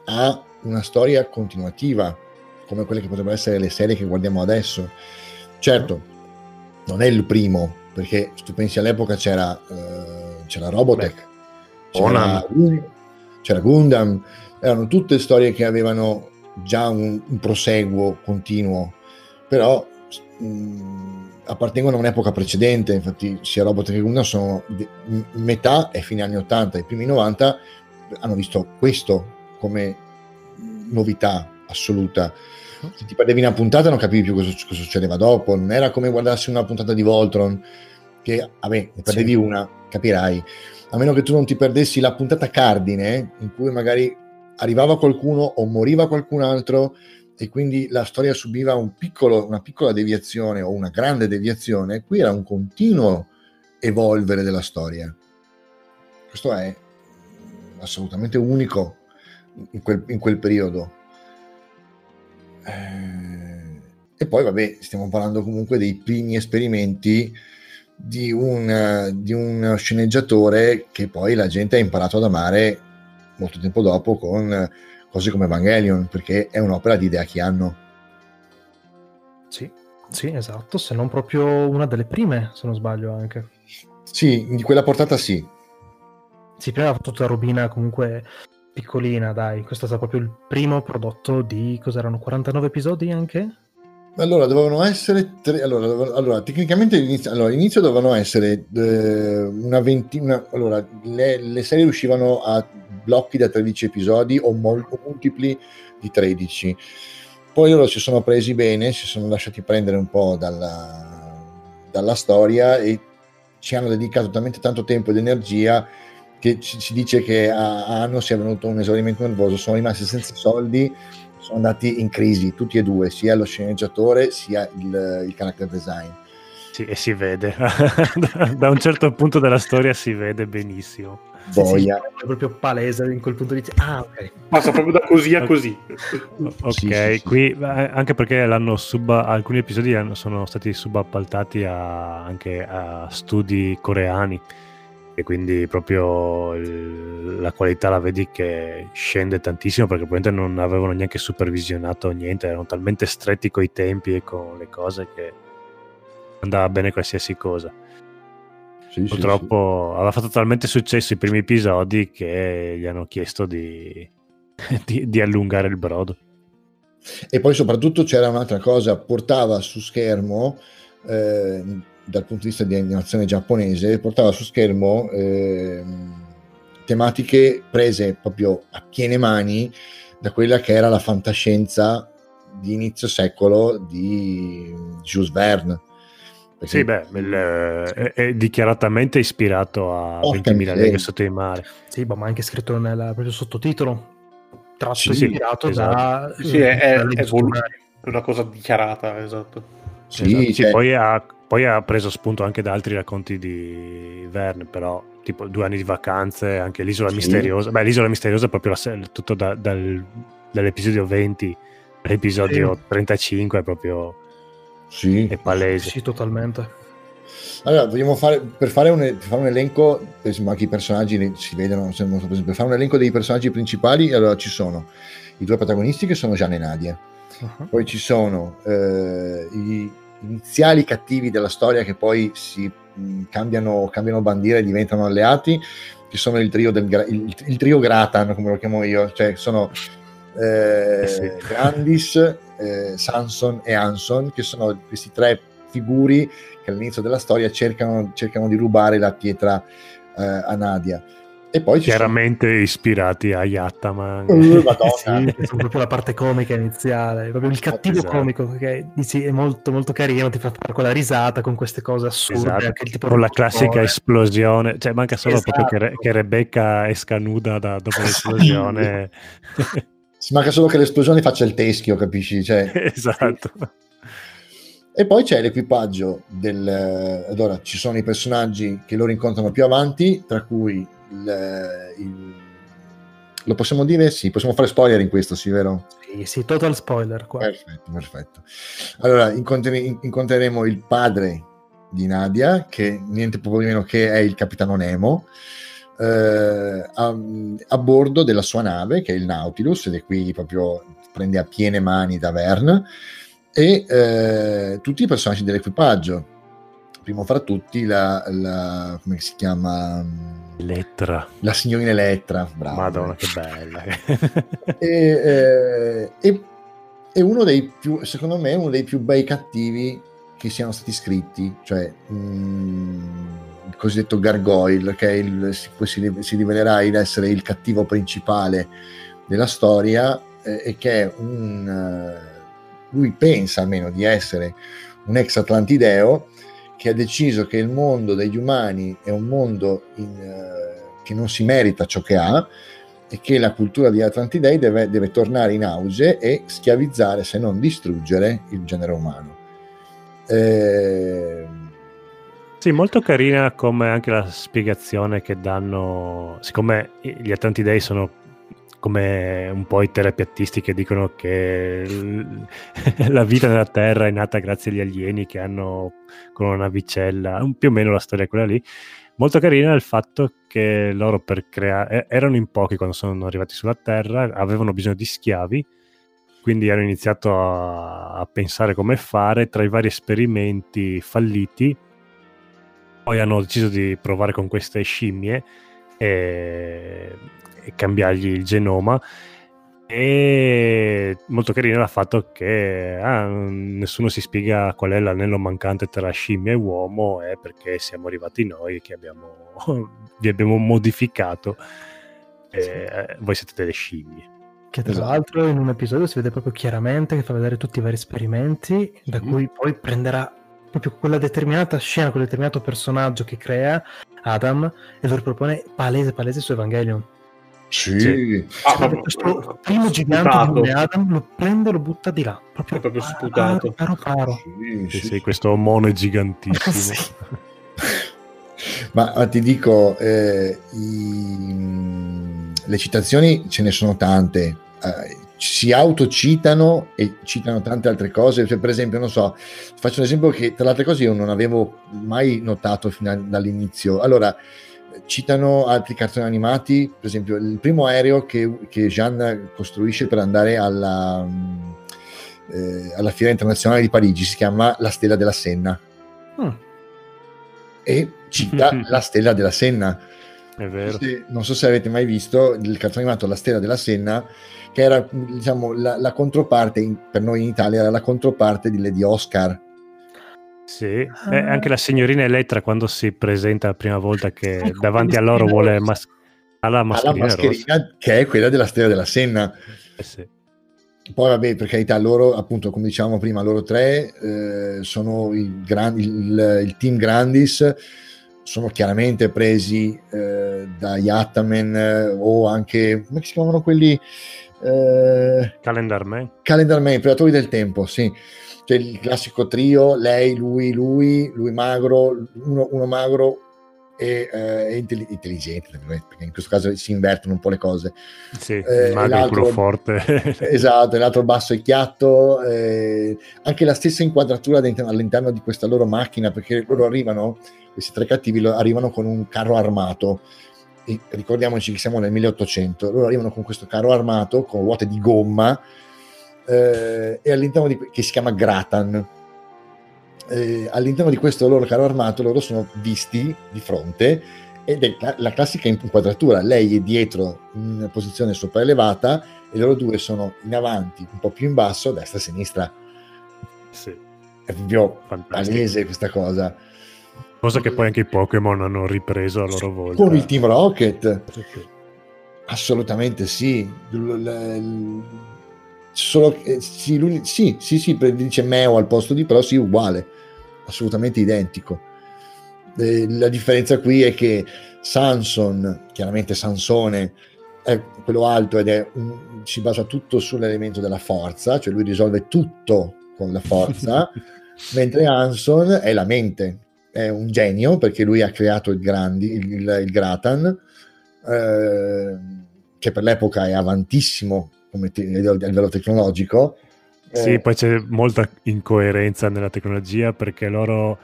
a una storia continuativa, come quelle che potrebbero essere le serie che guardiamo adesso. Certo, non è il primo, perché se tu pensi all'epoca c'era Robotech, c'era Gundam, erano tutte storie che avevano già un proseguo continuo, però appartengono a un'epoca precedente. Infatti sia Robotech che Gundam sono metà e fine anni 80, i primi 90 hanno visto questo come novità assoluta. Se ti perdevi una puntata non capivi più cosa succedeva dopo, non era come guardarsi una puntata di Voltron, che vabbè, ne perdevi sì. Una, capirai, a meno che tu non ti perdessi la puntata cardine, in cui magari arrivava qualcuno o moriva qualcun altro e quindi la storia subiva una piccola deviazione o una grande deviazione. Qui era un continuo evolvere della storia. Questo è assolutamente unico in quel periodo. E poi vabbè, stiamo parlando comunque dei primi esperimenti di un sceneggiatore che poi la gente ha imparato ad amare molto tempo dopo, con cose come Evangelion, perché è un'opera di idea che hanno. Sì, esatto, se non proprio una delle prime, se non sbaglio, anche sì, di quella portata. Sì, prima aveva tutta robina comunque piccolina, dai. Questo è stato proprio il primo prodotto di, cos'erano, 49 episodi anche? Allora, dovevano essere tre. Allora tecnicamente all'inizio dovevano essere una ventina. Allora, le serie uscivano a blocchi da 13 episodi o multipli di 13. Poi loro si sono presi bene, si sono lasciati prendere un po' dalla storia e ci hanno dedicato talmente tanto tempo ed energia che ci dice che a Anno si è venuto un esaurimento nervoso, sono rimasti senza soldi, sono andati in crisi tutti e due, sia lo sceneggiatore sia il character design. Sì, e si vede, da un certo punto della storia si vede benissimo. Boia. Sì, è proprio palese, in quel punto dice, ok. Passa proprio da così a così. Ok, sì. Qui, anche perché alcuni episodi sono stati subappaltati anche a studi coreani, e quindi proprio la qualità la vedi che scende tantissimo, perché probabilmente non avevano neanche supervisionato niente, erano talmente stretti coi tempi e con le cose che andava bene qualsiasi cosa. Sì, purtroppo sì. Aveva fatto talmente successo i primi episodi che gli hanno chiesto di di allungare il brodo. E poi soprattutto c'era un'altra cosa, portava su schermo, dal punto di vista di animazione giapponese, portava su schermo tematiche prese proprio a piene mani da quella che era la fantascienza di inizio secolo di Jules Verne. Perché sì, beh, è dichiaratamente ispirato a 20.000 leghe sotto il mare. Sì, ma anche scritto nel proprio sottotitolo, tratto ispirato da... Sì, è una cosa dichiarata, esatto. Sì, esatto. Sì, poi ha preso spunto anche da altri racconti di Verne, però tipo 2 anni di vacanze, anche l'Isola Misteriosa. Beh, l'Isola Misteriosa è proprio tutto dall'episodio 20 all'episodio 35 è proprio... Sì. È palese. Sì, totalmente. Allora, vogliamo fare, per fare un elenco, anche i personaggi si vedono, per fare un elenco dei personaggi principali, allora ci sono i 2 protagonisti che sono Gian e Nadia. Uh-huh. Poi ci sono gli iniziali cattivi della storia che poi si cambiano bandiera e diventano alleati, che sono il trio Gratan, come lo chiamo io, cioè sono Grandis, Sanson e Hanson, che sono questi 3 figuri che all'inizio della storia cercano di rubare la pietra a Nadia. E poi chiaramente ispirati a Yattaman. Madonna. Sì, sono proprio la parte comica iniziale, proprio il cattivo comico, che dici, è molto molto carino, ti fa fare quella risata con queste cose assurde. Esatto. Con la classica esplosione, cioè manca solo proprio che Rebecca esca nuda dopo l'esplosione. Si manca solo che l'esplosione faccia il teschio, capisci? Cioè, esatto. Sì. E poi c'è l'equipaggio allora, ci sono i personaggi che loro incontrano più avanti, tra cui lo possiamo dire? Sì, possiamo fare spoiler in questo, sì, vero? Sì, total spoiler qua. Perfetto. Allora, incontreremo il padre di Nadia, che niente poco di meno che è il capitano Nemo, a bordo della sua nave, che è il Nautilus, ed è qui proprio prende a piene mani da Verne, e tutti i personaggi dell'equipaggio, primo fra tutti la come si chiama? Elettra. La signorina Elettra, brava. Madonna, che bella. È uno dei più, secondo me, uno dei più bei cattivi che siano stati scritti, cioè il cosiddetto Gargoyle, che poi si rivelerà essere il cattivo principale della storia, e che è lui pensa almeno di essere un ex atlantideo che ha deciso che il mondo degli umani è un mondo che non si merita ciò che ha, e che la cultura di Atlantidei deve tornare in auge e schiavizzare, se non distruggere, il genere umano. Sì, molto carina come anche la spiegazione che danno, siccome gli Atlantidei sono come un po' i terapeutisti che dicono che la vita nella Terra è nata grazie agli alieni che hanno con una navicella, più o meno la storia è quella lì. Molto carina il fatto che loro erano in pochi quando sono arrivati sulla Terra, avevano bisogno di schiavi, quindi hanno iniziato a pensare come fare, tra i vari esperimenti falliti poi hanno deciso di provare con queste scimmie e cambiargli il genoma. E molto carino il fatto che nessuno si spiega qual è l'anello mancante tra scimmia e uomo, è perché siamo arrivati noi che vi abbiamo modificato, voi siete delle scimmie. Che tra l'altro in un episodio si vede proprio chiaramente, che fa vedere tutti i vari esperimenti, da cui poi prenderà proprio quella determinata scena, quel determinato personaggio che crea Adam, e lo ripropone palese su Evangelion. Sì. Questo primo gigante sputato di Adam lo prende e lo butta di là, proprio sputato. Paro. Sì, questo omone gigantissimo. Sì. ma ti dico, le citazioni ce ne sono tante, si autocitano e citano tante altre cose, cioè, per esempio, non so, faccio un esempio che tra le altre cose io non avevo mai notato dall'inizio. Allora, citano altri cartoni animati, per esempio il primo aereo che Jean costruisce per andare alla Fiera Internazionale di Parigi, si chiama La Stella della Senna, e cita La Stella della Senna. È vero. Sì, non so se avete mai visto il cartone animato La Stella della Senna, che era, diciamo, la controparte per noi in Italia era la controparte di Lady Oscar. Sì, anche la signorina Elettra quando si presenta la prima volta che davanti a loro vuole alla mascherina rossa. Che è quella della Stella della Senna. Sì. Poi vabbè, per carità, loro appunto, come dicevamo prima, loro tre sono il team Grandis, sono chiaramente presi da Yattaman o anche, come si chiamano quelli? Calendar Man. Calendar Man, Predatori del Tempo, sì. Cioè il classico trio, lei, lui magro, uno magro e intelligente, perché in questo caso si invertono un po' le cose. Sì, magro e quello forte. Esatto, l'altro basso e chiatto, anche la stessa inquadratura all'interno di questa loro macchina, perché loro arrivano, questi tre cattivi arrivano con un carro armato, e ricordiamoci che siamo nel 1800, loro arrivano con questo carro armato con ruote di gomma e all'interno di che si chiama Gratan, all'interno di questo loro carro armato loro sono visti di fronte ed è la classica inquadratura, lei è dietro in posizione sopraelevata e loro due sono in avanti, un po' più in basso, destra e sinistra. Sì. È proprio palese questa cosa. Cosa che poi anche i Pokémon hanno ripreso a loro volta. Con il Team Rocket. Okay. Assolutamente sì. Solo sì, dice Meo al posto di però, sì, uguale. Assolutamente identico. La differenza qui è che Sanson, chiaramente Sansone, è quello alto ed è si basa tutto sull'elemento della forza, cioè lui risolve tutto con la forza, mentre Hanson è la mente. È un genio perché lui ha creato il Gratan, che per l'epoca è avantissimo come a livello tecnologico. Sì, poi c'è molta incoerenza nella tecnologia perché loro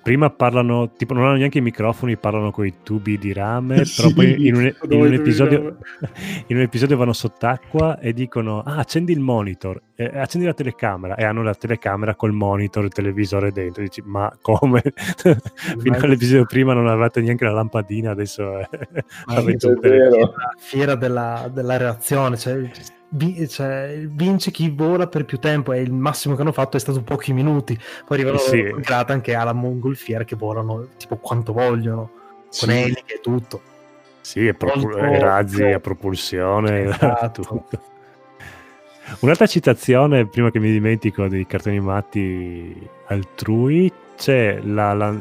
prima parlano, tipo non hanno neanche i microfoni, parlano con i tubi di rame, sì, però poi in un episodio vanno sott'acqua e dicono accendi il monitor, accendi la telecamera, e hanno la telecamera col monitor, il televisore dentro, dici ma come? Fino all'episodio prima non avevate neanche la lampadina, adesso avete un telefono. Fiera della reazione, cioè, vince chi vola per più tempo, e il massimo che hanno fatto è stato pochi minuti, poi arrivano Gratan che ha la mongolfiera che volano tipo quanto vogliono, con eliche e tutto, sì, e razzi a propulsione, esatto. Tutto. Un'altra citazione, prima che mi dimentico, dei cartoni animati altrui, c'è l'anfora,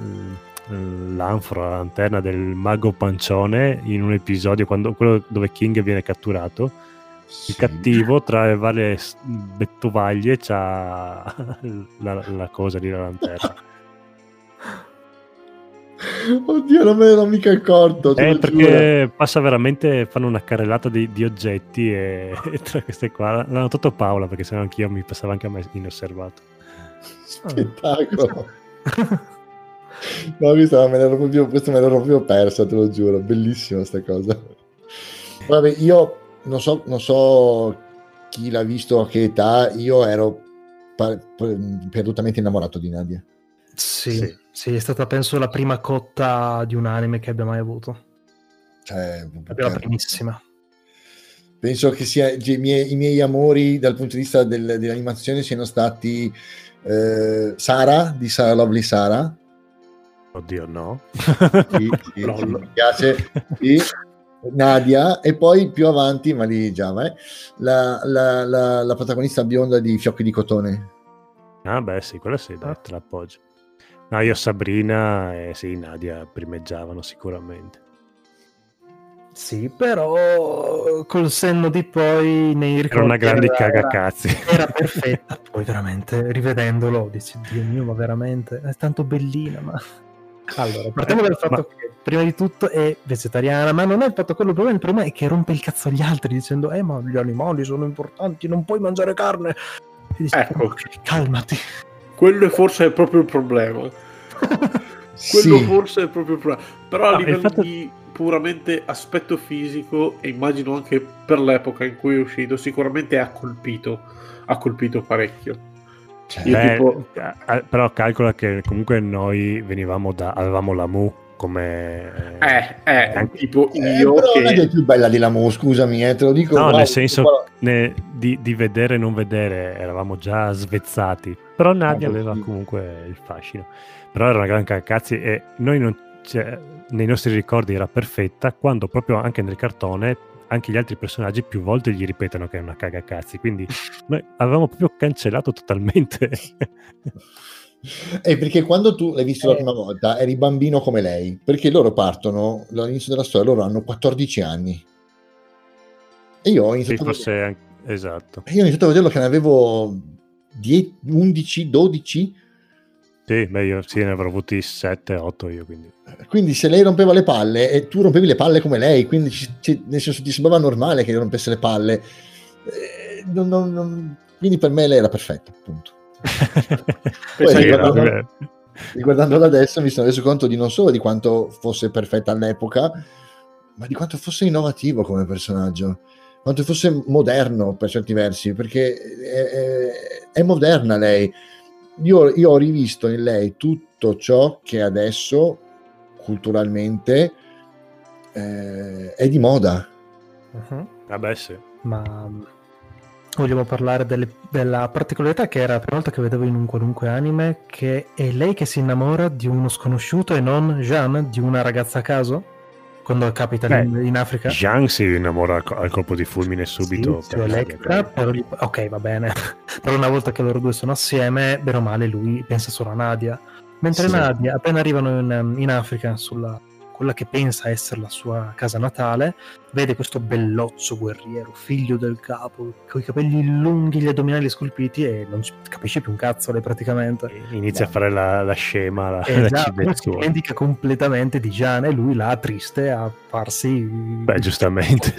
l'antenna del mago pancione in un episodio, quello dove King viene catturato. Il cattivo tra le varie bettovaglie c'ha la cosa lì, la lanterna. Oddio, non me ne ero mica accorto. Perché passa veramente, fanno una carrellata di oggetti e tra queste qua l'ha notato Paola, perché sennò anch'io mi passava anche a me inosservato. Spettacolo. No, questo me l'ero proprio persa, te lo giuro. Bellissima sta cosa. Vabbè, io non so chi l'ha visto a che età, io ero perdutamente innamorato di Nadia. Sì, è stata penso la prima cotta di un anime che abbia mai avuto, cioè, la primissima. Penso che sia i miei amori dal punto di vista dell'animazione siano stati Sara, di Sara Lovely Sara. Oddio no. Sì, mi piace. Sì. Nadia, e poi più avanti, ma lì già la protagonista bionda di Fiocchi di Cotone. Ah beh sì, quella sì, dai, te l'appoggio. No, io Sabrina e sì, Nadia primeggiavano sicuramente. Sì, però col senno di poi nei ricordi era una grande cagacazzi, era perfetta. Poi veramente rivedendolo dici Dio mio, ma veramente è tanto bellina. Ma allora, partiamo dal fatto che prima di tutto è vegetariana, ma non è il fatto quello, il problema è che rompe il cazzo agli altri dicendo ma gli animali sono importanti, non puoi mangiare carne. Dice, ecco, calmati. Quello forse è proprio il problema. Però a livello di puramente aspetto fisico, e immagino anche per l'epoca in cui è uscito, sicuramente ha colpito parecchio. Cioè, però calcola che comunque noi avevamo la Mu come tipo io però che... non è che è più bella di Lamu, scusami, te lo dico, no, vai, nel senso di vedere e non vedere eravamo già svezzati, però Nadia aveva comunque il fascino, però era una gran cacazzi e noi non, cioè, nei nostri ricordi era perfetta, quando proprio anche nel cartone anche gli altri personaggi più volte gli ripetono che è una cagacazzi, quindi noi avevamo proprio cancellato totalmente. È perché quando tu l'hai visto la prima volta eri bambino come lei, perché loro partono all'inizio della storia, loro hanno 14 anni e io ho iniziato, a vederlo che ne avevo 11, 12. Sì, beh, io sì, ne avrò avuti 7-8 io, quindi se lei rompeva le palle e tu rompevi le palle come lei, quindi nel senso ti sembrava normale che io rompesse le palle, quindi per me lei era perfetta, appunto. Riguardandola adesso mi sono reso conto di non solo di quanto fosse perfetta all'epoca, ma di quanto fosse innovativo come personaggio, quanto fosse moderno per certi versi, perché è moderna lei. Io ho rivisto in lei tutto ciò che adesso culturalmente è di moda. Vabbè, sì, ma vogliamo parlare della particolarità che era la prima volta che vedevo in un qualunque anime, che è lei che si innamora di uno sconosciuto e non Jean, di una ragazza a caso, quando capita in Africa. Jean si innamora al colpo di fulmine subito. Sì, ok, va bene. Però una volta che loro due sono assieme, bene o male lui pensa solo a Nadia. Mentre Nadia, appena arrivano in Africa, sulla quella che pensa essere la sua casa natale, vede questo bellozzo guerriero, figlio del capo, con i capelli lunghi, gli addominali scolpiti, e non capisce più un cazzole praticamente. Inizia a fare la scema, la cibezzone. Si indica completamente di Gian e lui là triste a farsi... Beh, giustamente.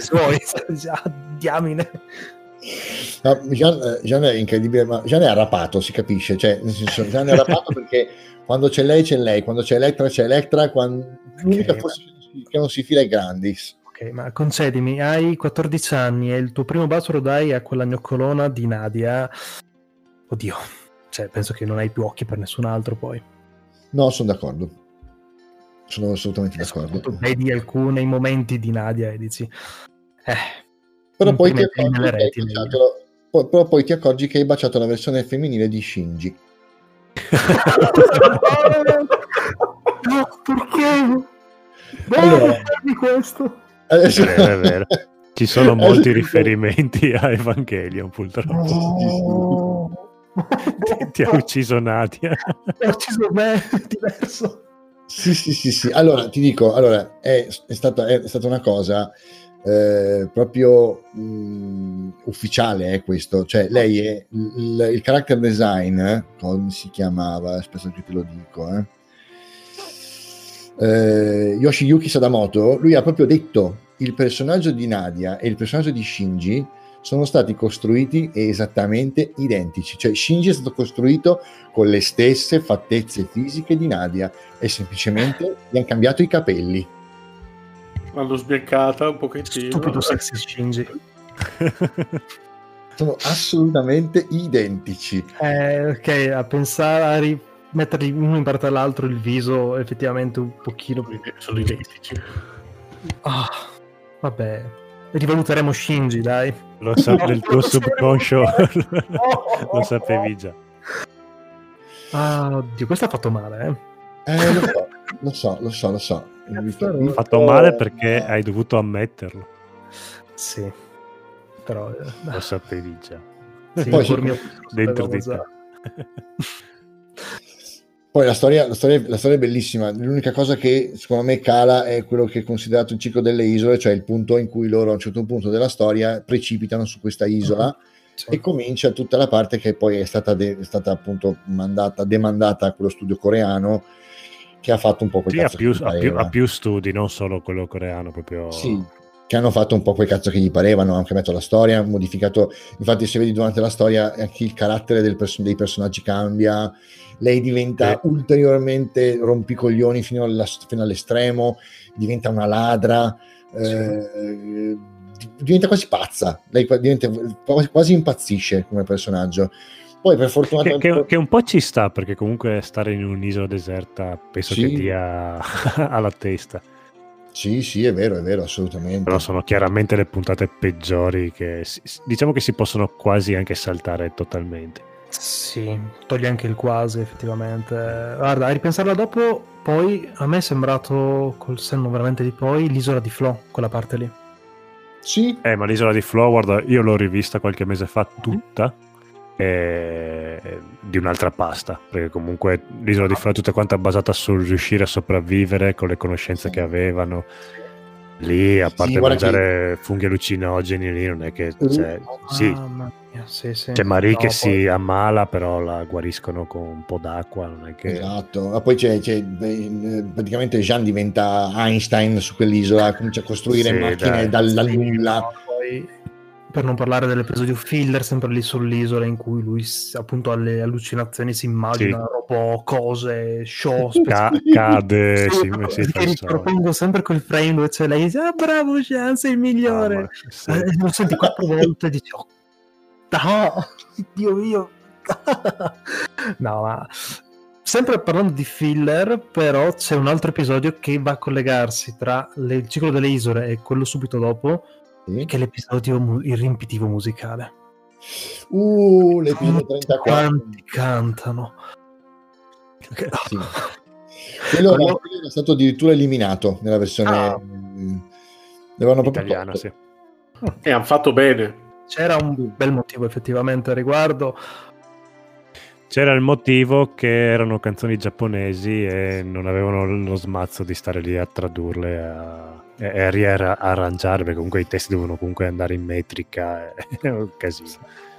Diamine. No, Gian è incredibile, ma Gian è arrapato, si capisce, cioè nel senso, Gian è arrapato perché quando c'è lei, quando c'è Electra, quando... l'unica forse che non si fila è Grandis. Ok, ma concedimi, hai 14 anni e il tuo primo bacio lo dai a quella gnoccolona di Nadia. Oddio, cioè penso che non hai più occhi per nessun altro poi. No, sono d'accordo. Sono assolutamente d'accordo. Tu vedi alcuni momenti di Nadia e dici... Però poi ti accorgi che hai baciato la versione femminile di Shinji. No, perché? Allora, di questo adesso... è vero. Ci sono molti riferimenti a Evangelion, purtroppo. Ti ha ucciso Nadia. Ti ha ucciso me, diverso. Sì. Allora, ti dico, è stata una cosa proprio ufficiale, questo. Cioè, lei è il character design, come si chiamava? Aspetta che te lo dico, Yoshiyuki Sadamoto, lui ha proprio detto: il personaggio di Nadia e il personaggio di Shinji sono stati costruiti esattamente identici, cioè Shinji è stato costruito con le stesse fattezze fisiche di Nadia e semplicemente gli hanno cambiato i capelli, l'hanno sbiaccata un pochettino. Stupido sexy Shinji. Sono assolutamente identici, ok, a pensare a metterli uno in parte all'altro il viso effettivamente un pochino sono identici. Vabbè, rivaluteremo Shinji, dai. Lo sapevi, nel tuo subconscio. Lo sapevi già. Oddio, questo ha fatto male, Lo so. Ha fatto male perché hai dovuto ammetterlo. Sì, però lo sapevi già. Sì, poi dentro di te. Poi la storia è bellissima. L'unica cosa che secondo me cala è quello che è considerato il ciclo delle isole, cioè il punto in cui loro a un certo punto della storia precipitano su questa isola e comincia tutta la parte che poi è stata appunto demandata a quello studio coreano che ha fatto un po' quel cazzo ha più studi, non solo quello coreano proprio. Sì, che hanno fatto un po' quel cazzo che gli parevano, hanno cambiato la storia, hanno modificato, infatti se vedi durante la storia anche il carattere dei personaggi cambia, lei diventa ulteriormente rompicoglioni fino all'estremo, diventa una ladra, diventa quasi pazza, lei quasi impazzisce come personaggio, Poi per fortuna che un po' ci sta, perché comunque stare in un'isola deserta penso sì, che dia alla testa. Sì, sì, è vero, assolutamente. Però sono chiaramente le puntate peggiori che diciamo che si possono quasi anche saltare totalmente. Sì, toglie anche il quasi, effettivamente. Guarda, a ripensarla dopo, poi a me è sembrato, col senno veramente di poi, l'isola di Flo, quella parte lì. Sì. Ma l'isola di Flo, guarda, io l'ho rivista qualche mese fa tutta, di un'altra pasta, perché comunque l'isola di Flo è tutta quanta basata sul riuscire a sopravvivere con le conoscenze che avevano lì, a parte mangiare funghi allucinogeni lì, non è che c'è, c'è Marie che si ammala, però la guariscono con un po' d'acqua, non è che... Esatto. Ma poi c'è praticamente Jean diventa Einstein su quell'isola, comincia a costruire macchine dal nulla. Per non parlare dell'episodio filler, sempre lì sull'isola, in cui lui appunto alle allucinazioni si immagina robot, cose, show, cade, si propongo sempre quel frame dove c'è lei, dice, bravo Jean, sei il migliore, lo senti 4 volte e dici, oh, no, Dio mio. No, ma sempre parlando di filler, però c'è un altro episodio che va a collegarsi tra il ciclo delle isole e quello subito dopo, che è l'episodio, il riempitivo musicale. L'episodio 34. Quanti cantano. Sì. Quello era stato addirittura eliminato nella versione italiana, sì. E hanno fatto bene. C'era un bel motivo effettivamente a riguardo. C'era il motivo che erano canzoni giapponesi e non avevano lo smazzo di stare lì a tradurle e riarrangiare, perché comunque i testi devono comunque andare in metrica, è un casino.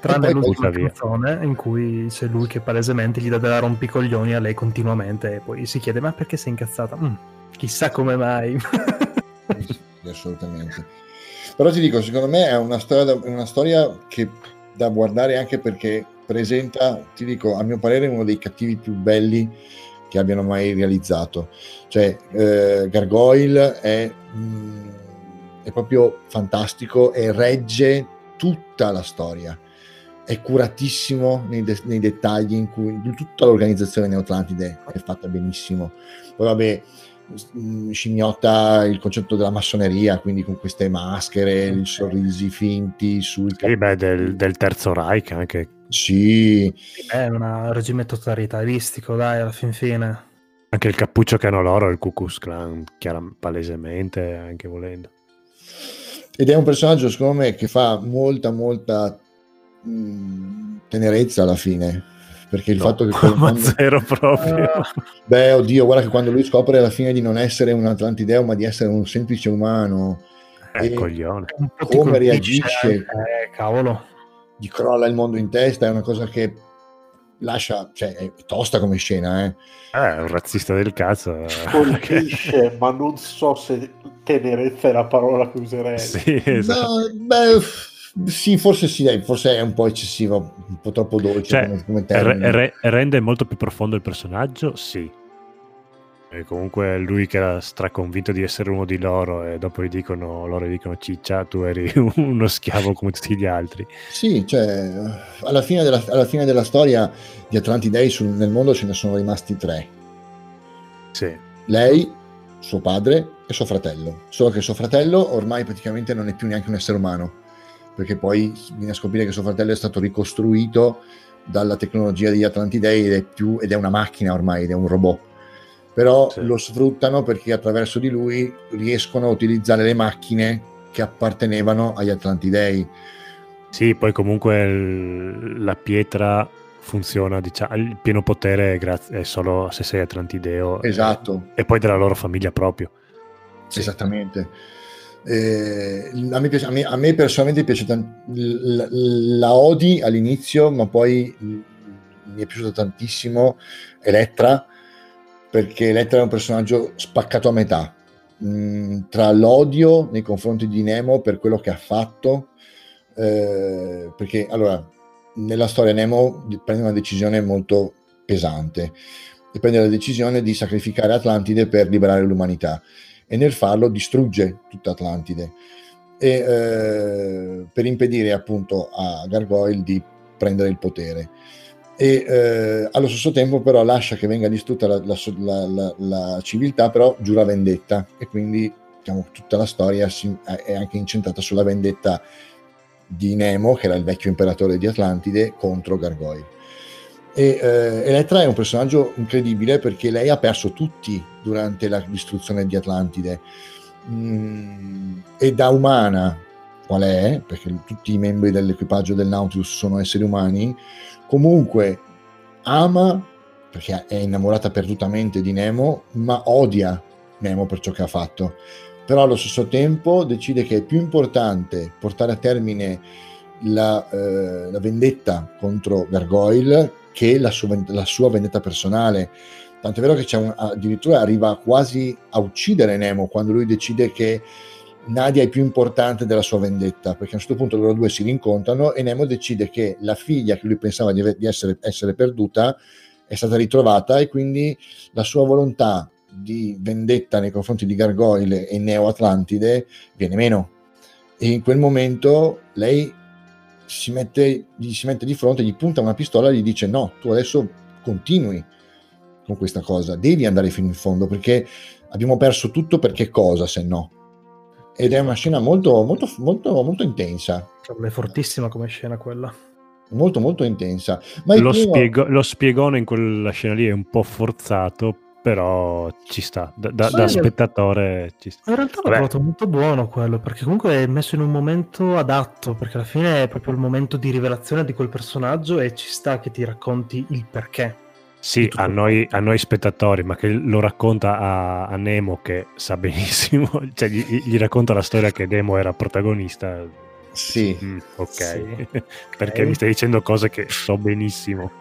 Tranne l'ultima canzone in cui c'è lui che palesemente gli dà della rompicoglioni a lei continuamente e poi si chiede ma perché sei incazzata? Chissà come mai. Assolutamente. Però ti dico, secondo me è una storia che da guardare, anche perché presenta, ti dico, a mio parere uno dei cattivi più belli che abbiano mai realizzato. Cioè Gargoyle è proprio fantastico e regge tutta la storia, è curatissimo nei dettagli, in cui tutta l'organizzazione neoatlantide è fatta benissimo. Poi vabbè, scimmiotta il concetto della massoneria, quindi con queste maschere, i sorrisi finti sul del Terzo Reich anche. Sì, è un regime totalitaristico, dai, alla fin fine. Anche il cappuccio che hanno loro, il Ku Klux Klan, palesemente, anche volendo. Ed è un personaggio, secondo me, che fa molta tenerezza alla fine, perché il fatto che zero proprio. Beh, oddio, guarda che quando lui scopre alla fine di non essere un atlantideo, ma di essere un semplice umano, e coglione, come reagisce, cavolo, gli crolla il mondo in testa, è una cosa che lascia, cioè è tosta come scena, è un razzista del cazzo, colpisce. Ma non so se tenerezza è la parola che userei. Sì, esatto. No, beh, sì, forse è un po' eccessivo, un po' troppo dolce, cioè, come termine. Rende molto più profondo il personaggio, sì. E comunque lui che era straconvinto di essere uno di loro, e dopo gli dicono ciccia, tu eri uno schiavo come tutti gli altri. Sì, cioè alla fine della storia di Atlantidei nel mondo ce ne sono rimasti 3. Sì. Lei, suo padre e suo fratello. Solo che suo fratello ormai praticamente non è più neanche un essere umano, perché poi viene a scoprire che suo fratello è stato ricostruito dalla tecnologia degli Atlantidei ed è una macchina ormai, ed è un robot. Però lo sfruttano perché attraverso di lui riescono a utilizzare le macchine che appartenevano agli Atlantidei. Sì, poi comunque la pietra funziona, diciamo, il pieno potere è solo se sei Atlantideo. Esatto. E poi della loro famiglia proprio. Sì. Esattamente. A me personalmente piace tanto, la odi all'inizio, ma poi mi è piaciuta tantissimo Elettra, perché Elettra è un personaggio spaccato a metà, tra l'odio nei confronti di Nemo per quello che ha fatto, perché allora nella storia Nemo prende una decisione molto pesante, prende la decisione di sacrificare Atlantide per liberare l'umanità, e nel farlo distrugge tutta Atlantide, e per impedire appunto a Gargoyle di prendere il potere. e allo stesso tempo però lascia che venga distrutta la civiltà, però giura vendetta, e quindi diciamo, tutta la storia è anche incentrata sulla vendetta di Nemo, che era il vecchio imperatore di Atlantide, contro Gargoyle. E Elettra è un personaggio incredibile, perché lei ha perso tutti durante la distruzione di Atlantide, e da umana qual è, perché tutti i membri dell'equipaggio del Nautilus sono esseri umani, comunque ama, perché è innamorata perdutamente di Nemo, ma odia Nemo per ciò che ha fatto, però allo stesso tempo decide che è più importante portare a termine la vendetta contro Gargoyle che la sua vendetta personale. Tant'è vero che addirittura arriva quasi a uccidere Nemo quando lui decide che Nadia è più importante della sua vendetta, perché a un certo punto loro due si rincontrano e Nemo decide che la figlia che lui pensava di essere perduta è stata ritrovata, e quindi la sua volontà di vendetta nei confronti di Gargoyle e Neo Atlantide viene meno, e in quel momento lei gli si mette di fronte, gli punta una pistola e gli dice: no, tu adesso continui con questa cosa, devi andare fino in fondo, perché abbiamo perso tutto, perché cosa se no. Ed è una scena molto molto molto molto intensa, è fortissima come scena quella, molto molto intensa, ma lo spiegone in quella scena lì è un po' forzato, però ci sta da spettatore, ci sta. In realtà l'ho trovato molto buono quello, perché comunque è messo in un momento adatto, perché alla fine è proprio il momento di rivelazione di quel personaggio e ci sta che ti racconti il perché. Sì, a noi spettatori, ma che lo racconta a Nemo che sa benissimo, cioè gli racconta la storia che Nemo era protagonista. Sì. Ok, sì. Perché mi stai dicendo cose che so benissimo.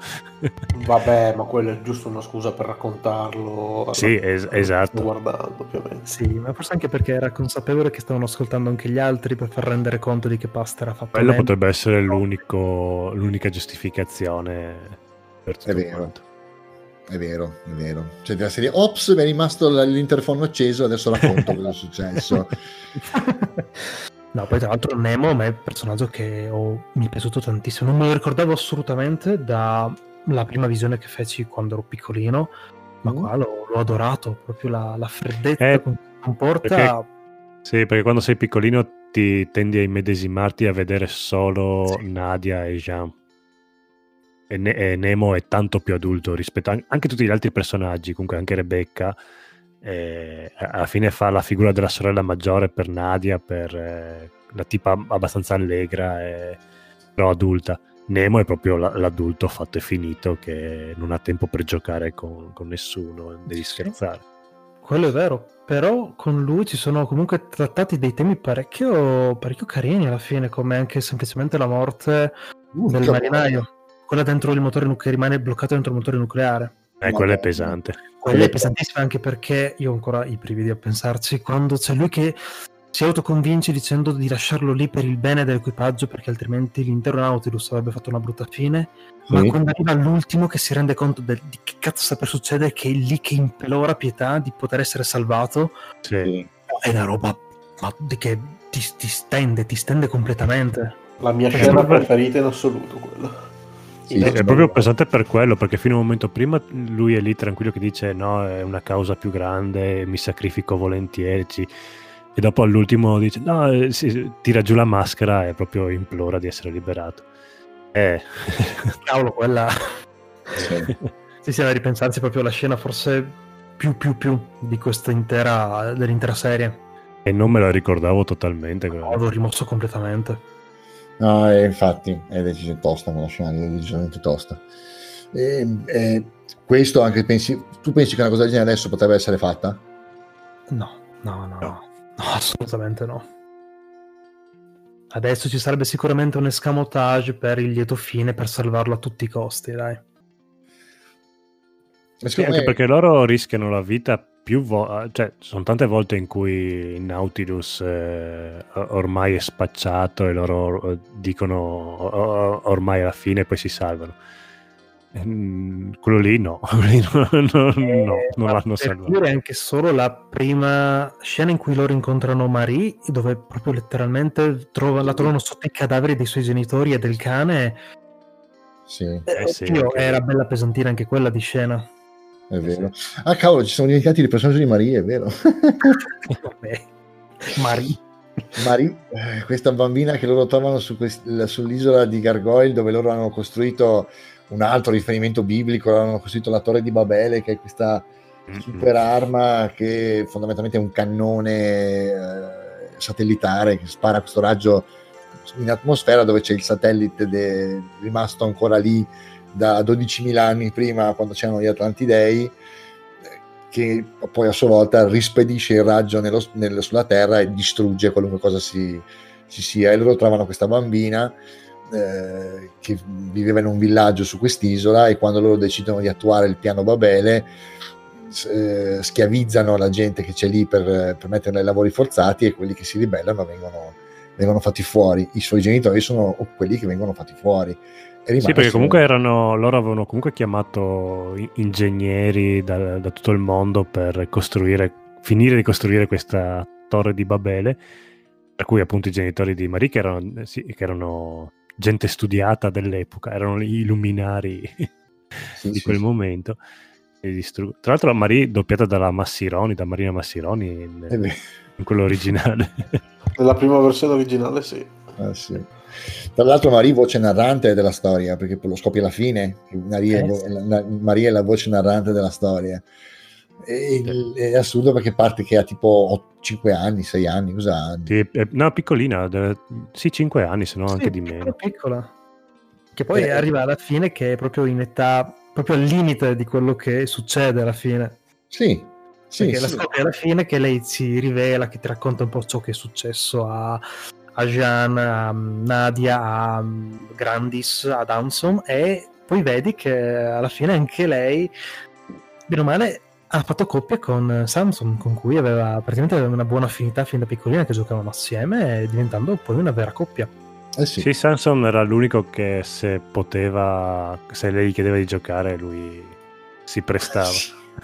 Vabbè, ma quella è giusto una scusa per raccontarlo. Sì, esatto. Guardando, ovviamente. Sì, ma forse anche perché era consapevole che stavano ascoltando anche gli altri per far rendere conto di che pasta era fatto. Quella potrebbe essere l'unica giustificazione per tutto quanto. È vero. Cioè, della serie ops, mi è rimasto l'interfono acceso, adesso racconto cosa è successo. No, poi tra l'altro Nemo è un personaggio che mi è piaciuto tantissimo, non me lo ricordavo assolutamente dalla prima visione che feci quando ero piccolino, ma qua l'ho adorato, proprio la freddezza con cui si comporta. Perché quando sei piccolino ti tendi a immedesimarti, a vedere solo Nadia e Jean. E Nemo è tanto più adulto rispetto anche a tutti gli altri personaggi, comunque anche Rebecca alla fine fa la figura della sorella maggiore per Nadia, per una tipa abbastanza allegra però adulta. Nemo è proprio l'adulto fatto e finito che non ha tempo per giocare con nessuno, devi scherzare. Quello è vero, però con lui ci sono comunque trattati dei temi parecchio carini alla fine, come anche semplicemente la morte del marinaio, quella dentro il motore nucleare, rimane bloccato dentro il motore nucleare. Quella è pesante. Quella è pesantissima, anche perché io ho ancora i brividi a pensarci, quando c'è lui che si autoconvince dicendo di lasciarlo lì per il bene dell'equipaggio, perché altrimenti l'intero Nautilus avrebbe fatto una brutta fine, ma quando arriva l'ultimo che si rende conto di che cazzo sta per succedere, che è lì che impelora pietà di poter essere salvato, è una roba che ti stende completamente. La mia scena preferita in assoluto, quella. Sì, è proprio pesante per quello, perché fino a un momento prima lui è lì tranquillo che dice no, è una causa più grande, mi sacrifico volentieri, e dopo all'ultimo dice no, tira giù la maschera e proprio implora di essere liberato. Cavolo, quella sì, da ripensarsi proprio alla scena forse più di questa dell'intera serie, e non me la ricordavo totalmente. L'ho rimosso completamente. No, infatti è decisamente tosta quella scena, è decisamente tosta. Questo anche tu pensi che una cosa del genere adesso potrebbe essere fatta? No, assolutamente no. Adesso ci sarebbe sicuramente un escamotage per il lieto fine, per salvarlo a tutti i costi, dai. Sì, anche perché loro rischiano la vita cioè, sono tante volte in cui il Nautilus ormai è spacciato e loro dicono ormai alla fine, poi si salvano. Quello lì no, non l'hanno salvato. Pure anche solo la prima scena in cui loro incontrano Marie, dove proprio letteralmente la trovano sotto i cadaveri dei suoi genitori e del cane. Sì. Sì. Era bella pesantina anche quella di scena. È vero. Ah, cavolo, ci siamo dimenticati il personaggio di Marie, è vero. Marie, questa bambina che loro trovano su sull'isola di Gargoyle, dove loro hanno costruito un altro riferimento biblico, hanno costruito la torre di Babele, che è questa super arma che fondamentalmente è un cannone satellitare che spara questo raggio in atmosfera, dove c'è il satellite rimasto ancora lì da 12.000 anni prima, quando c'erano gli Atlantidei, che poi a sua volta rispedisce il raggio sulla Terra e distrugge qualunque cosa ci sia. E loro trovano questa bambina che viveva in un villaggio su quest'isola, e quando loro decidono di attuare il piano Babele schiavizzano la gente che c'è lì per metterla ai lavori forzati, e quelli che si ribellano vengono fatti fuori. I suoi genitori sono quelli che vengono fatti fuori. Sì, perché comunque loro avevano comunque chiamato ingegneri da tutto il mondo per finire di costruire questa torre di Babele, per cui appunto i genitori di Marie, che erano gente studiata dell'epoca, erano i luminari di quel momento. Tra l'altro la Marie doppiata da Marina Massironi in quello originale. Nella prima versione originale sì. Ah, sì. Tra l'altro Marie voce narrante della storia, perché lo scopri alla fine. Marie è la voce narrante della storia. È assurdo, perché parte che ha tipo 5 anni, 6 anni, cosa? No, piccolina, sì, 5 anni, se no sì, anche di meno. Piccola. Che poi arriva alla fine, che è proprio in età, proprio al limite di quello che succede alla fine. Sì. Perché la scopri alla fine, che lei si rivela, che ti racconta un po' ciò che è successo a Jean, a Nadia, a Grandis, ad Hanson, e poi vedi che alla fine anche lei, bene o male, ha fatto coppia con Samson, con cui aveva una buona affinità fin da piccolina, che giocavano assieme, diventando poi una vera coppia. Sì, Samson era l'unico che se lei chiedeva di giocare lui si prestava.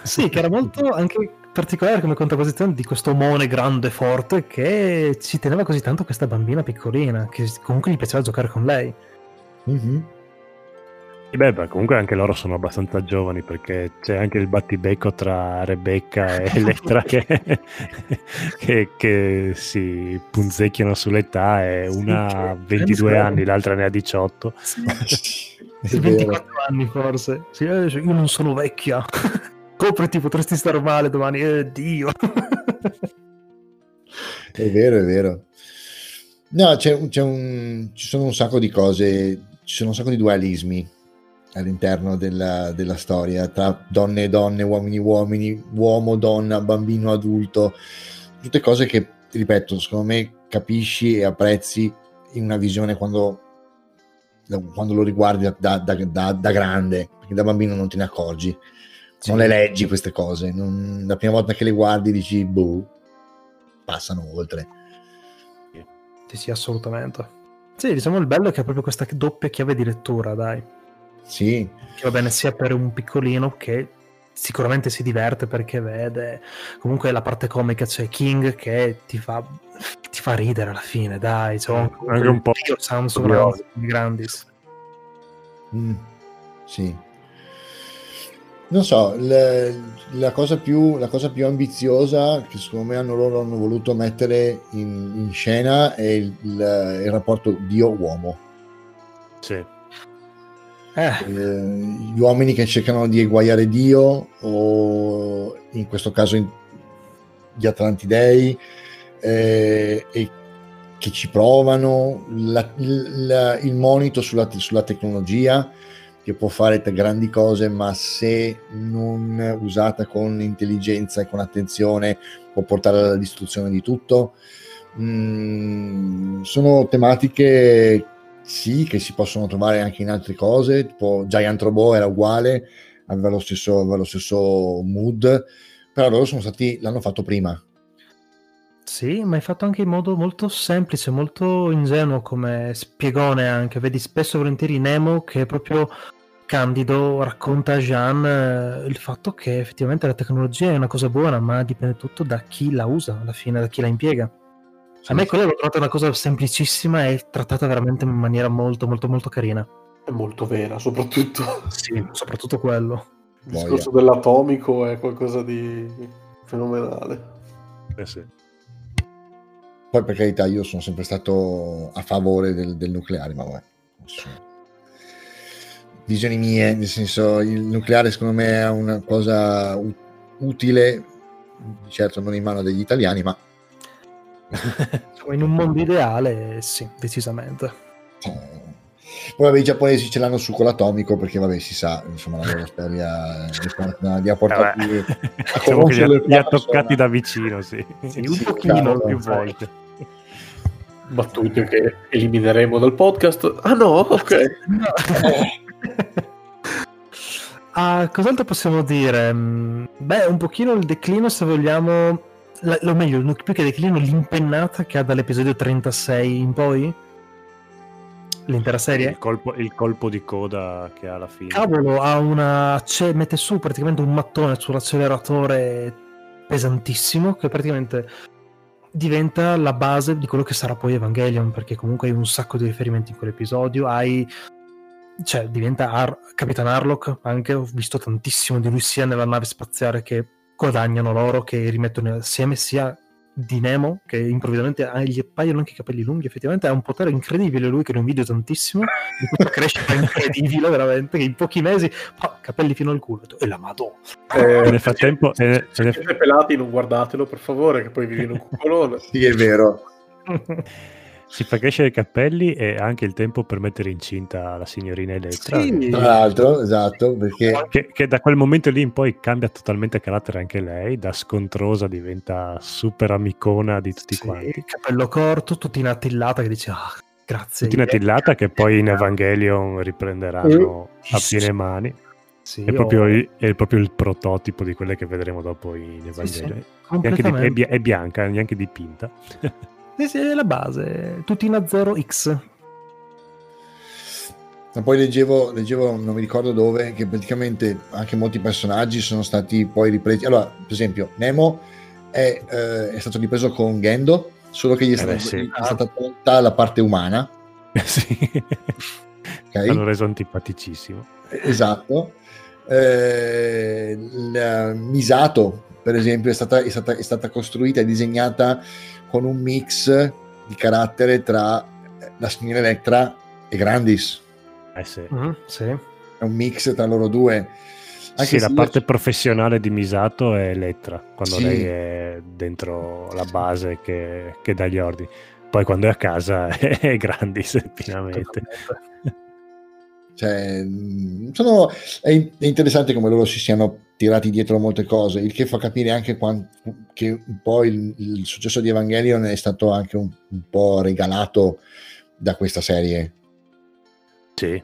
Sì, che era molto anche particolare come contrapposizione di questo omone grande e forte, che ci teneva così tanto questa bambina piccolina, che comunque gli piaceva giocare con lei. Mm-hmm. E beh, comunque anche loro sono abbastanza giovani, perché c'è anche il battibecco tra Rebecca e Elettra che si punzecchiano sull'età, e una ha 22 anni, l'altra ne ha 18. Sì, 24 anni forse. Sì, io non sono vecchia. Copriti, potresti stare male domani, Dio. È vero. No, ci sono un sacco di cose, ci sono un sacco di dualismi all'interno della storia, tra donne e donne, uomini e uomini, uomo, donna, bambino, adulto, tutte cose che, ripeto, secondo me capisci e apprezzi in una visione quando lo riguardi da grande, perché da bambino non te ne accorgi. Non le leggi queste cose, la prima volta che le guardi dici boh, passano oltre. Sì, assolutamente. Sì, diciamo il bello è che è proprio questa doppia chiave di lettura, dai. Sì. Che va bene sia per un piccolino che sicuramente si diverte, perché vede comunque la parte comica, c'è King che ti fa ridere alla fine, dai, anche un po' Samsung Grandis. Sì. Non so, la cosa più ambiziosa che secondo me loro hanno voluto mettere in scena è il rapporto Dio-uomo. Sì. Gli uomini che cercano di eguagliare Dio, o in questo caso gli Atlantidei, e che ci provano, il monito sulla tecnologia, che può fare grandi cose, ma se non usata con intelligenza e con attenzione può portare alla distruzione di tutto. Sono tematiche sì che si possono trovare anche in altre cose, tipo Giant Robot era uguale, aveva lo stesso mood, però loro l'hanno fatto prima. Sì, ma è fatto anche in modo molto semplice, molto ingenuo, come spiegone anche. Vedi spesso e volentieri Nemo che proprio candido racconta a Jean il fatto che effettivamente la tecnologia è una cosa buona, ma dipende tutto da chi la usa alla fine, da chi la impiega. Sì, a me quella l'ho trovata una cosa semplicissima e trattata veramente in maniera molto molto molto carina. è molto vera, soprattutto. Sì, soprattutto quello. Il discorso dell'atomico è qualcosa di fenomenale. Sì. Poi, per carità, io sono sempre stato a favore del nucleare, ma vabbè, visioni mie, nel senso, il nucleare secondo me è una cosa utile, certo non in mano degli italiani, ma in un mondo ideale sì, decisamente. Poi vabbè, i giapponesi ce l'hanno su con l'atomico, perché vabbè, si sa, insomma, la loro storia li ha portati a conoscere, li ha toccati da vicino, sì, un pochino più volte. Battute che elimineremo dal podcast. Ah no, ok. No. Cos'altro possiamo dire? Beh, un pochino il declino, se vogliamo, o meglio, più che declino, l'impennata che ha dall'episodio 36 in poi, l'intera serie, il colpo di coda che ha alla fine. Cavolo, ha mette su praticamente un mattone sull'acceleratore pesantissimo, che praticamente diventa la base di quello che sarà poi Evangelion, perché comunque hai un sacco di riferimenti in quell'episodio, diventa Capitan Harlock, anche ho visto tantissimo di lui, sia nella nave spaziale che guadagnano loro, che rimettono assieme, sia di Nemo, che improvvisamente gli appaiono anche i capelli lunghi, effettivamente ha un potere incredibile lui, che lo invidio tantissimo, di questa crescita incredibile veramente, che in pochi mesi, capelli fino al culo, e la madonna. Nel frattempo siete pelati, non guardatelo per favore, che poi vi viene un cucolone. Sì, è vero. Si fa crescere i capelli e anche il tempo per mettere incinta la signorina Elettra. Sì, tra l'altro, esatto, perché che da quel momento lì in poi cambia totalmente carattere anche lei, da scontrosa diventa super amicona di tutti quanti. Capello corto, tutti in attillata, che dice grazie. Tutti in attillata, che poi in Evangelion riprenderanno a piene mani. Sì, è proprio il prototipo di quelle che vedremo dopo in Evangelion. Sì, è bianca, neanche dipinta. Sì, è la base, tutti in A0X. Ma poi leggevo, non mi ricordo dove, che praticamente anche molti personaggi sono stati poi ripresi. Allora, per esempio, Nemo è stato ripreso con Gendo, solo che gli è stata tolta la parte umana. Sì. Okay. L'hanno reso antipaticissimo. Esatto. Misato, per esempio, è stata costruita e disegnata con un mix di carattere tra la signora Elettra e Grandis. È un mix tra loro due. Anche la parte professionale di Misato è Elettra, quando lei è dentro la base che dà gli ordini. Poi quando è a casa è Grandis, pienamente. È interessante come loro si siano tirati dietro molte cose, il che fa capire anche che poi il successo di Evangelion è stato anche un po' regalato da questa serie. Sì,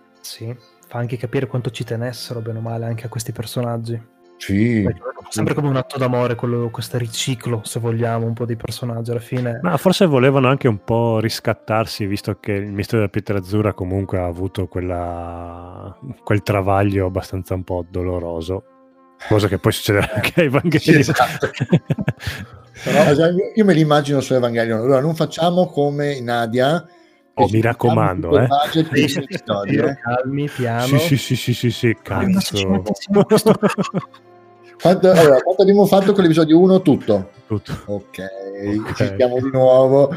fa anche capire quanto ci tenessero bene o male anche a questi personaggi. Sì. Sempre come un atto d'amore questo riciclo, se vogliamo, un po' dei personaggi alla fine. Ma forse volevano anche un po' riscattarsi, visto che il mistero della Pietra Azzurra comunque ha avuto quel travaglio abbastanza un po' doloroso, cosa che poi succederà anche a Evangelion. Sì, esatto. Però, io me l'immagino su Evangelion. Allora, non facciamo come Nadia. Oh, mi raccomando, calmi, piano. Sì, cazzo. Quanto abbiamo fatto con l'episodio 1? Tutto. Ok, ci stiamo di nuovo.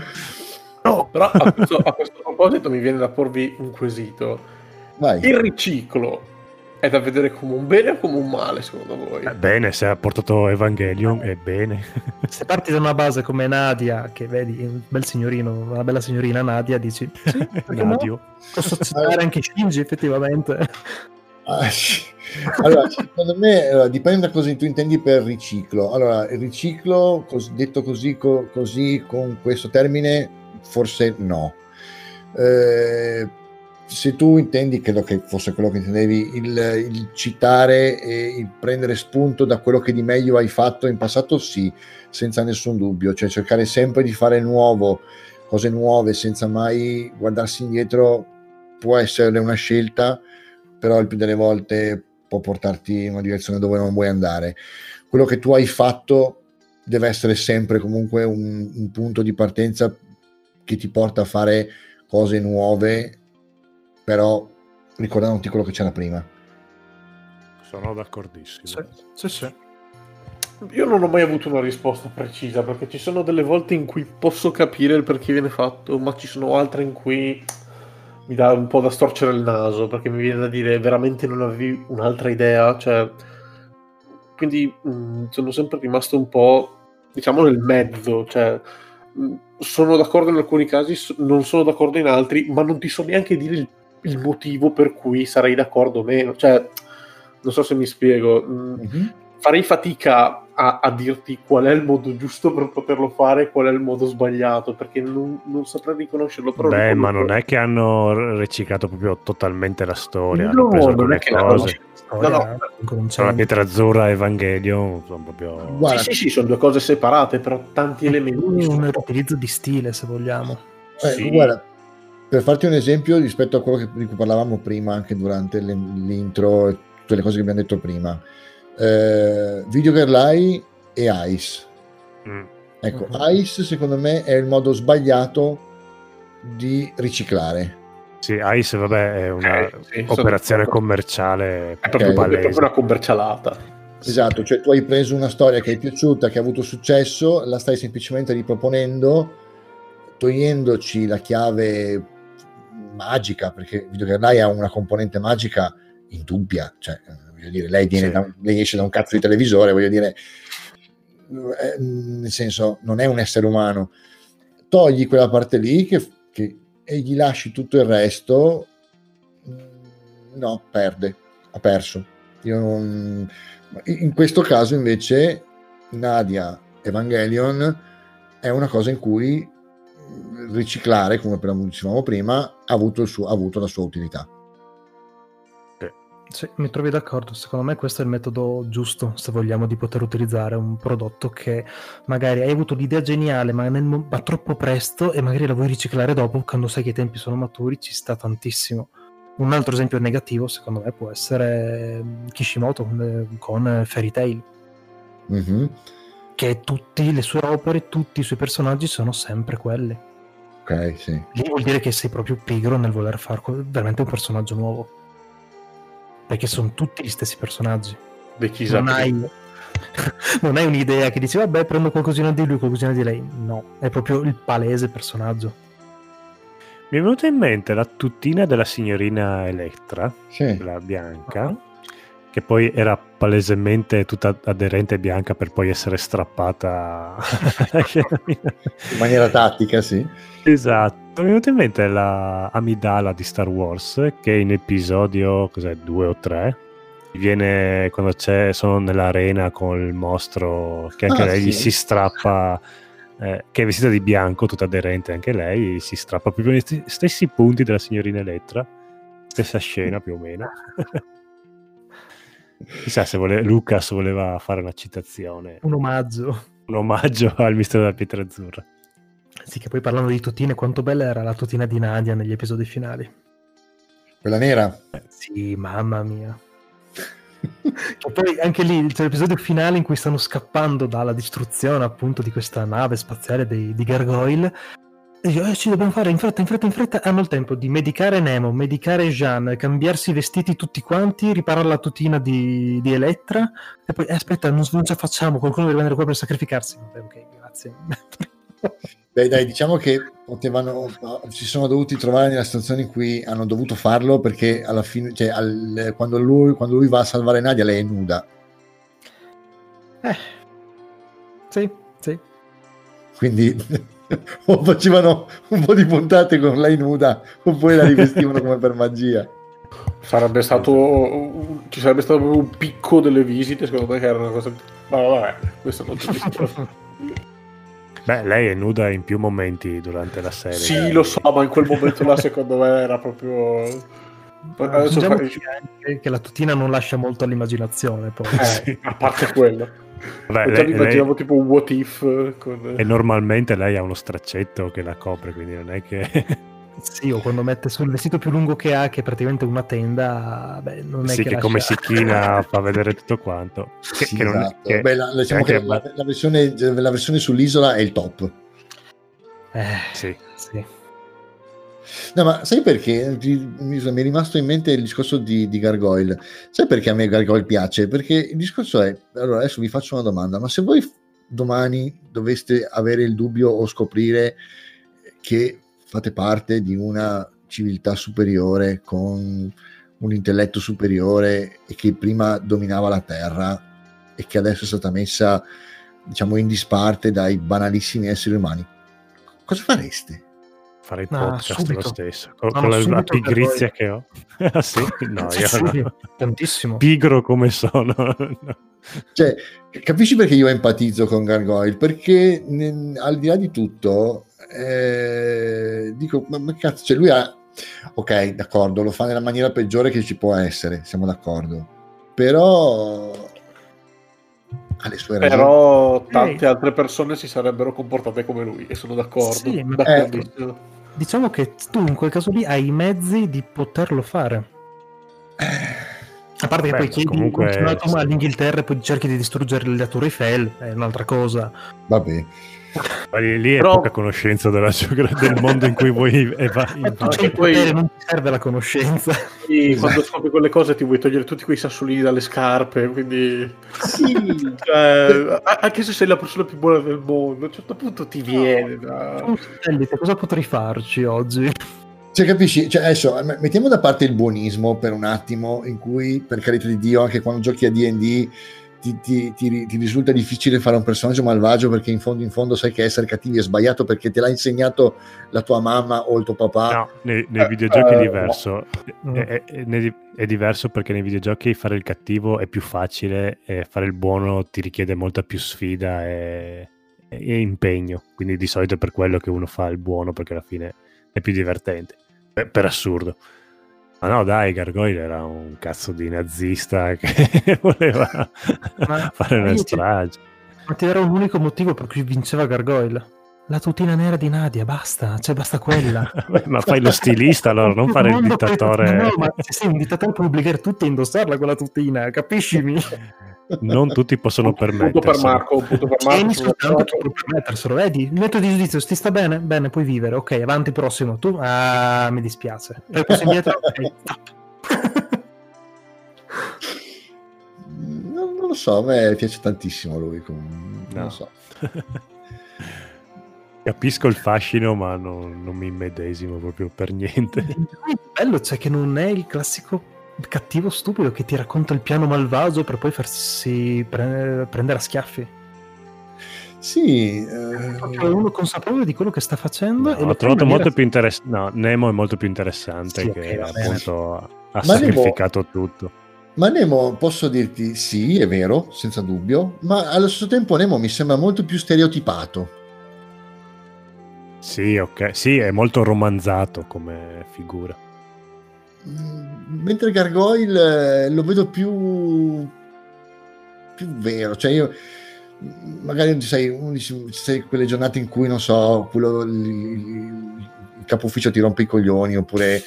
No, però a questo proposito mi viene da porvi un quesito. Vai. Il riciclo è da vedere come un bene o come un male, secondo voi? Bene, se ha portato Evangelion è bene. Se parti da una base come Nadia, che vedi un bel signorino, una bella signorina Nadia, dici sì, Nadio. No? Posso citare anche Shinji, effettivamente. Allora, secondo me dipende da cosa tu intendi per riciclo. Allora, il riciclo, detto così con questo termine, forse no. Se tu intendi, credo che fosse quello che intendevi, il citare e il prendere spunto da quello che di meglio hai fatto in passato, sì, senza nessun dubbio, cioè cercare sempre di fare nuovo, cose nuove, senza mai guardarsi indietro, può essere una scelta, però il più delle volte può portarti in una direzione dove non vuoi andare. Quello che tu hai fatto deve essere sempre comunque un punto di partenza che ti porta a fare cose nuove, però ricordandoti quello che c'era prima. Sono d'accordissimo. Sì. Io non ho mai avuto una risposta precisa, perché ci sono delle volte in cui posso capire il perché viene fatto, ma ci sono altre in cui mi dà un po' da storcere il naso, perché mi viene da dire veramente non avevi un'altra idea, cioè, quindi sono sempre rimasto un po', diciamo, nel mezzo, cioè sono d'accordo in alcuni casi, non sono d'accordo in altri, ma non ti so neanche dire il motivo per cui sarei d'accordo o meno, cioè non so se mi spiego. Mm-hmm. Farei fatica a dirti qual è il modo giusto per poterlo fare e qual è il modo sbagliato, perché non saprei riconoscerlo. Però ma non è che hanno riciclato proprio totalmente la storia, no, hanno preso alcune cose. La Pietra Azzurra e Evangelion sono proprio... Guarda, sì, sono due cose separate, però tanti elementi. Un utilizzo di stile, se vogliamo. Sì. Guarda, per farti un esempio rispetto a quello di cui parlavamo prima, anche durante l'intro e tutte le cose che abbiamo detto prima, Video Girl Ai e Ice. Ecco, Ice secondo me è il modo sbagliato di riciclare. Sì, Ice vabbè è una operazione commerciale, è proprio una commercialata. Esatto, cioè tu hai preso una storia che è piaciuta, che ha avuto successo, la stai semplicemente riproponendo, togliendoci la chiave magica, perché Video Girl Ai ha una componente magica indubbia, cioè dire, lei esce da un cazzo di televisore, voglio dire, nel senso, non è un essere umano. Togli quella parte lì e gli lasci tutto il resto. No, ha perso. In questo caso invece Nadia Evangelion è una cosa in cui riciclare, come dicevamo prima, ha avuto la sua utilità. Sì, mi trovi d'accordo, secondo me questo è il metodo giusto se vogliamo di poter utilizzare un prodotto che magari hai avuto l'idea geniale ma troppo presto e magari la vuoi riciclare dopo quando sai che i tempi sono maturi, ci sta tantissimo. Un altro esempio negativo secondo me può essere Kishimoto con Fairy Tail, che tutte le sue opere, tutti i suoi personaggi sono sempre quelli. Ok, sì. Lì vuol dire che sei proprio pigro nel voler fare veramente un personaggio nuovo, perché sono tutti gli stessi personaggi. Decisamente. Non hai un'idea che dici vabbè prendo qualcosina di lui, qualcosina di lei, no, è proprio il palese personaggio. Mi è venuta in mente la tuttina della signorina Electra, sì, quella bianca, che poi era palesemente tutta aderente e bianca per poi essere strappata in maniera tattica, sì. Esatto, mi è venuta in mente la Amidala di Star Wars, che in episodio 2 o 3 viene, quando sono nell'arena con il mostro, che anche lei gli si strappa, che è vestita di bianco, tutta aderente anche lei, si strappa proprio gli stessi punti della signorina Electra, stessa scena più o meno. Chissà se Lucas voleva fare una citazione, un omaggio al mistero della Pietra Azzurra. Sì, che poi parlando di tutine, quanto bella era la tutina di Nadia negli episodi finali, quella nera. Sì, mamma mia. E poi anche lì c'è l'episodio finale in cui stanno scappando dalla distruzione appunto di questa nave spaziale di Gargoyle e io, ci dobbiamo fare in fretta, hanno il tempo di medicare Nemo, medicare Jean, cambiarsi i vestiti tutti quanti, riparare la tutina di Elettra e poi aspetta, non ce la facciamo, qualcuno deve venire qua per sacrificarsi. Vabbè, ok, grazie. Dai, diciamo che si sono dovuti trovare nella situazione in cui hanno dovuto farlo, perché alla fine, cioè, quando lui va a salvare Nadia, lei è nuda. Sì. Quindi o facevano un po' di puntate con lei nuda oppure la rivestivano come per magia. Ci sarebbe stato un picco delle visite, secondo me, che era una cosa, ma vabbè, questo non c'è. Beh, lei è nuda in più momenti durante la serie. Sì, lo so, ma in quel momento là secondo me era proprio... Che la tutina non lascia molto all'immaginazione, poi. Sì. A parte quello. Vabbè, immaginavo tipo un what if con... E normalmente lei ha uno straccetto che la copre, quindi non è che... Sì, o quando mette sul vestito più lungo che ha, che è praticamente una tenda, beh, non è sì, che come si china fa vedere tutto quanto. Sì, che non esatto. È, che... Beh, diciamo che la versione sull'isola è il top. Sì. No, ma sai perché? Mi è rimasto in mente il discorso di Gargoyle. Sai perché a me Gargoyle piace? Perché il discorso è, allora adesso vi faccio una domanda, ma se voi domani doveste avere il dubbio o scoprire che fate parte di una civiltà superiore con un intelletto superiore e che prima dominava la Terra e che adesso è stata messa, diciamo, in disparte dai banalissimi esseri umani, cosa fareste? Farei podcast lo stesso, con la pigrizia che ho. Ah, sì? No, io no. Tantissimo. Pigro come sono. No. Cioè, capisci perché io empatizzo con Gargoyle? Perché al di là di tutto, dico, ma cazzo, cioè lui ha... Ok, d'accordo, lo fa nella maniera peggiore che ci può essere, siamo d'accordo. Però... alle sue ragioni. Però tante altre persone si sarebbero comportate come lui e sono d'accordo. Sì, diciamo che tu in quel caso lì hai i mezzi di poterlo fare, a parte che poi comunque all'Inghilterra e poi cerchi di distruggere la Torre Eiffel, è un'altra cosa. Vabbè, lì è però... poca conoscenza della del mondo in cui vuoi non ti serve la conoscenza. Sì, quando scopri quelle cose ti vuoi togliere tutti quei sassolini dalle scarpe, quindi sì. Anche se sei la persona più buona del mondo, a un certo punto ti viene cosa potrei farci oggi? Cioè, capisci? Cioè, adesso mettiamo da parte il buonismo per un attimo, in cui, per carità di Dio, anche quando giochi a D&D ti risulta difficile fare un personaggio malvagio, perché in fondo sai che essere cattivi è sbagliato perché te l'ha insegnato la tua mamma o il tuo papà. No, nei videogiochi è diverso. No. È diverso perché nei videogiochi fare il cattivo è più facile e fare il buono ti richiede molta più sfida e impegno. Quindi di solito è per quello che uno fa il buono, perché alla fine è più divertente. Per assurdo. Ma no, dai, Gargoyle era un cazzo di nazista che voleva fare una strage. Ma ti era un unico motivo per cui vinceva Gargoyle? La tutina nera di Nadia, basta, cioè basta quella. Beh, ma fai lo stilista allora, non fare il dittatore. No, ma se sei un dittatore puoi obbligare tutti a indossarla quella tutina, capiscimi? Non tutti possono permetterselo. Un punto per Marco. Vedi, il metodo di giudizio ti sta bene? Bene, puoi vivere. Ok, avanti, prossimo. Tu? Ah, mi dispiace. Poi posso indietro? Okay. Non lo so, a me piace tantissimo lui. Non lo so. Capisco il fascino, ma non mi immedesimo proprio per niente. Il bello c'è che non è il classico cattivo stupido che ti racconta il piano malvagio per poi farsi prendere a schiaffi. Sì, è uno consapevole di quello che sta facendo. No, l'ho trovato molto più interessante. No, Nemo è molto più interessante, sì, che appunto ha sacrificato tutto. Ma Nemo, posso dirti, sì, è vero, senza dubbio, ma allo stesso tempo Nemo mi sembra molto più stereotipato. Sì, ok, sì, è molto romanzato come figura. Mentre Gargoyle lo vedo più vero, cioè io magari sei quelle giornate in cui non so, il capo ufficio ti rompe i coglioni, oppure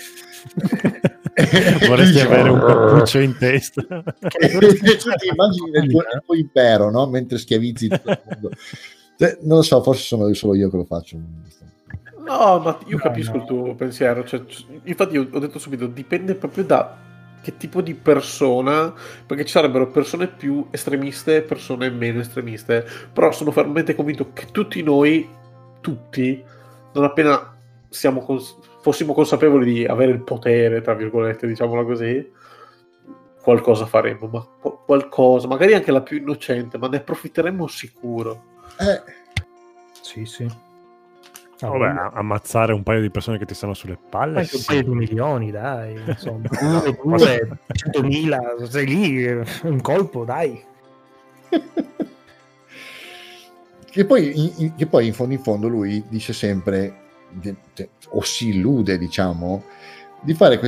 vorresti avere un cappuccio in testa. Ti immagini nel tuo impero, no? Mentre schiavizzi tutto il mondo. Non lo so, forse sono solo io che lo faccio. No, ma io capisco il tuo pensiero, cioè, infatti io ho detto subito, dipende proprio da che tipo di persona, perché ci sarebbero persone più estremiste e persone meno estremiste, però sono fermamente convinto che tutti noi, non appena fossimo consapevoli di avere il potere, tra virgolette, diciamola così, qualcosa faremmo, ma qualcosa, magari anche la più innocente, ma ne approfitteremmo sicuro. Sì, sì. Vabbè, ammazzare un paio di persone che ti stanno sulle palle, un paio di milioni, dai, insomma, 1, 2, 100.000, sei lì, un colpo, dai. Che poi in fondo lui dice sempre, o si illude, diciamo, di fare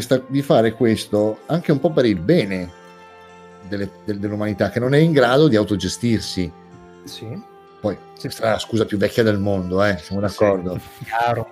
questo anche un po' per il bene dell'umanità, che non è in grado di autogestirsi. Sì. Poi sarà la scusa più vecchia del mondo, siamo d'accordo. Sì, chiaro.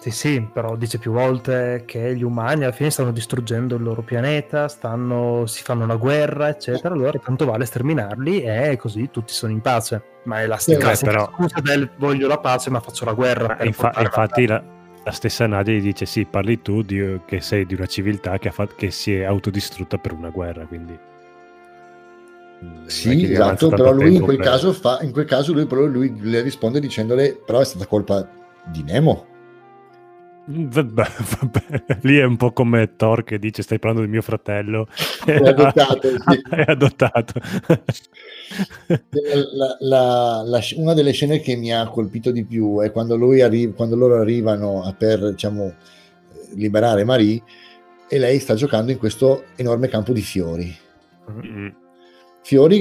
Sì, sì, però dice più volte che gli umani alla fine stanno distruggendo il loro pianeta, si fanno una guerra, eccetera, allora tanto vale sterminarli e così tutti sono in pace. Ma è la classica scusa del voglio la pace ma faccio la guerra. Infatti la la stessa Nadia gli dice: sì, parli tu che sei di una civiltà che si è autodistrutta per una guerra, quindi sì, esatto, però lui in quel caso fa, in quel caso lui le risponde dicendole: però è stata colpa di Nemo. Vabbè, lì è un po' come Thor che dice: stai parlando di mio fratello, è adottato. Una delle scene che mi ha colpito di più è quando quando loro arrivano per, diciamo, liberare Marie, e lei sta giocando in questo enorme campo di fiori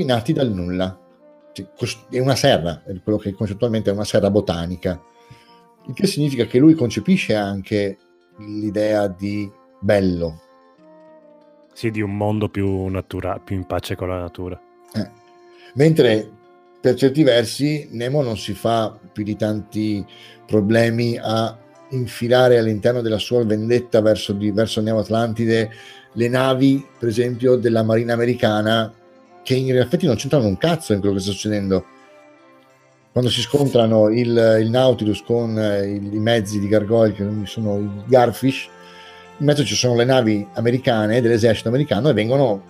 nati dal nulla, è una serra, è quello che concettualmente è una serra botanica, il che significa che lui concepisce anche l'idea di bello, sì, di un mondo più naturale, più in pace con la natura. Mentre per certi versi Nemo non si fa più di tanti problemi a infilare all'interno della sua vendetta verso Neo Atlantide le navi, per esempio, della Marina americana, che in effetti non c'entrano un cazzo in quello che sta succedendo. Quando si scontrano il Nautilus con i mezzi di Gargoyle, che sono i Garfish, in mezzo ci sono le navi americane dell'esercito americano e vengono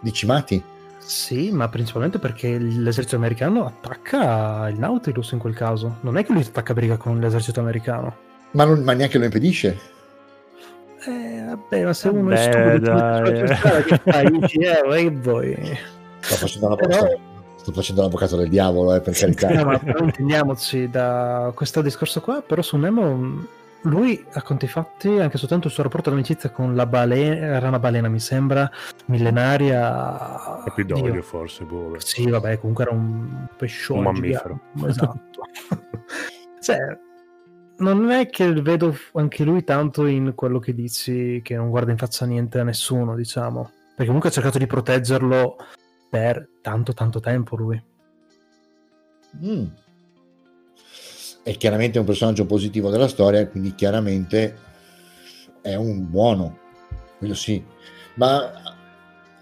decimati. Sì, ma principalmente perché l'esercito americano attacca il Nautilus in quel caso. Non è che lui attacca briga con l'esercito americano. Ma neanche lo impedisce. Vabbè, ma se uno è stupido, sto facendo l'avvocato del diavolo, per carità. No, ma intendiamoci, da questo discorso qua, però su Nemo, lui a conti fatti, anche soltanto il suo rapporto d'amicizia con la balena, era una balena mi sembra millenaria, Epidoglio forse, boh. Sì, vabbè, comunque era un pescione, un mammifero gigante. Esatto. Cioè, non è che vedo anche lui tanto in quello che dici, che non guarda in faccia niente a nessuno, diciamo, perché comunque ha cercato di proteggerlo per tanto tempo lui. È chiaramente un personaggio positivo della storia, quindi chiaramente è un buono, quello sì, ma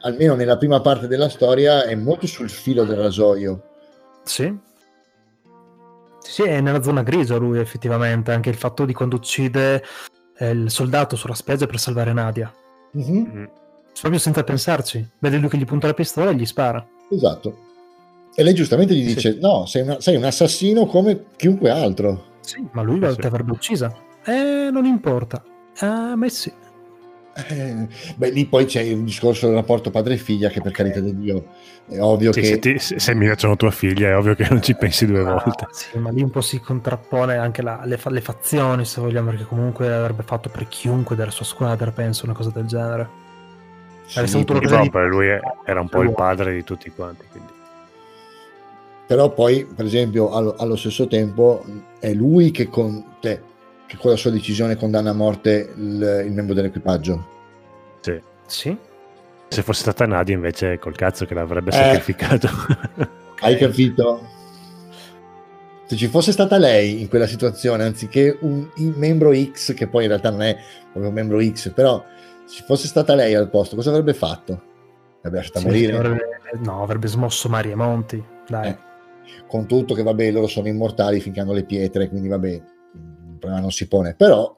almeno nella prima parte della storia è molto sul filo del rasoio. Sì, è nella zona grigia lui, effettivamente, anche il fatto di quando uccide il soldato sulla spiaggia per salvare Nadia, proprio senza pensarci, vede lui che gli punta la pistola e gli spara. Esatto. E lei giustamente gli dice: no, sei un assassino come chiunque altro. Sì, ma lui ti avrebbe uccisa. Non importa. Ah, ma sì. Lì poi c'è il discorso del rapporto padre e figlia, che per carità di Dio è ovvio, sì, che... Se mi piacciono tua figlia è ovvio che non ci pensi due volte. Sì, ma lì un po' si contrappone anche le fazioni, se vogliamo, perché comunque avrebbe fatto per chiunque della sua squadra, penso, una cosa del genere. Sì, per lui era un po' il padre di tutti quanti, quindi... Però poi, per esempio, allo stesso tempo è lui che con la sua decisione condanna a morte il membro dell'equipaggio. Sì. Se fosse stata Nadia, invece, col cazzo che l'avrebbe sacrificato. Hai capito? Se ci fosse stata lei in quella situazione, anziché un membro X, che poi in realtà non è proprio un membro X, però se fosse stata lei al posto, cosa avrebbe fatto? Avrebbe lasciato morire? Avrebbe smosso mari e monti. Con tutto che, vabbè, loro sono immortali finché hanno le pietre, quindi vabbè, il problema non si pone, però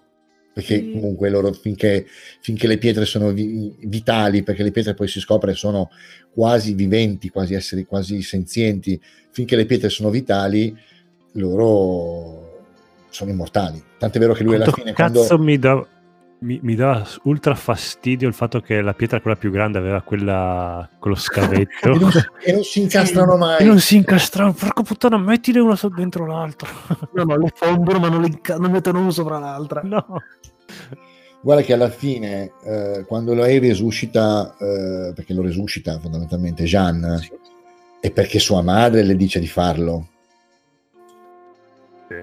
perché comunque loro finché le pietre sono vitali, perché le pietre poi si scopre sono quasi viventi, quasi esseri quasi senzienti, finché le pietre sono vitali loro sono immortali, tant'è vero che lui alla fine mi dava ultra fastidio il fatto che la pietra, quella più grande, aveva quello scavetto e non si incastrano mai. E non si incastrano, porca puttana, mettile una dentro l'altra. No, lo fondono, ma non mettono uno sopra l'altra. No. Guarda che alla fine, quando lei resuscita, perché lo resuscita fondamentalmente Jean, sì, è perché sua madre le dice di farlo. Sì.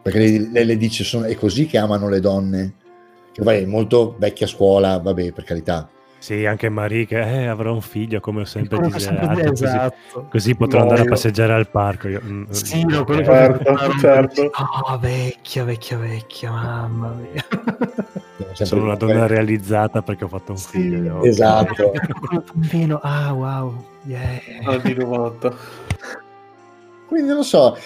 Perché lei le dice: è così che amano le donne. Che poi è molto vecchia scuola, vabbè, per carità. Sì, anche Marie che avrà un figlio, come ho sempre desiderato. Esatto. Così potrò andare a passeggiare al parco. Sì, quello certo. Oh, vecchia, mamma mia. Sono una donna realizzata perché ho fatto un figlio. Sì, esatto. Ah, wow. Yeah. Di nuovo. Quindi non lo so,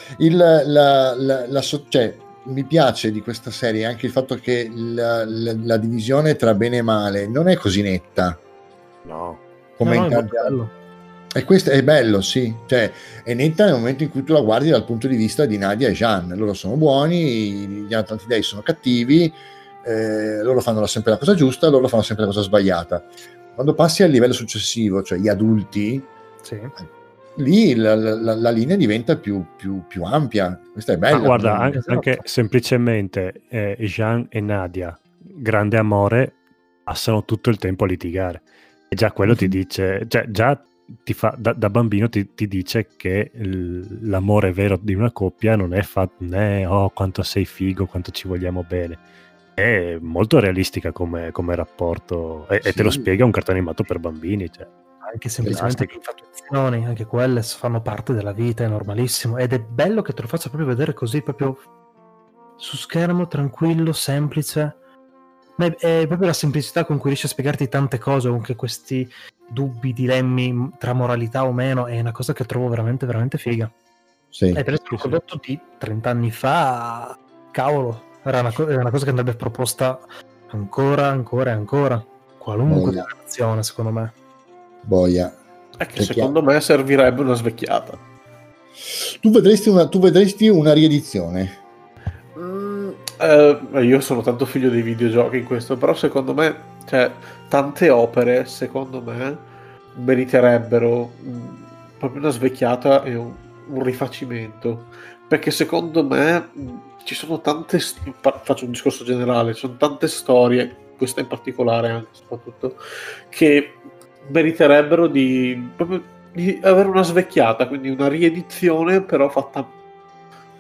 mi piace di questa serie anche il fatto che la divisione tra bene e male non è così netta. No. Come no, in bello. E questo è bello, sì. Cioè, è netta nel momento in cui tu la guardi dal punto di vista di Nadia e Jean. Loro sono buoni, gli Atlantidei sono cattivi, loro fanno sempre la cosa giusta, loro fanno sempre la cosa sbagliata. Quando passi al livello successivo, cioè gli adulti, sì, lì la linea diventa più ampia. Questa è bella. Ma guarda, anche semplicemente Jean e Nadia, grande amore, passano tutto il tempo a litigare. E già quello ti dice, cioè già ti fa, da bambino ti dice che l'amore vero di una coppia non è oh quanto sei figo, quanto ci vogliamo bene. È molto realistica come rapporto, e sì, te lo spiega un cartone animato per bambini, cioè. Anche semplicemente le infatuazioni, anche quelle fanno parte della vita, è normalissimo, ed è bello che te lo faccia proprio vedere così, proprio su schermo, tranquillo, semplice. Ma è proprio la semplicità con cui riesce a spiegarti tante cose, anche questi dubbi, dilemmi tra moralità o meno, è una cosa che trovo veramente, veramente figa. Sì. E per esempio, il prodotto di 30 anni fa, cavolo, era una cosa che andrebbe proposta ancora, qualunque generazione, secondo me. Boia. È che secondo me servirebbe una svecchiata. Tu vedresti una riedizione? Io sono tanto figlio dei videogiochi in questo, però secondo me, cioè, tante opere secondo me meriterebbero proprio una svecchiata e un rifacimento, perché secondo me ci sono tante, faccio un discorso generale, ci sono tante storie, questa in particolare anche soprattutto, che meriterebbero di avere una svecchiata, quindi una riedizione però fatta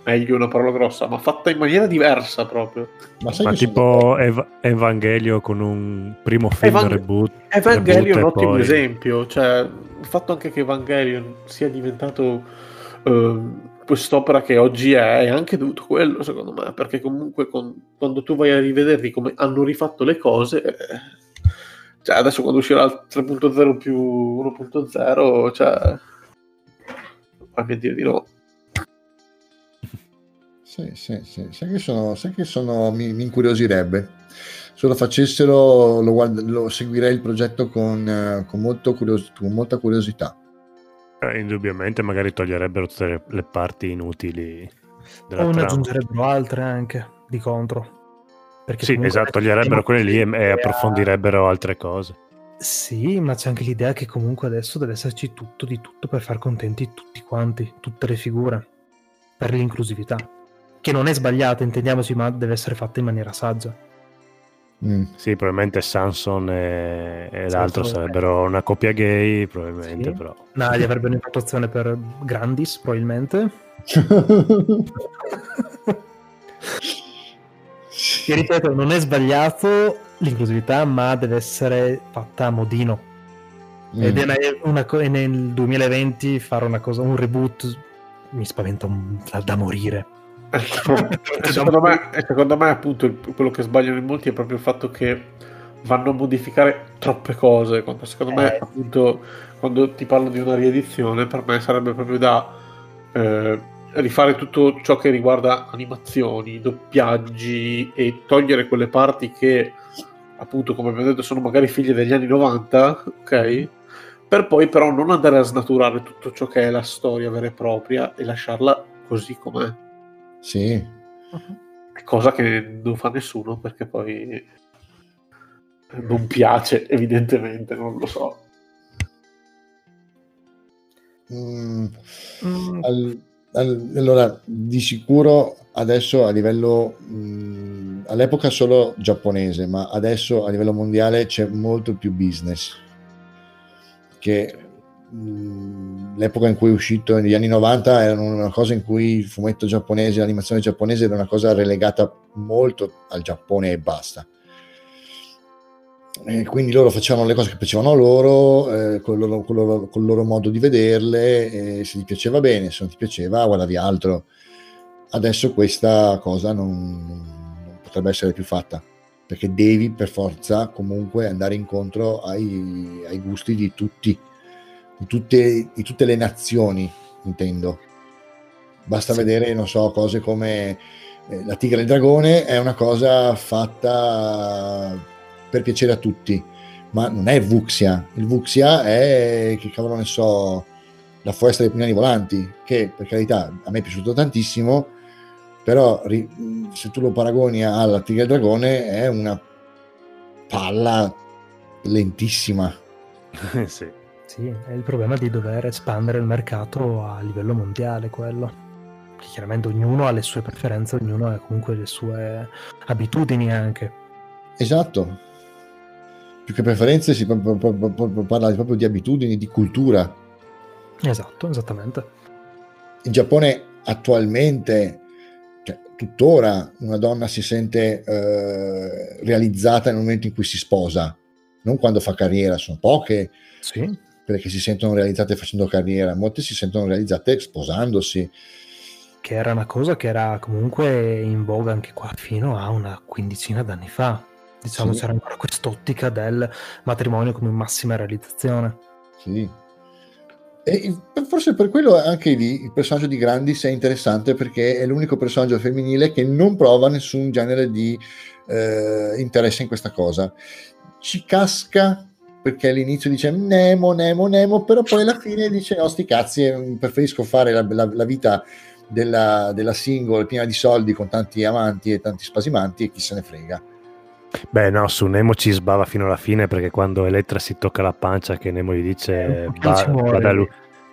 meglio, una parola grossa, ma fatta in maniera diversa proprio. Ma tipo Evangelion con un primo film reboot. Evangelion è un ottimo esempio, cioè il fatto anche che Evangelion sia diventato quest'opera che oggi è anche dovuto a quello, secondo me, perché comunque quando tu vai a rivederti come hanno rifatto le cose, cioè adesso quando uscirà il 3.0 più 1.0, cioè a mio Dio di no. Sì. Sai che sono mi incuriosirebbe. Se lo facessero lo seguirei il progetto con molta curiosità. Indubbiamente magari toglierebbero tutte le parti inutili della trama. O ne aggiungerebbero altre anche, di contro. Perché sì, esatto, toglierebbero quelle lì e approfondirebbero altre cose. Sì, ma c'è anche l'idea che comunque adesso deve esserci tutto di tutto per far contenti tutti quanti, tutte le figure, per l'inclusività. Che non è sbagliata, intendiamoci, ma deve essere fatta in maniera saggia. Sì, probabilmente Samson e l'altro sarebbero una coppia gay, probabilmente, sì. Però Nadia avrebbe un'importazione per Grandis, probabilmente. Che, ripeto, non è sbagliato l'inclusività, ma deve essere fatta a modino. Ed è nel 2020 fare una cosa, un reboot, mi spaventa da morire. Secondo me appunto quello che sbagliano in molti è proprio il fatto che vanno a modificare troppe cose. Secondo me appunto quando ti parlo di una riedizione, per me sarebbe proprio da rifare tutto ciò che riguarda animazioni, doppiaggi, e togliere quelle parti che appunto, come abbiamo detto, sono magari figlie degli anni 90, ok? Per poi però non andare a snaturare tutto ciò che è la storia vera e propria e lasciarla così com'è. Sì, cosa che non fa nessuno, perché poi non piace, evidentemente, non lo so. Allora, di sicuro adesso a livello all'epoca solo giapponese, ma adesso a livello mondiale c'è molto più business che l'epoca in cui è uscito, negli anni 90, era una cosa in cui il fumetto giapponese, l'animazione giapponese era una cosa relegata molto al Giappone e basta, e quindi loro facevano le cose che piacevano loro, con il loro modo di vederle, e se gli piaceva bene, se non ti piaceva guardavi altro. Adesso questa cosa non potrebbe essere più fatta, perché devi per forza comunque andare incontro ai gusti di tutti, di tutte le nazioni, intendo. Basta vedere, non so, cose come La Tigre e il Dragone è una cosa fatta per piacere a tutti, ma non è Vuxia. Il Vuxia è, che cavolo ne so, La foresta dei pugnali volanti, che per carità a me è piaciuto tantissimo, però se tu lo paragoni alla Tigre e il Dragone è una palla lentissima. Sì. Sì, è il problema di dover espandere il mercato a livello mondiale, quello. Che chiaramente ognuno ha le sue preferenze, ognuno ha comunque le sue abitudini anche. Esatto. Più che preferenze si parla proprio di abitudini, di cultura. Esatto, esattamente. In Giappone attualmente, cioè, tuttora, una donna si sente realizzata nel momento in cui si sposa, non quando fa carriera. Sono poche, sì, quelle che si sentono realizzate facendo carriera, molte si sentono realizzate sposandosi. Che era una cosa che era comunque in voga anche qua fino a una quindicina d'anni fa, diciamo. Sì. C'era ancora quest'ottica del matrimonio come massima realizzazione. Sì. E forse per quello anche lì il personaggio di Grandis è interessante, perché è l'unico personaggio femminile che non prova nessun genere di interesse in questa cosa. Ci casca perché all'inizio dice Nemo, però poi alla fine dice no, sti cazzi, preferisco fare la vita della single piena di soldi con tanti amanti e tanti spasimanti e chi se ne frega. Beh no, su Nemo ci sbava fino alla fine, perché quando Elettra si tocca la pancia che Nemo gli dice vada lui,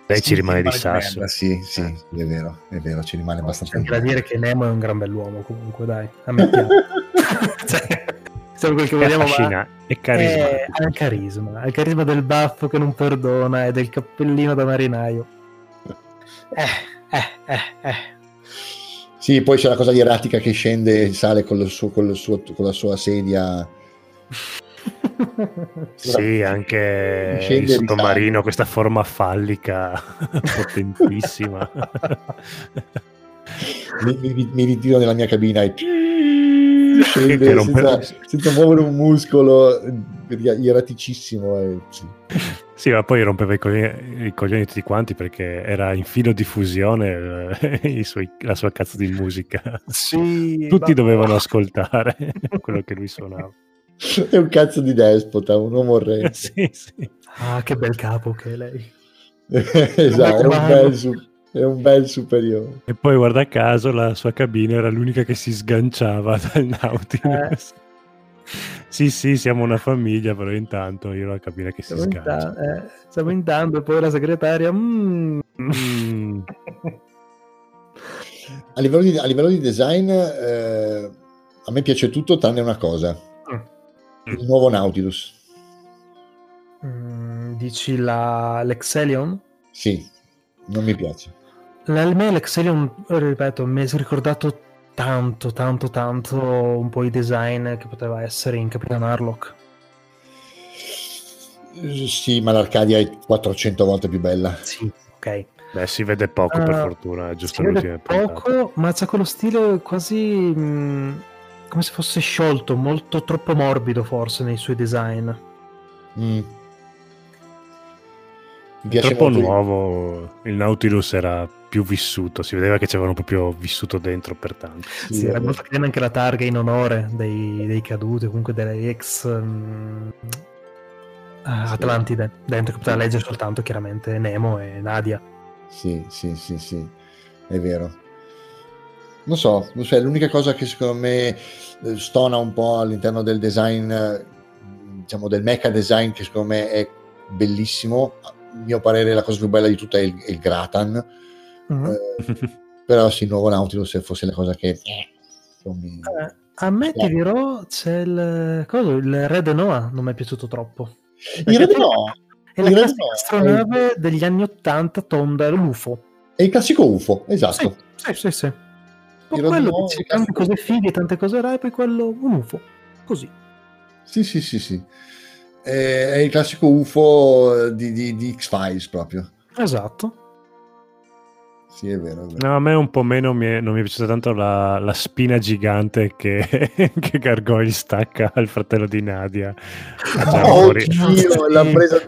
lei sì, ci rimane di sasso. Merda, sì, è vero, ci rimane abbastanza. C'è da dire che Nemo è un gran bell'uomo comunque, dai, a me piace. Cioè, quel che vogliamo, è carisma. È il carisma del baffo che non perdona e del cappellino da marinaio. Sì, poi c'è la cosa di Erratica che scende e sale con la sua sedia. Sì, anche il sottomarino, questa forma fallica potentissima. mi ritiro nella mia cabina e scende senza muovere un muscolo, eraticissimo. Sì, ma poi rompeva i coglioni tutti quanti, perché era in filo di fusione la sua cazzo di musica. Sì, tutti dovevano ascoltare quello che lui suonava. È un cazzo di despota, un uomo orrendo. Sì. Ah, che bel capo che è lei. Esatto, è un bel superiore. E poi guarda caso la sua cabina era l'unica che si sganciava dal Nautilus. Sì, siamo una famiglia, però intanto io la cabina che si sgancia. Siamo intanto, e poi la segretaria. A livello di design a me piace tutto tranne una cosa. Il nuovo Nautilus. Dici l'Exelion? Sì, non mi piace. A me l'Exelion, ripeto, mi è ricordato tanto un po' i design che poteva essere in Capitan Harlock. Sì, ma l'Arcadia è 400 volte più bella. Sì, ok. Beh, si vede poco, per fortuna, giusto l'ultima puntata. Ma c'è quello stile quasi... come se fosse sciolto, molto troppo morbido forse nei suoi design. Mi piace troppo molto. Nuovo il Nautilus era più vissuto, si vedeva che ci avevano proprio vissuto dentro per tanto. Sì, era molto carina anche la targa in onore dei caduti, comunque delle ex Atlantide, dentro, che poteva leggere soltanto chiaramente Nemo e Nadia. Sì, è vero. Non so, è l'unica cosa che secondo me stona un po' all'interno del design, diciamo del mecha design, che secondo me è bellissimo. A mio parere la cosa più bella di tutta è il Gratan. Mm-hmm. Però sì, il nuovo Nautilus se fosse la cosa che a me ti dirò, c'è il Re de Noah, non mi è piaciuto troppo. Il Re de Noah è la classica astronave degli anni 80 tonda, l'UFO. È il classico UFO, esatto. Sì. Poi quello dice tante cose fighe, tante cose rare, poi quello un UFO, così. Sì. È il classico UFO di X-Files proprio. Esatto. Sì, è vero. No, a me un po' meno, non mi è piaciuta tanto la spina gigante che Gargoyle stacca al fratello di Nadia. Oh Dio,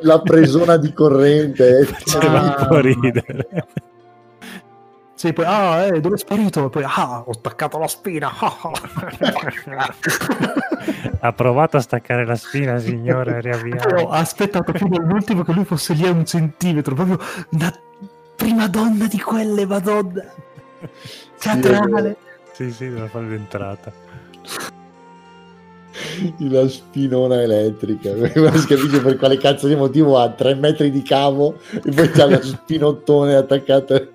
la presona di corrente. Faceva un po' ridere. Sì, poi, dove è sparito? E poi, ho staccato la spina. Ha provato a staccare la spina, signore, riavviare. Ha aspettato fino all'ultimo che lui fosse lì a un centimetro, proprio la prima donna di quelle, madonna. Teatrale. Sì, deve fare l'entrata. La spinona elettrica, non si capisce per quale cazzo di motivo ha 3 metri di cavo e poi c'ha lo spinottone attaccato.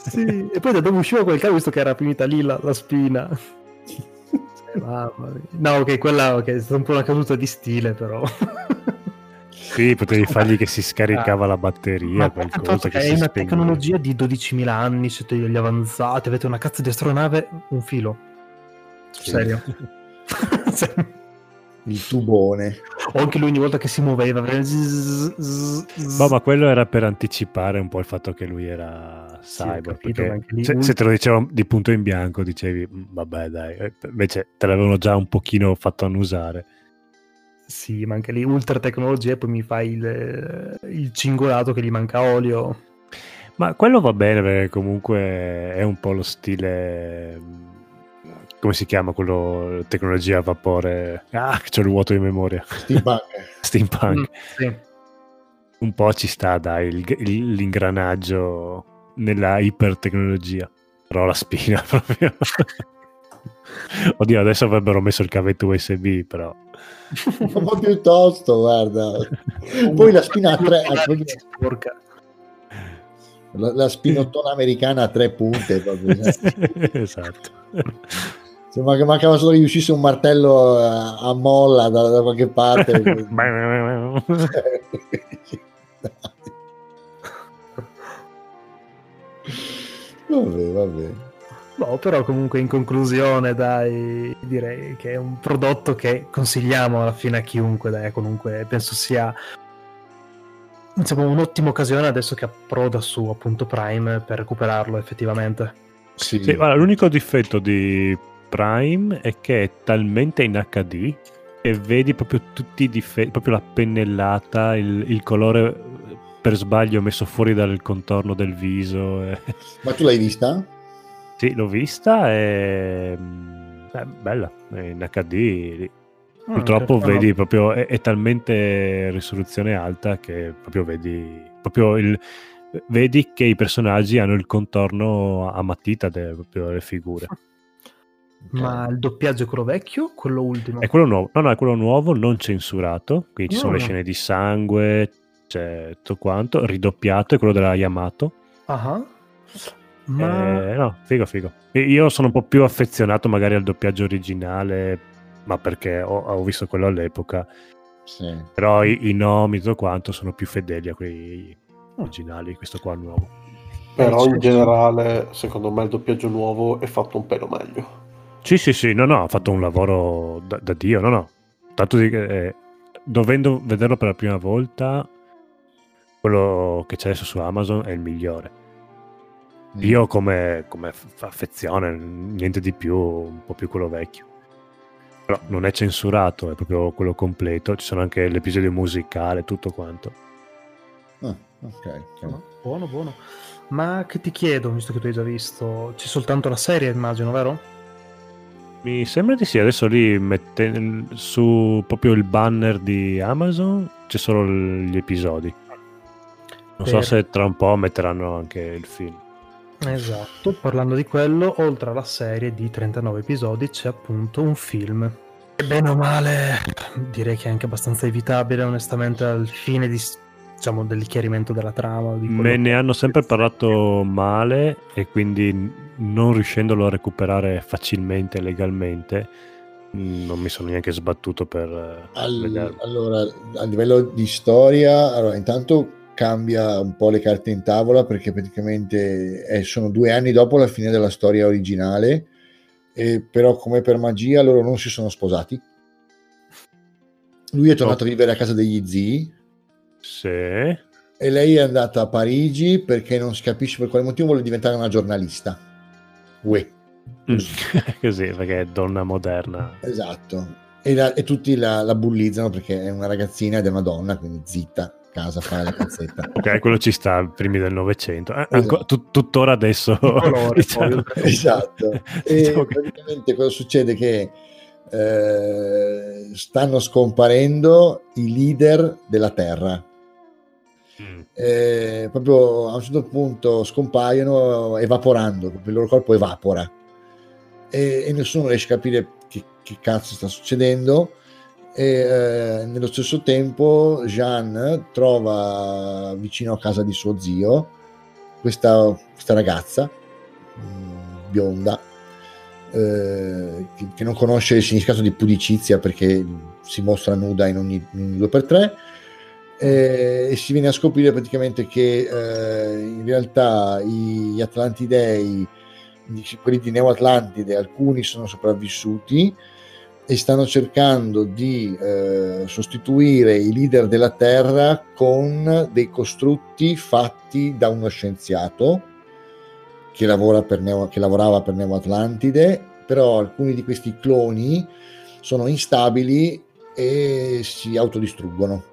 Sì, e poi da dove usciva quel cavo, visto che era finita lì la spina. Mamma mia. No, ok, quella okay, è stata un po' una caduta di stile, però. Sì, potevi fargli che si scaricava la batteria, qualcosa che si spegneva. È una tecnologia di 12.000 anni, siete gli avanzati, avete una cazzo di astronave, un filo. Sì. Serio. Il tubone, o anche lui ogni volta che si muoveva, no, ma quello era per anticipare un po' il fatto che lui era cyber, sì, perché se te lo dicevano di punto in bianco dicevi vabbè dai, invece te l'avevano già un pochino fatto annusare. Sì, ma anche lì ultra tecnologia, e poi mi fai il cingolato che gli manca olio, ma quello va bene perché comunque è un po' lo stile, come si chiama quello, tecnologia a vapore, c'ho il vuoto di memoria, steampunk. Sì. Un po' ci sta, dai, l'ingranaggio nella ipertecnologia, però la spina proprio. Oddio, adesso avrebbero messo il cavetto USB, però ma piuttosto, guarda, poi la spina a 3 porca. La spinottona americana a 3 punte proprio. Esatto. Se mancava solo che riuscisse un martello a molla da qualche parte. Vabbè. No, però comunque in conclusione, dai, direi che è un prodotto che consigliamo alla fine a chiunque, dai, comunque penso sia, insomma, un'ottima occasione adesso che approda su appunto Prime per recuperarlo effettivamente. Sì, allora, l'unico difetto di Prime è che è talmente in HD che vedi proprio tutti i difetti, proprio la pennellata, il colore per sbaglio messo fuori dal contorno del viso. Ma tu l'hai vista? Sì, l'ho vista, è bella, è in HD. Purtroppo vedi proprio, è talmente risoluzione alta che proprio vedi proprio vedi che i personaggi hanno il contorno a matita delle figure. Ma il doppiaggio è quello vecchio, quello ultimo? È quello nuovo, no, è quello nuovo, non censurato, quindi ci sono le scene di sangue, c'è tutto quanto, ridoppiato, è quello della Yamato. Ma no, figo. Io sono un po' più affezionato magari al doppiaggio originale, ma perché ho visto quello all'epoca. Sì. Però i nomi, tutto quanto, sono più fedeli a quei originali, questo qua nuovo. Però in generale, secondo me, il doppiaggio nuovo è fatto un pelo meglio. Sì, no, ha fatto un lavoro da Dio, no. Tanto dovendo vederlo per la prima volta, quello che c'è adesso su Amazon è il migliore. Io come affezione, niente di più, un po' più quello vecchio. Però non è censurato, è proprio quello completo, ci sono anche l'episodio musicale, tutto quanto. Okay. Buono. Ma che ti chiedo, visto che tu hai già visto, c'è soltanto la serie, immagino, vero? Mi sembra di sì. Adesso lì mette su proprio il banner di Amazon, c'è solo gli episodi. Non so se tra un po' metteranno anche il film. Esatto, parlando di quello, oltre alla serie di 39 episodi c'è appunto un film. E bene o male, direi che è anche abbastanza evitabile, onestamente, al fine di, diciamo, del chiarimento della trama. Me ne hanno sempre parlato male e quindi, non riuscendolo a recuperare facilmente e legalmente, non mi sono neanche sbattuto per vederlo. Allora, a livello di storia, allora, intanto cambia un po' le carte in tavola, perché praticamente sono 2 anni dopo la fine della storia originale, però come per magia loro non si sono sposati. Lui è tornato a vivere a casa degli zii. Sì. E lei è andata a Parigi perché non si capisce per quale motivo vuole diventare una giornalista. Così, perché è donna moderna. Esatto. E tutti la bullizzano perché è una ragazzina ed è una donna, quindi zitta. casa a fare la cazzetta. Ok, quello ci sta, primi del Novecento. Esatto. Tuttora adesso. Colore, diciamo. Esatto. Diciamo che... praticamente cosa succede? Che stanno scomparendo i leader della Terra. Proprio a un certo punto scompaiono evaporando, il loro corpo evapora e nessuno riesce a capire che cazzo sta succedendo. E nello stesso tempo Jean trova vicino a casa di suo zio questa ragazza bionda che non conosce il significato di pudicizia, perché si mostra nuda in ogni 2x3, e si viene a scoprire praticamente che in realtà gli Atlantidei, quelli di Neo Atlantide, alcuni sono sopravvissuti e stanno cercando di sostituire i leader della Terra con dei costrutti fatti da uno scienziato che lavorava per Neo Atlantide, però alcuni di questi cloni sono instabili e si autodistruggono,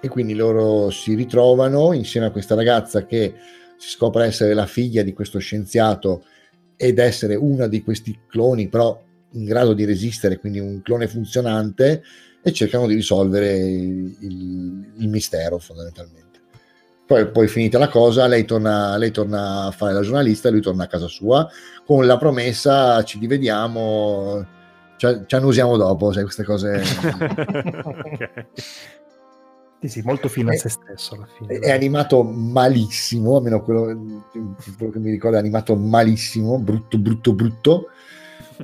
e quindi loro si ritrovano insieme a questa ragazza che si scopre essere la figlia di questo scienziato ed essere una di questi cloni, però in grado di resistere, quindi un clone funzionante, e cercano di risolvere il mistero fondamentalmente. Poi finita la cosa, lei torna a fare la giornalista e lui torna a casa sua con la promessa: ci rivediamo, ci annusiamo dopo, sai, queste cose. Okay. Sì, molto fine a se stesso alla fine. È animato malissimo, almeno quello che mi ricordo, è animato malissimo, brutto.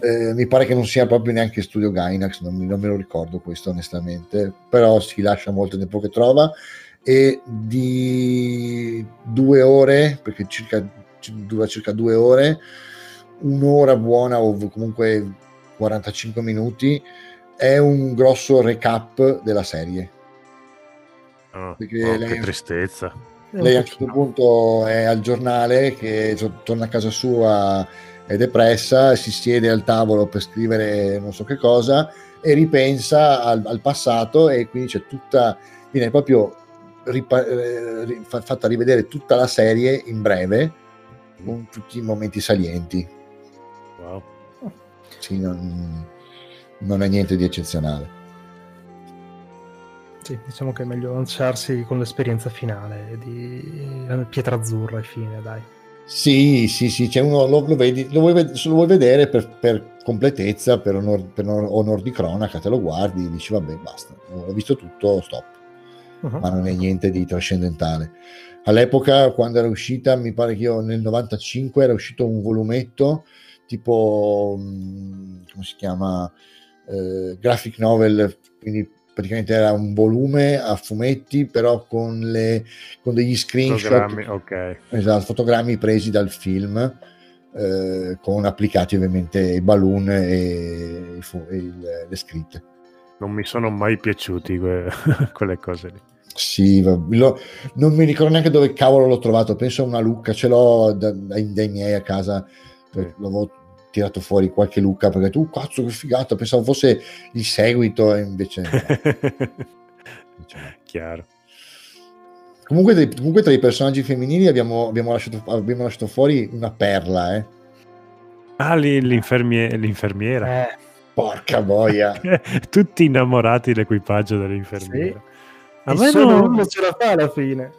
Mi pare che non sia proprio neanche Studio Gainax, non me lo ricordo questo onestamente, però si lascia molto tempo che trova, e di 2 ore, perché dura circa 2 ore, un'ora buona o comunque 45 minuti è un grosso recap della serie. Perché che tristezza. Lei a un certo punto è al giornale che torna a casa sua, è depressa, si siede al tavolo per scrivere non so che cosa e ripensa al passato, e quindi c'è tutta, viene proprio fatta rivedere tutta la serie in breve con tutti i momenti salienti. Wow. Sì, non è niente di eccezionale. Sì, diciamo che è meglio lanciarsi con l'esperienza finale di Pietra Azzurra, fine, dai. Sì, c'è uno lo vuoi vedere per completezza, per onor di cronaca, te lo guardi, dici vabbè, basta, ho visto tutto, stop. Uh-huh. Ma non è niente di trascendentale. All'epoca, quando era uscita, mi pare che io nel 95 era uscito un volumetto tipo come si chiama, graphic novel, quindi praticamente era un volume a fumetti, però con degli screenshot, fotogrammi, okay. Esatto, fotogrammi presi dal film, con applicati ovviamente i balloon e le scritte. Non mi sono mai piaciuti quelle cose lì. Sì, non mi ricordo neanche dove cavolo l'ho trovato, penso a una Lucca, ce l'ho dai miei a casa, l'avevo tirato fuori qualche Lucca perché tu cazzo che figata, pensavo fosse il seguito e invece no. Chiaro. Comunque tra i personaggi femminili abbiamo lasciato fuori una perla, eh? Ah, l'infermiera. Porca boia. Tutti innamorati dell'equipaggio dell'infermiera. Sì. A me solo uno ce la fa alla fine.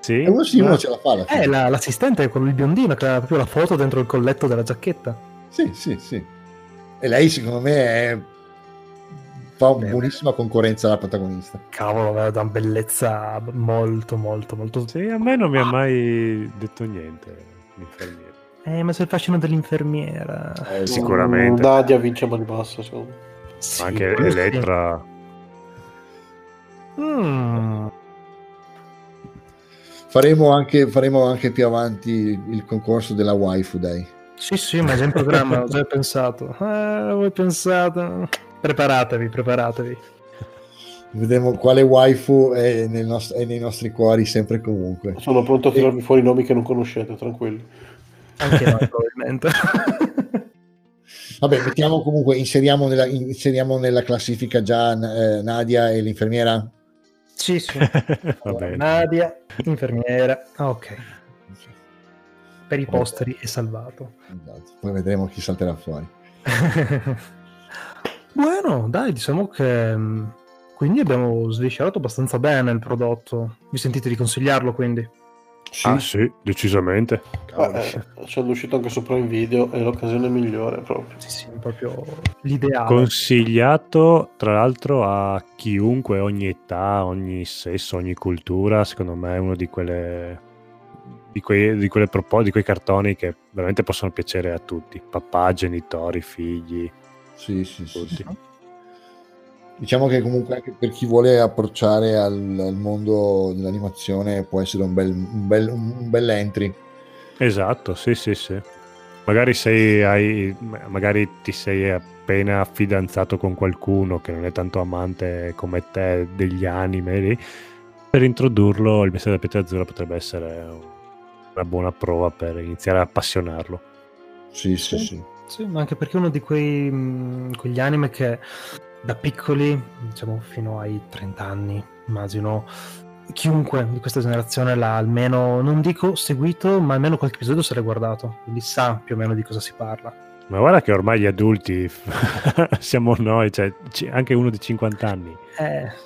Sì, uno sì, uno ce la fa alla fine. L'assistente è quello, il biondino che ha proprio la foto dentro il colletto della giacchetta. Sì. E lei secondo me fa una buonissima concorrenza alla protagonista. Cavolo, da una bellezza molto. Sì, a me non mi ha mai detto niente l'infermiera. Ma c'è il fascino dell'infermiera. Sicuramente. Nadia vinciamo di basso, secondo me. Sì, anche Elettra. Sì. Faremo anche più avanti il concorso della waifu, dai. Sì, ma è già in programma, ho già pensato. Preparatevi. Vedremo quale waifu è nei nostri cuori sempre e comunque. Sono pronto a tirarvi fuori nomi che non conoscete, tranquilli. Anche noi probabilmente. Vabbè, mettiamo comunque, inseriamo nella classifica già Nadia e l'infermiera. Sì. Allora, Nadia, infermiera. Ok. Per i posteri è salvato. Esatto. Poi vedremo chi salterà fuori. Bueno, dai, diciamo che quindi abbiamo sviscerato abbastanza bene il prodotto. Vi sentite di consigliarlo, quindi? Sì. Ah sì, decisamente. Sono uscito anche su Prime Video, è l'occasione migliore proprio. Sì, proprio l'ideale. Consigliato tra l'altro a chiunque, ogni età, ogni sesso, ogni cultura. Secondo me è uno di quelle di quei cartoni che veramente possono piacere a tutti, papà, genitori, figli. Sì. Diciamo che comunque anche per chi vuole approcciare al mondo dell'animazione può essere un bel entry. Esatto, sì. Magari ti sei appena fidanzato con qualcuno che non è tanto amante come te degli anime lì. Per introdurlo, il mistero della Pietra Azzurra potrebbe essere una buona prova per iniziare a appassionarlo. Sì, ma anche perché è uno di quegli anime che da piccoli, diciamo fino ai 30 anni, immagino, chiunque di questa generazione l'ha almeno, non dico seguito, ma almeno qualche episodio se l'è guardato, quindi sa più o meno di cosa si parla. Ma guarda che ormai gli adulti siamo noi, cioè anche uno di 50 anni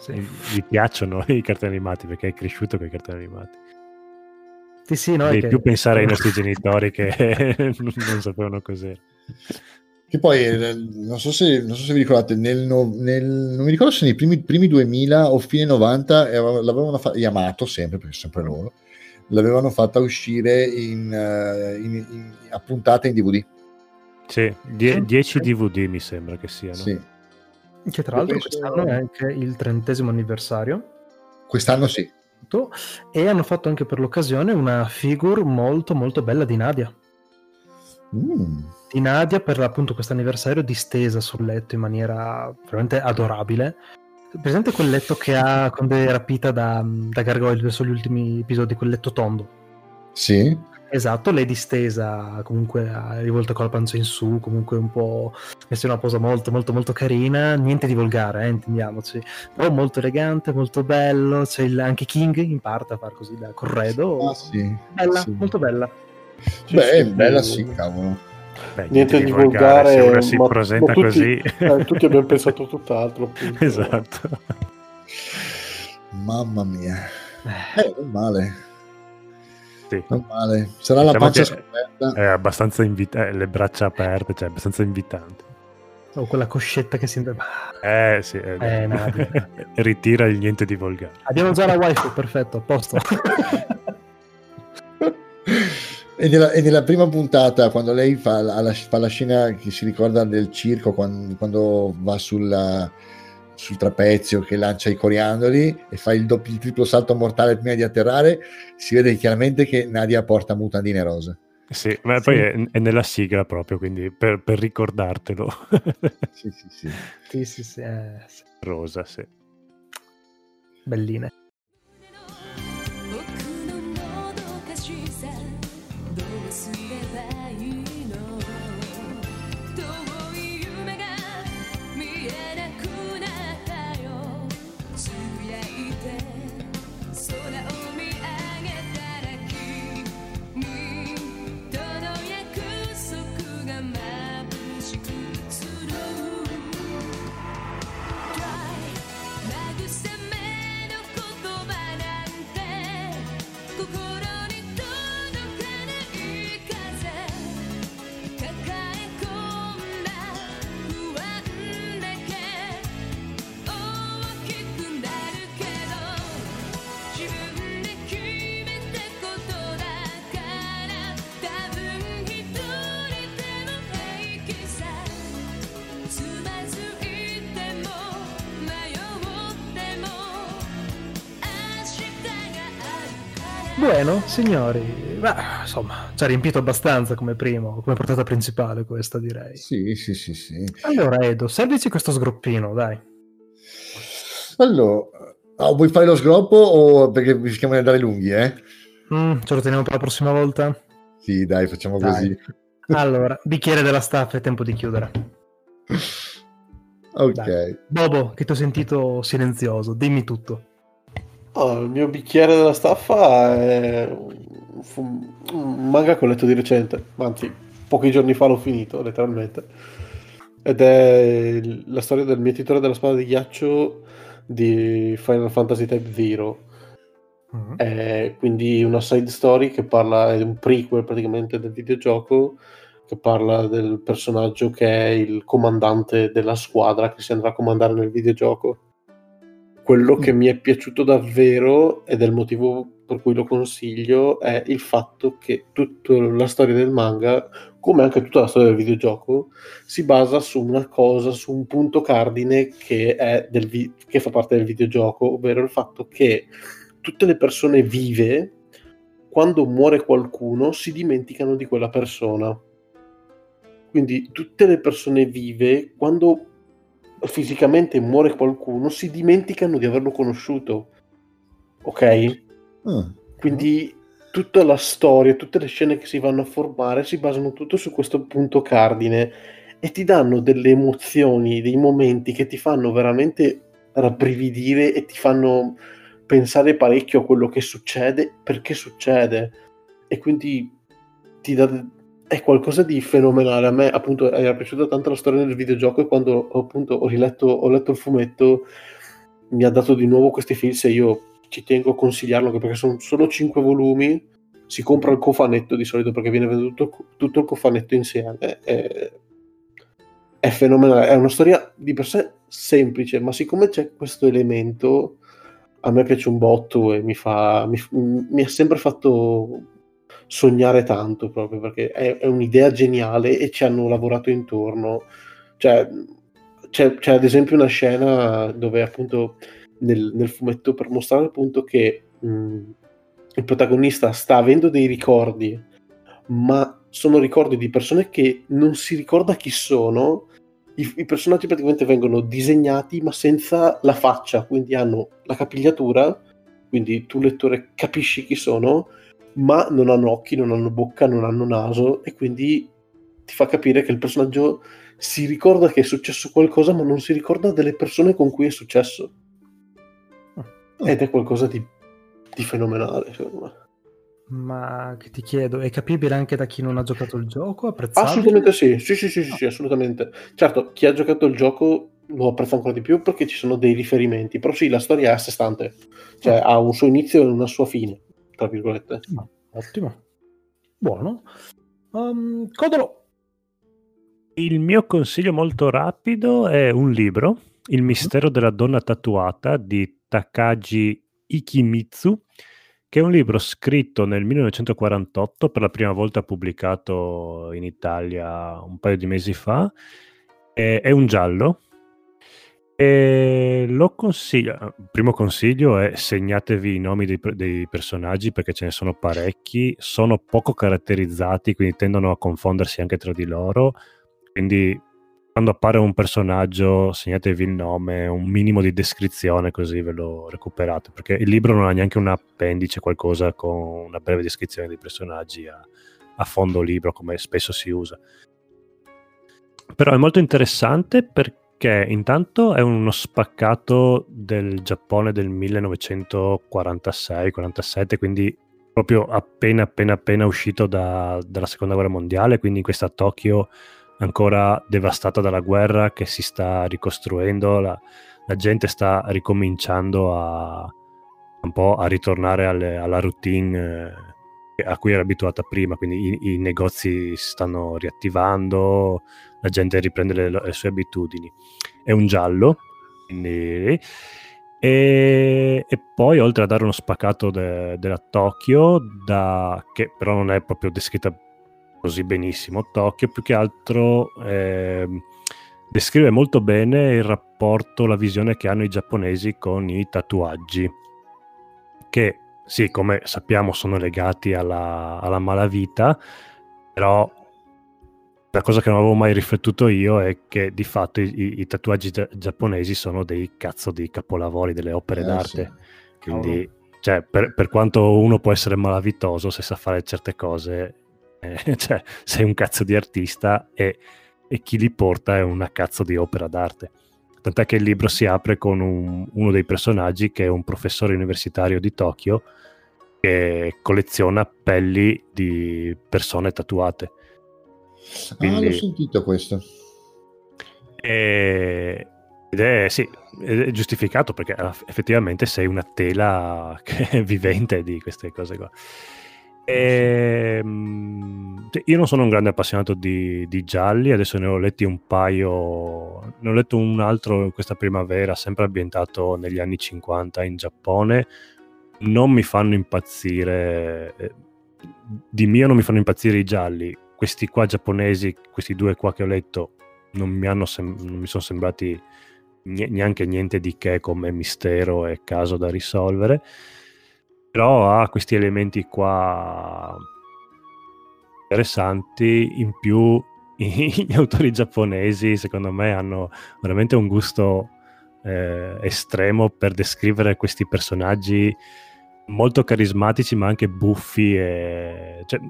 sì. Gli piacciono i cartoni animati perché è cresciuto con i cartoni animati. Sì, no, devi più pensare ai nostri genitori che non sapevano cos'era. Che poi non so se vi ricordate, non mi ricordo se nei primi 2000 o fine 90 l'avevano fatto Yamato, sempre perché sempre loro l'avevano fatta uscire in a puntate in DVD. Sì, 10 DVD mi sembra che siano. Sì. Che tra l'altro quest'anno è anche il 30° anniversario. Quest'anno sì. E hanno fatto anche per l'occasione una figure molto molto bella di Nadia. Di Nadia per appunto questo anniversario, distesa sul letto in maniera veramente adorabile. Presente quel letto che ha quando è rapita da Gargoyle verso gli ultimi episodi, quel letto tondo. Sì. Esatto, lei distesa, comunque rivolta con la pancia in su, comunque un po' messa in una posa molto molto molto carina, niente di volgare, intendiamoci, però molto elegante, molto bello, c'è anche King in parte a far così da corredo. Ah, sì. Bella, sì. Molto bella. Cioè, beh, è bella sì, cavolo. Beh, niente di volgare, se una si presenta tutti, così. Tutti abbiamo pensato tutt'altro. Appunto. Esatto. Mamma mia. Non male. Sì. Non male. Sarà diciamo la pancia scoperta. È abbastanza le braccia aperte, cioè abbastanza invitante. O quella coscetta che si... sì. Ritira il niente di volgare. Abbiamo già la waifu, perfetto, a posto. E nella prima puntata, quando lei fa la scena che si ricorda del circo, quando va sul trapezio che lancia i coriandoli e fa il triplo salto mortale prima di atterrare, si vede chiaramente che Nadia porta mutandine rosa. Sì, ma sì. Poi è nella sigla proprio, quindi per ricordartelo. Sì. Rosa, sì. Belline. Bueno, signori, insomma, ci ha riempito abbastanza come portata principale questa, direi. Sì. Allora, Edo, servici questo sgroppino, dai. Allora, vuoi fare lo sgroppo o perché rischiamo di andare lunghi, ce lo teniamo per la prossima volta? Sì, dai, facciamo così. Allora, bicchiere della staffa, è tempo di chiudere. Ok. Dai. Bobo, che ti ho sentito silenzioso, dimmi tutto. Oh, il mio bicchiere della staffa è un manga che ho letto di recente, anzi pochi giorni fa l'ho finito letteralmente, ed è la storia del mietitore della spada di ghiaccio di Final Fantasy Type 0. Mm-hmm. È quindi una side story che parla, è un prequel praticamente del videogioco, che parla del personaggio che è il comandante della squadra che si andrà a comandare nel videogioco. Quello che mi è piaciuto davvero, ed è il motivo per cui lo consiglio, è il fatto che tutta la storia del manga, come anche tutta la storia del videogioco, si basa su una cosa, su un punto cardine che è che fa parte del videogioco, ovvero il fatto che tutte le persone vive, quando muore qualcuno, si dimenticano di quella persona. Quindi tutte le persone vive, quando fisicamente muore qualcuno, si dimenticano di averlo conosciuto, ok? Quindi tutta la storia, tutte le scene che si vanno a formare si basano tutto su questo punto cardine e ti danno delle emozioni, dei momenti che ti fanno veramente rabbrividire e ti fanno pensare parecchio a quello che succede, perché succede, e quindi è qualcosa di fenomenale. A me appunto era piaciuta tanto la storia del videogioco, e quando appunto ho letto il fumetto mi ha dato di nuovo questi feels, e io ci tengo a consigliarlo anche perché sono solo 5 volumi. Si compra il cofanetto di solito perché viene venduto tutto il cofanetto insieme. È fenomenale, è una storia di per sé semplice, ma siccome c'è questo elemento a me piace un botto e mi ha sempre fatto sognare tanto, proprio perché è un'idea geniale e ci hanno lavorato intorno. Cioè, c'è ad esempio una scena dove appunto nel fumetto, per mostrare appunto che il protagonista sta avendo dei ricordi, ma sono ricordi di persone che non si ricorda chi sono. I personaggi praticamente vengono disegnati ma senza la faccia, quindi hanno la capigliatura, quindi tu lettore capisci chi sono, ma non hanno occhi, non hanno bocca, non hanno naso, e quindi ti fa capire che il personaggio si ricorda che è successo qualcosa ma non si ricorda delle persone con cui è successo, ed è qualcosa di fenomenale secondo me. Ma che ti chiedo, è capibile anche da chi non ha giocato il gioco? Apprezzabile? Assolutamente sì, assolutamente. Certo, chi ha giocato il gioco lo apprezza ancora di più perché ci sono dei riferimenti, però sì, la storia è a sé stante, cioè ha un suo inizio e una sua fine, tra virgolette. Ottimo, buono. Codolo, il mio consiglio molto rapido è un libro, Il mistero della donna tatuata di Takagi Ikimitsu, che è un libro scritto nel 1948, per la prima volta pubblicato in Italia un paio di mesi fa. È un giallo. E lo consiglio, il primo consiglio è: segnatevi i nomi dei personaggi, perché ce ne sono parecchi, sono poco caratterizzati, quindi tendono a confondersi anche tra di loro, quindi quando appare un personaggio segnatevi il nome, un minimo di descrizione, così ve lo recuperate, perché il libro non ha neanche un appendice, qualcosa con una breve descrizione dei personaggi a fondo libro, come spesso si usa. Però è molto interessante perché intanto è uno spaccato del Giappone del 1946-47, quindi proprio appena uscito dalla seconda guerra mondiale, quindi in questa Tokyo ancora devastata dalla guerra che si sta ricostruendo, la gente sta ricominciando a ritornare alla routine a cui era abituata prima, quindi i negozi si stanno riattivando, la gente riprende le sue abitudini. È un giallo, quindi, e poi oltre a dare uno spaccato della Tokyo, che però non è proprio descritta così benissimo Tokyo, più che altro descrive molto bene il rapporto, la visione che hanno i giapponesi con i tatuaggi, che sì, come sappiamo, sono legati alla malavita, però la cosa che non avevo mai riflettuto io è che di fatto i tatuaggi giapponesi sono dei cazzo di capolavori, delle opere d'arte, sì. Quindi cioè, per quanto uno può essere malavitoso, se sa fare certe cose, cioè sei un cazzo di artista, e chi li porta è una cazzo di opera d'arte. tant'è che il libro si apre con uno dei personaggi che è un professore universitario di Tokyo che colleziona pelli di persone tatuate. Quindi, l'ho sentito questo. Ed è, sì, è giustificato perché effettivamente sei una tela vivente di queste cose qua. Io non sono un grande appassionato di gialli, adesso ne ho letti un paio, ne ho letto un altro questa primavera, sempre ambientato negli anni 50 in Giappone. Non mi fanno impazzire, di mio non mi fanno impazzire i gialli. Questi qua giapponesi, questi due qua che ho letto, non mi sono sembrati neanche niente di che come mistero e caso da risolvere. Però ha questi elementi qua interessanti, in più gli autori giapponesi secondo me hanno veramente un gusto estremo per descrivere questi personaggi molto carismatici ma anche buffi, cioè,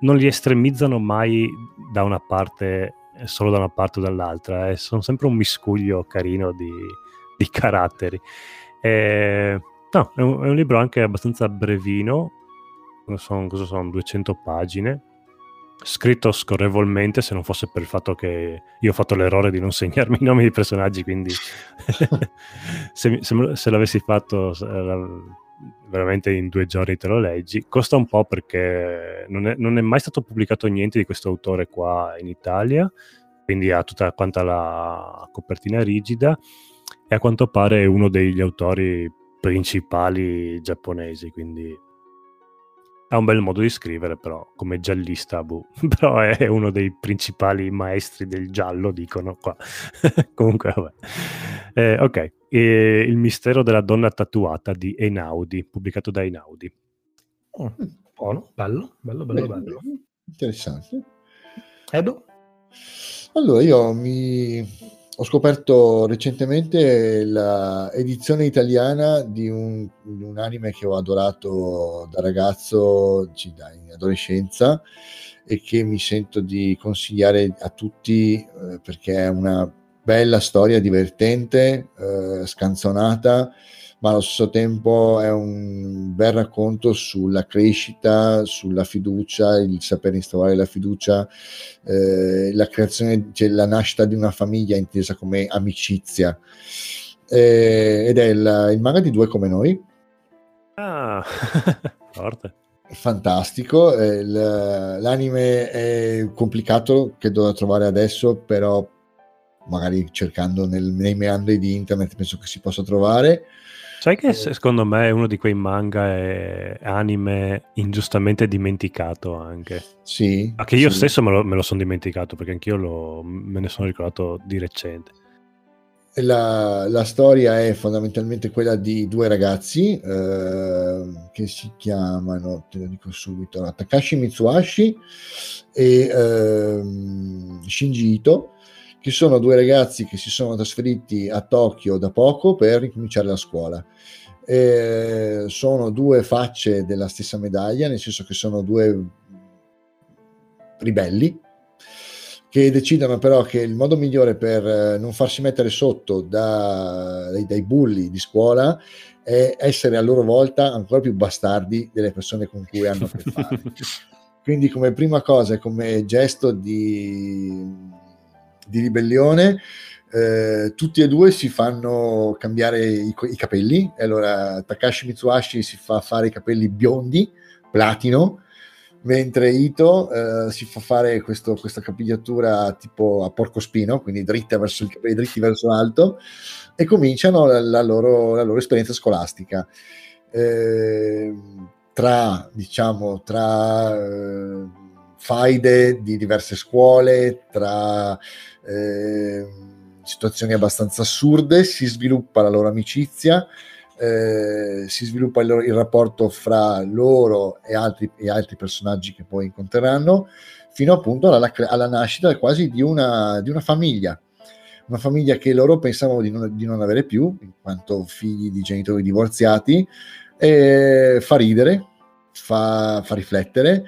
non li estremizzano mai da una parte, solo da una parte o dall'altra, sono sempre un miscuglio carino di caratteri. No, è un libro anche abbastanza brevino, cosa sono 200 pagine, scritto scorrevolmente, se non fosse per il fatto che io ho fatto l'errore di non segnarmi i nomi dei personaggi, quindi se l'avessi fatto veramente in 2 giorni te lo leggi. Costa un po' perché non è mai stato pubblicato niente di questo autore qua in Italia, quindi ha tutta quanta la copertina rigida e a quanto pare è uno degli autori principali giapponesi, quindi ha un bel modo di scrivere, però come giallista però è uno dei principali maestri del giallo, dicono qua. Comunque vabbè. Ok, Il mistero della donna tatuata di Einaudi, pubblicato da Einaudi. Buono, bello. Interessante. Edo? Allora io ho scoperto recentemente l'edizione italiana di un anime che ho adorato da ragazzo, in adolescenza, e che mi sento di consigliare a tutti perché è una bella storia divertente, scanzonata, ma allo stesso tempo è un bel racconto sulla crescita, sulla fiducia, il saper instaurare la fiducia, la creazione, cioè la nascita di una famiglia intesa come amicizia. Ed è il manga di Due Come Noi. Ah, forte. Fantastico. L'anime è complicato, che devo trovare adesso, però magari cercando nei meandri di internet penso che si possa trovare. Sai che secondo me è uno di quei manga e anime ingiustamente dimenticato anche. Sì. Ma che io stesso me lo sono dimenticato, perché anch'io me ne sono ricordato di recente. La storia è fondamentalmente quella di 2 ragazzi che si chiamano, te lo dico subito, Takashi Mitsuhashi e Shinji Ito, che sono 2 ragazzi che si sono trasferiti a Tokyo da poco per ricominciare la scuola. Sono 2 facce della stessa medaglia, nel senso che sono 2 ribelli che decidono però che il modo migliore per non farsi mettere sotto dai bulli di scuola è essere a loro volta ancora più bastardi delle persone con cui hanno a che fare. Quindi come prima cosa, come gesto di ribellione, tutti e 2 si fanno cambiare i capelli. Allora Takashi Mitsuhashi si fa fare i capelli biondi platino, mentre Ito si fa fare questa capigliatura tipo a porcospino, quindi dritta verso i capelli, dritti verso l'alto, e cominciano la loro esperienza scolastica, tra faide di diverse scuole, tra situazioni abbastanza assurde. Si sviluppa la loro amicizia, si sviluppa il rapporto fra loro e altri personaggi che poi incontreranno, fino appunto alla nascita quasi di una famiglia. Una famiglia che loro pensavano di non avere più, in quanto figli di genitori divorziati. Fa ridere, fa riflettere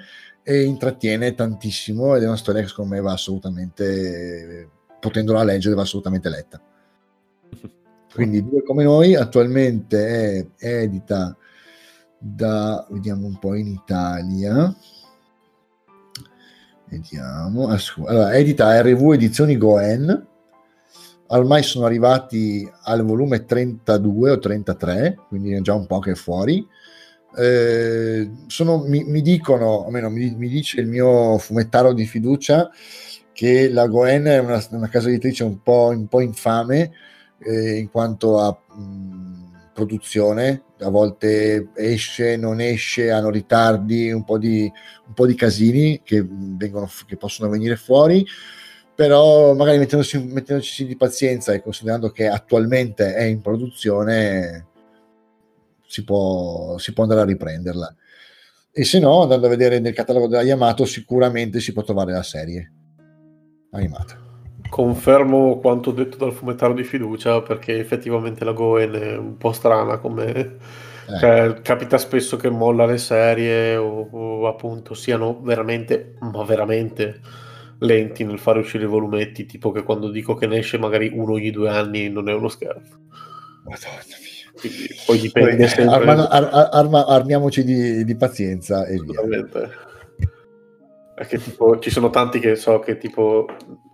e intrattiene tantissimo, ed è una storia che secondo me va assolutamente, potendola leggere, va assolutamente letta. Quindi Due come noi attualmente è edita da, vediamo un po' in Italia, vediamo, allora, edita a RV Edizioni Goen, ormai sono arrivati al volume 32 o 33, quindi è già un po' che è fuori. Mi dicono, almeno mi dice il mio fumettaro di fiducia, che la Goen è una casa editrice un po' infame in quanto a produzione, a volte esce, non esce, hanno ritardi, un po' di casini che possono venire fuori, però magari mettendoci di pazienza e considerando che attualmente è in produzione si può andare a riprenderla, e se no andando a vedere nel catalogo della Yamato sicuramente si può trovare la serie animata. Confermo quanto detto dal fumettaro di fiducia, perché effettivamente la Goen è un po' strana come cioè, capita spesso che molla le serie o appunto siano veramente ma veramente lenti nel fare uscire i volumetti, tipo che quando dico che ne esce magari uno ogni 2 anni non è uno scherzo. Madonna mia. Quindi, poi dipende sempre. Armiamoci di pazienza e via. Perché tipo ci sono tanti che so che tipo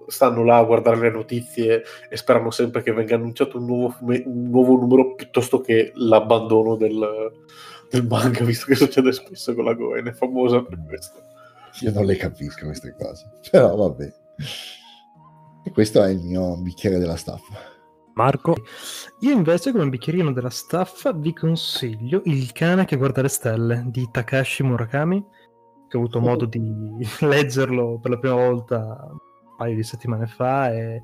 stanno là a guardare le notizie e sperano sempre che venga annunciato un nuovo numero piuttosto che l'abbandono del manga, visto che succede spesso con la Goen, è famosa per questo. Io non le capisco queste cose, però vabbè. E questo è il mio bicchiere della staffa. Marco, io invece come bicchierino della staffa vi consiglio Il cane che guarda le stelle di Takashi Murakami, che ho avuto modo di leggerlo per la prima volta un paio di settimane fa e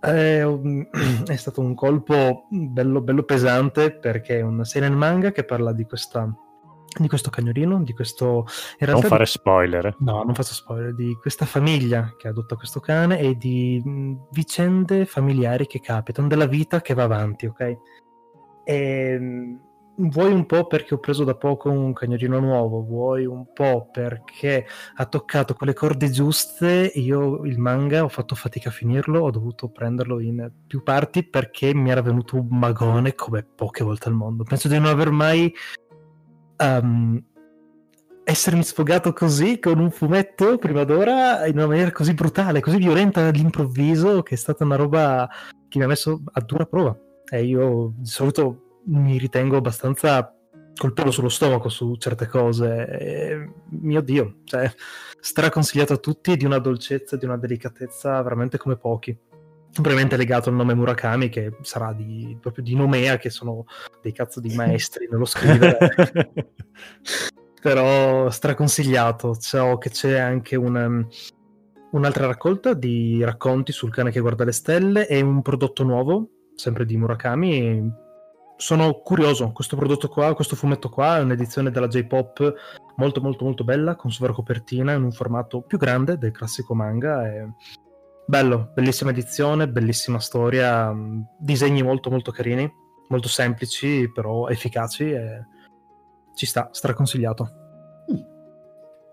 è stato un colpo bello, bello pesante, perché è una serie in manga che parla di questo cagnolino, di questo... In realtà non fare spoiler. No, non faccio spoiler, di questa famiglia che adotta questo cane e di vicende familiari che capitano, della vita che va avanti, ok? E vuoi un po' perché ho preso da poco un cagnolino nuovo, vuoi un po' perché ha toccato quelle corde giuste, io il manga ho fatto fatica a finirlo, ho dovuto prenderlo in più parti perché mi era venuto un magone come poche volte al mondo. Penso di non aver mai... essermi sfogato così con un fumetto prima d'ora in una maniera così brutale, così violenta all'improvviso, che è stata una roba che mi ha messo a dura prova, e io di solito mi ritengo abbastanza col pelo sullo stomaco su certe cose e, mio Dio, cioè, straconsigliato a tutti, di una dolcezza, di una delicatezza veramente come pochi, probabilmente legato al nome Murakami, che sarà proprio di nomea, che sono dei cazzo di maestri nello scrivere però straconsigliato. Ciò che c'è anche un'altra raccolta di racconti sul cane che guarda le stelle e un prodotto nuovo sempre di Murakami. Sono curioso, questo prodotto qua, questo fumetto qua è un'edizione della J-Pop molto molto molto bella, con sovracopertina in un formato più grande del classico manga e... bello, bellissima edizione, bellissima storia, disegni molto molto carini, molto semplici però efficaci e ci sta, straconsigliato.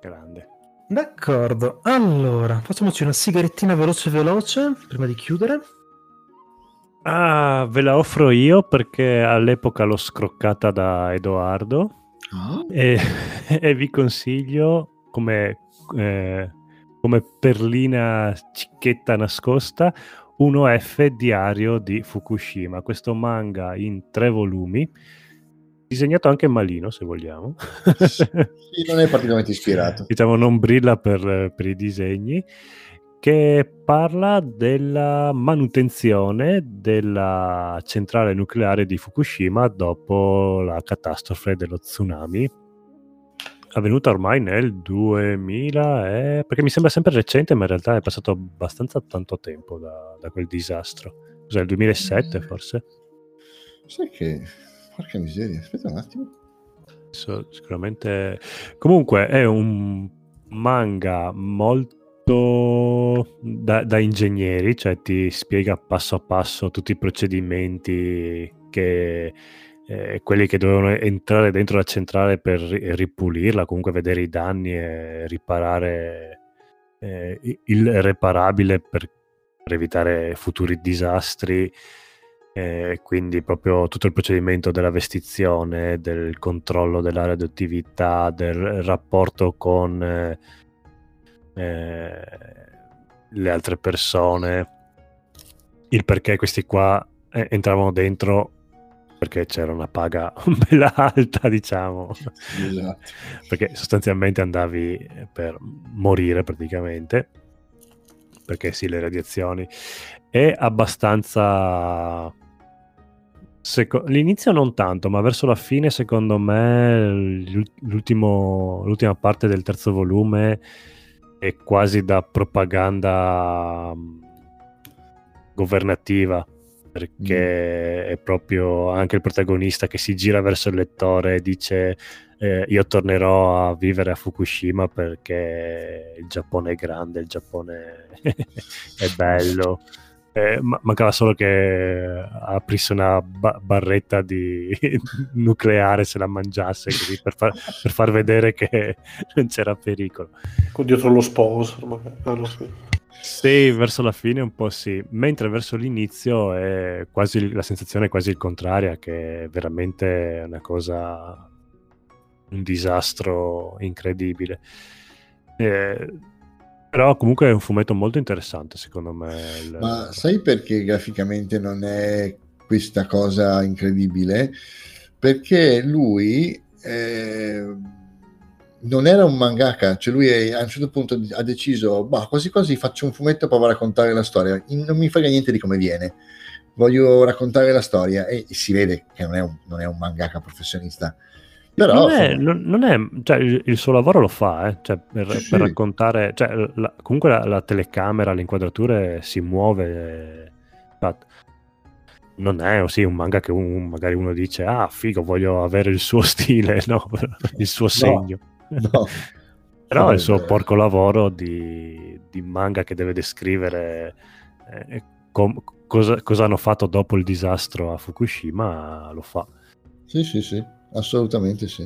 Grande. D'accordo, allora facciamoci una sigarettina veloce prima di chiudere. Ah, ve la offro io perché all'epoca l'ho scroccata da Edoardo. E vi consiglio come perlina cicchetta nascosta 1F Diario di Fukushima, questo manga in 3 volumi disegnato anche malino, se vogliamo. Sì, non è particolarmente ispirato, diciamo, non brilla per i disegni, che parla della manutenzione della centrale nucleare di Fukushima dopo la catastrofe dello tsunami avvenuta ormai nel 2000 perché mi sembra sempre recente, ma in realtà è passato abbastanza tanto tempo da quel disastro. Cos'è, il 2007 forse? Sai che... porca miseria, aspetta un attimo. Sicuramente... Comunque è un manga molto da ingegneri, cioè ti spiega passo a passo tutti i procedimenti che... quelli che dovevano entrare dentro la centrale per ripulirla, comunque vedere i danni e riparare il reparabile per evitare futuri disastri. Quindi proprio tutto il procedimento della vestizione, del controllo dell'area di attività, del rapporto con le altre persone, il perché questi qua entravano dentro perché c'era una paga bella alta, diciamo. Esatto. Perché sostanzialmente andavi per morire praticamente, perché sì, le radiazioni è abbastanza... L'inizio non tanto, ma verso la fine secondo me l'ultima parte del terzo volume è quasi da propaganda governativa, perché è proprio anche il protagonista che si gira verso il lettore e dice io tornerò a vivere a Fukushima perché il Giappone è grande, il Giappone è bello. Mancava solo che aprisse una barretta di nucleare, se la mangiasse così per far vedere che non c'era pericolo. Con dietro lo sponsor, magari. Ah, no, sì. Sì, verso la fine un po' sì, mentre verso l'inizio è quasi, la sensazione è quasi il contraria, che è veramente una cosa, un disastro incredibile. Però comunque è un fumetto molto interessante, secondo me. Ma sai perché graficamente non è questa cosa incredibile? Perché lui non era un mangaka, cioè lui a un certo punto ha deciso quasi quasi faccio un fumetto e provo a raccontare la storia, non mi frega niente di come viene, voglio raccontare la storia, e si vede che non è un mangaka professionista. Però non è, cioè, il suo lavoro lo fa, cioè, per raccontare, cioè, comunque la telecamera, le inquadrature si muove, non è un manga che magari uno dice figo, voglio avere il suo stile, no, il suo segno, no. Però il suo porco lavoro di manga che deve descrivere cosa hanno fatto dopo il disastro a Fukushima lo fa. Sì. Assolutamente sì.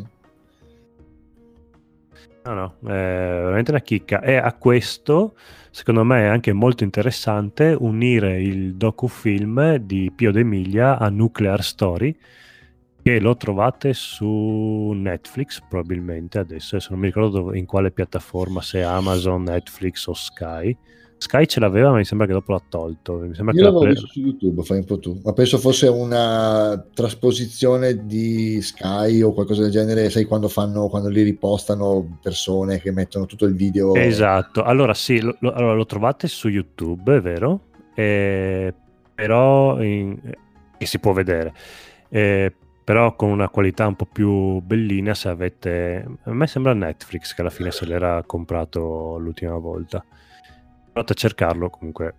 No, è veramente una chicca. E a questo, secondo me, è anche molto interessante unire il docufilm di Pio D'Emilia a Nuclear Story, che lo trovate su Netflix probabilmente adesso, non mi ricordo in quale piattaforma, se Amazon, Netflix o Sky. Sky ce l'aveva, ma mi sembra che dopo l'ha tolto. Mi sembra io che l'avevo visto su YouTube, fai un po' tu. Ma penso fosse una trasposizione di Sky o qualcosa del genere, sai, quando li ripostano persone che mettono tutto il video. Esatto, allora sì, lo trovate su YouTube, è vero? Però che si può vedere. Però con una qualità un po' più bellina, se avete... A me sembra Netflix che alla fine se l'era comprato l'ultima volta. Provate a cercarlo comunque,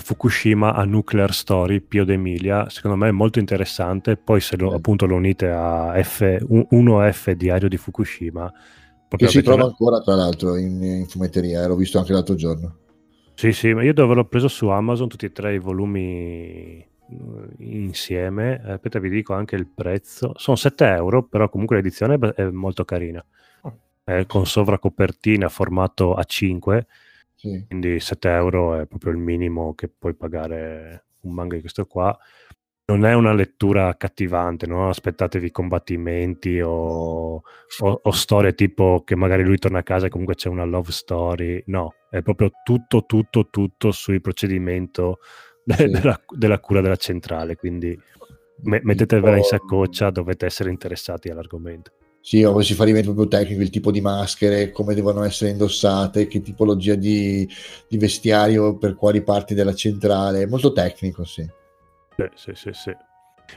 Fukushima a Nuclear Story Pio D'Emilia, secondo me è molto interessante. Poi se appunto lo unite a 1F Diario di Fukushima, che si trova ancora tra l'altro in fumetteria, l'ho visto anche l'altro giorno. Sì, ma io dove l'ho preso su Amazon tutti e tre i volumi insieme. Aspetta, vi dico anche il prezzo, sono €7, però comunque l'edizione è molto carina, con sovracopertina, formato A5. Sì. Quindi €7 è proprio il minimo che puoi pagare un manga di questo qua. Non è una lettura accattivante, no? Aspettatevi combattimenti o storie tipo che magari lui torna a casa e comunque c'è una love story. No, è proprio tutto sul procedimento della cura della centrale. Quindi mettetevela in saccoccia, dovete essere interessati all'argomento. Sì, o si fa riferimento proprio tecnico, il tipo di maschere, come devono essere indossate, che tipologia di vestiario per quali parti della centrale, molto tecnico, sì. Sì.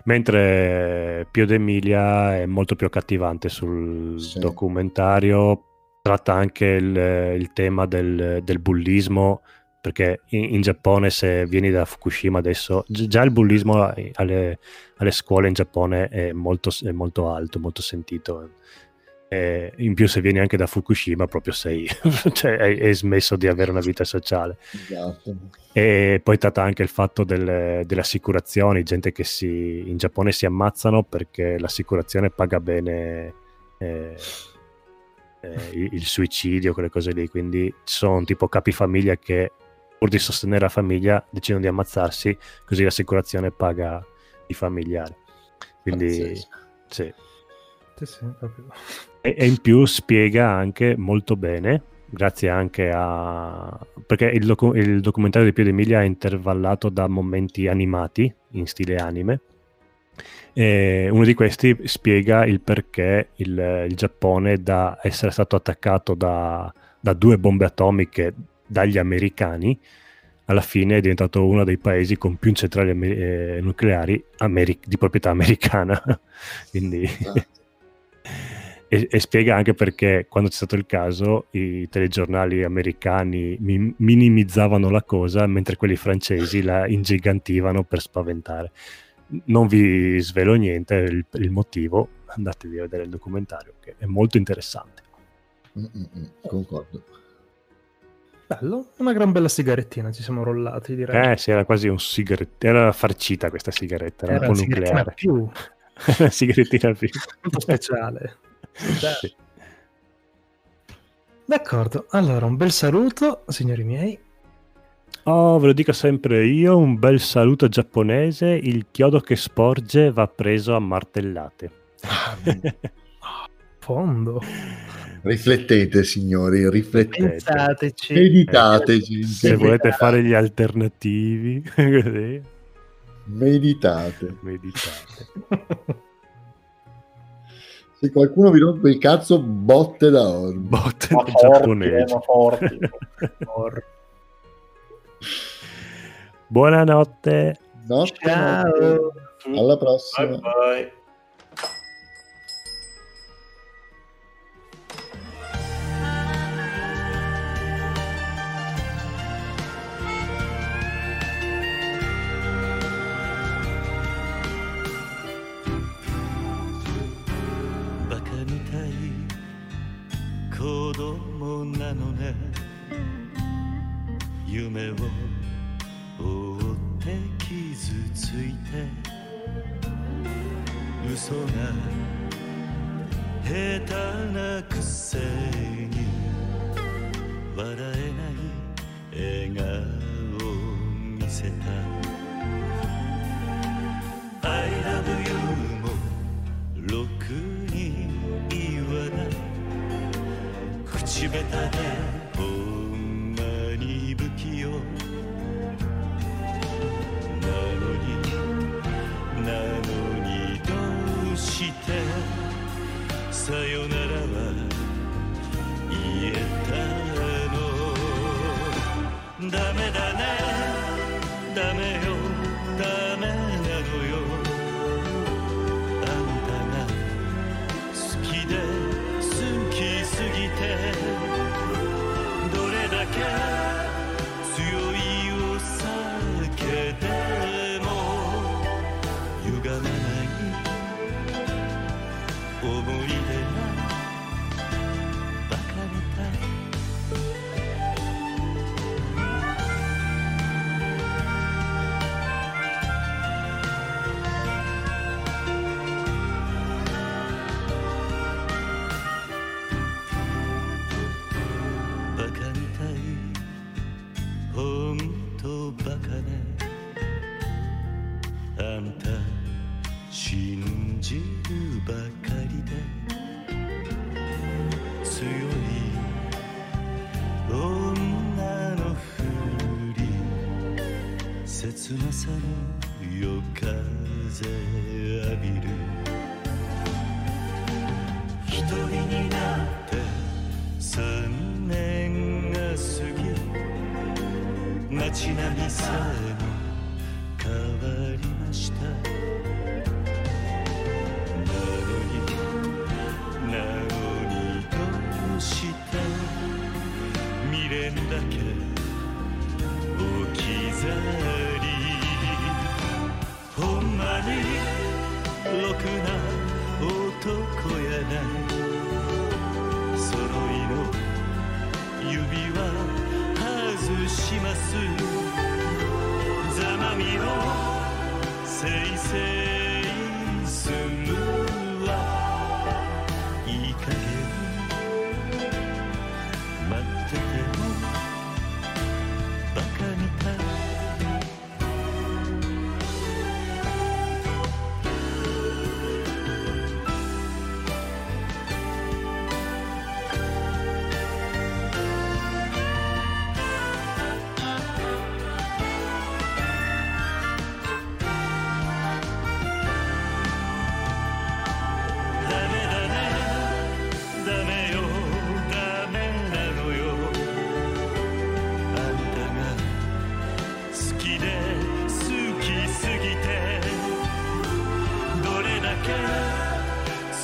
Mentre Pio D'Emilia è molto più accattivante sul documentario, tratta anche il tema del bullismo, perché in Giappone, se vieni da Fukushima adesso, già il bullismo alle scuole in Giappone è molto alto, molto sentito, e in più se vieni anche da Fukushima proprio sei cioè hai smesso di avere una vita sociale. Esatto. E poi tratta anche il fatto delle assicurazioni, gente che in Giappone si ammazzano perché l'assicurazione paga bene il suicidio, quelle cose lì, quindi ci sono tipo capifamiglia che pur di sostenere la famiglia decidono di ammazzarsi, così l'assicurazione paga i familiari. Quindi sì. E in più spiega anche molto bene, grazie anche a... perché il documentario di Pio D'Emilia è intervallato da momenti animati in stile anime, e uno di questi spiega il perché il Giappone, da essere stato attaccato da 2 bombe atomiche dagli americani, alla fine è diventato uno dei paesi con più centrali nucleari di proprietà americana. Quindi... E spiega anche perché, quando c'è stato il caso, i telegiornali americani minimizzavano la cosa, mentre quelli francesi la ingigantivano per spaventare. Non vi svelo niente, il motivo, andatevi a vedere il documentario, che è molto interessante. Concordo. Bello, una gran bella sigarettina, ci siamo rollati, direi. Sì, era quasi un sigarettino, era farcita questa sigaretta, era un po' nucleare. Una sigarettina più. Un po' speciale. Sì. D'accordo, allora un bel saluto, signori miei. Ve lo dico sempre io, un bel saluto giapponese: il chiodo che sporge va preso a martellate. Fondo. Riflettete, signori, riflettete. Pensateci. Meditateci. Se volete fare gli alternativi, così. Meditate. Se qualcuno vi rompe il cazzo, botte da orbi. Botte da giapponese. Forti. Buonanotte. Ciao. Alla prossima. Bye. Bacana.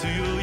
to you.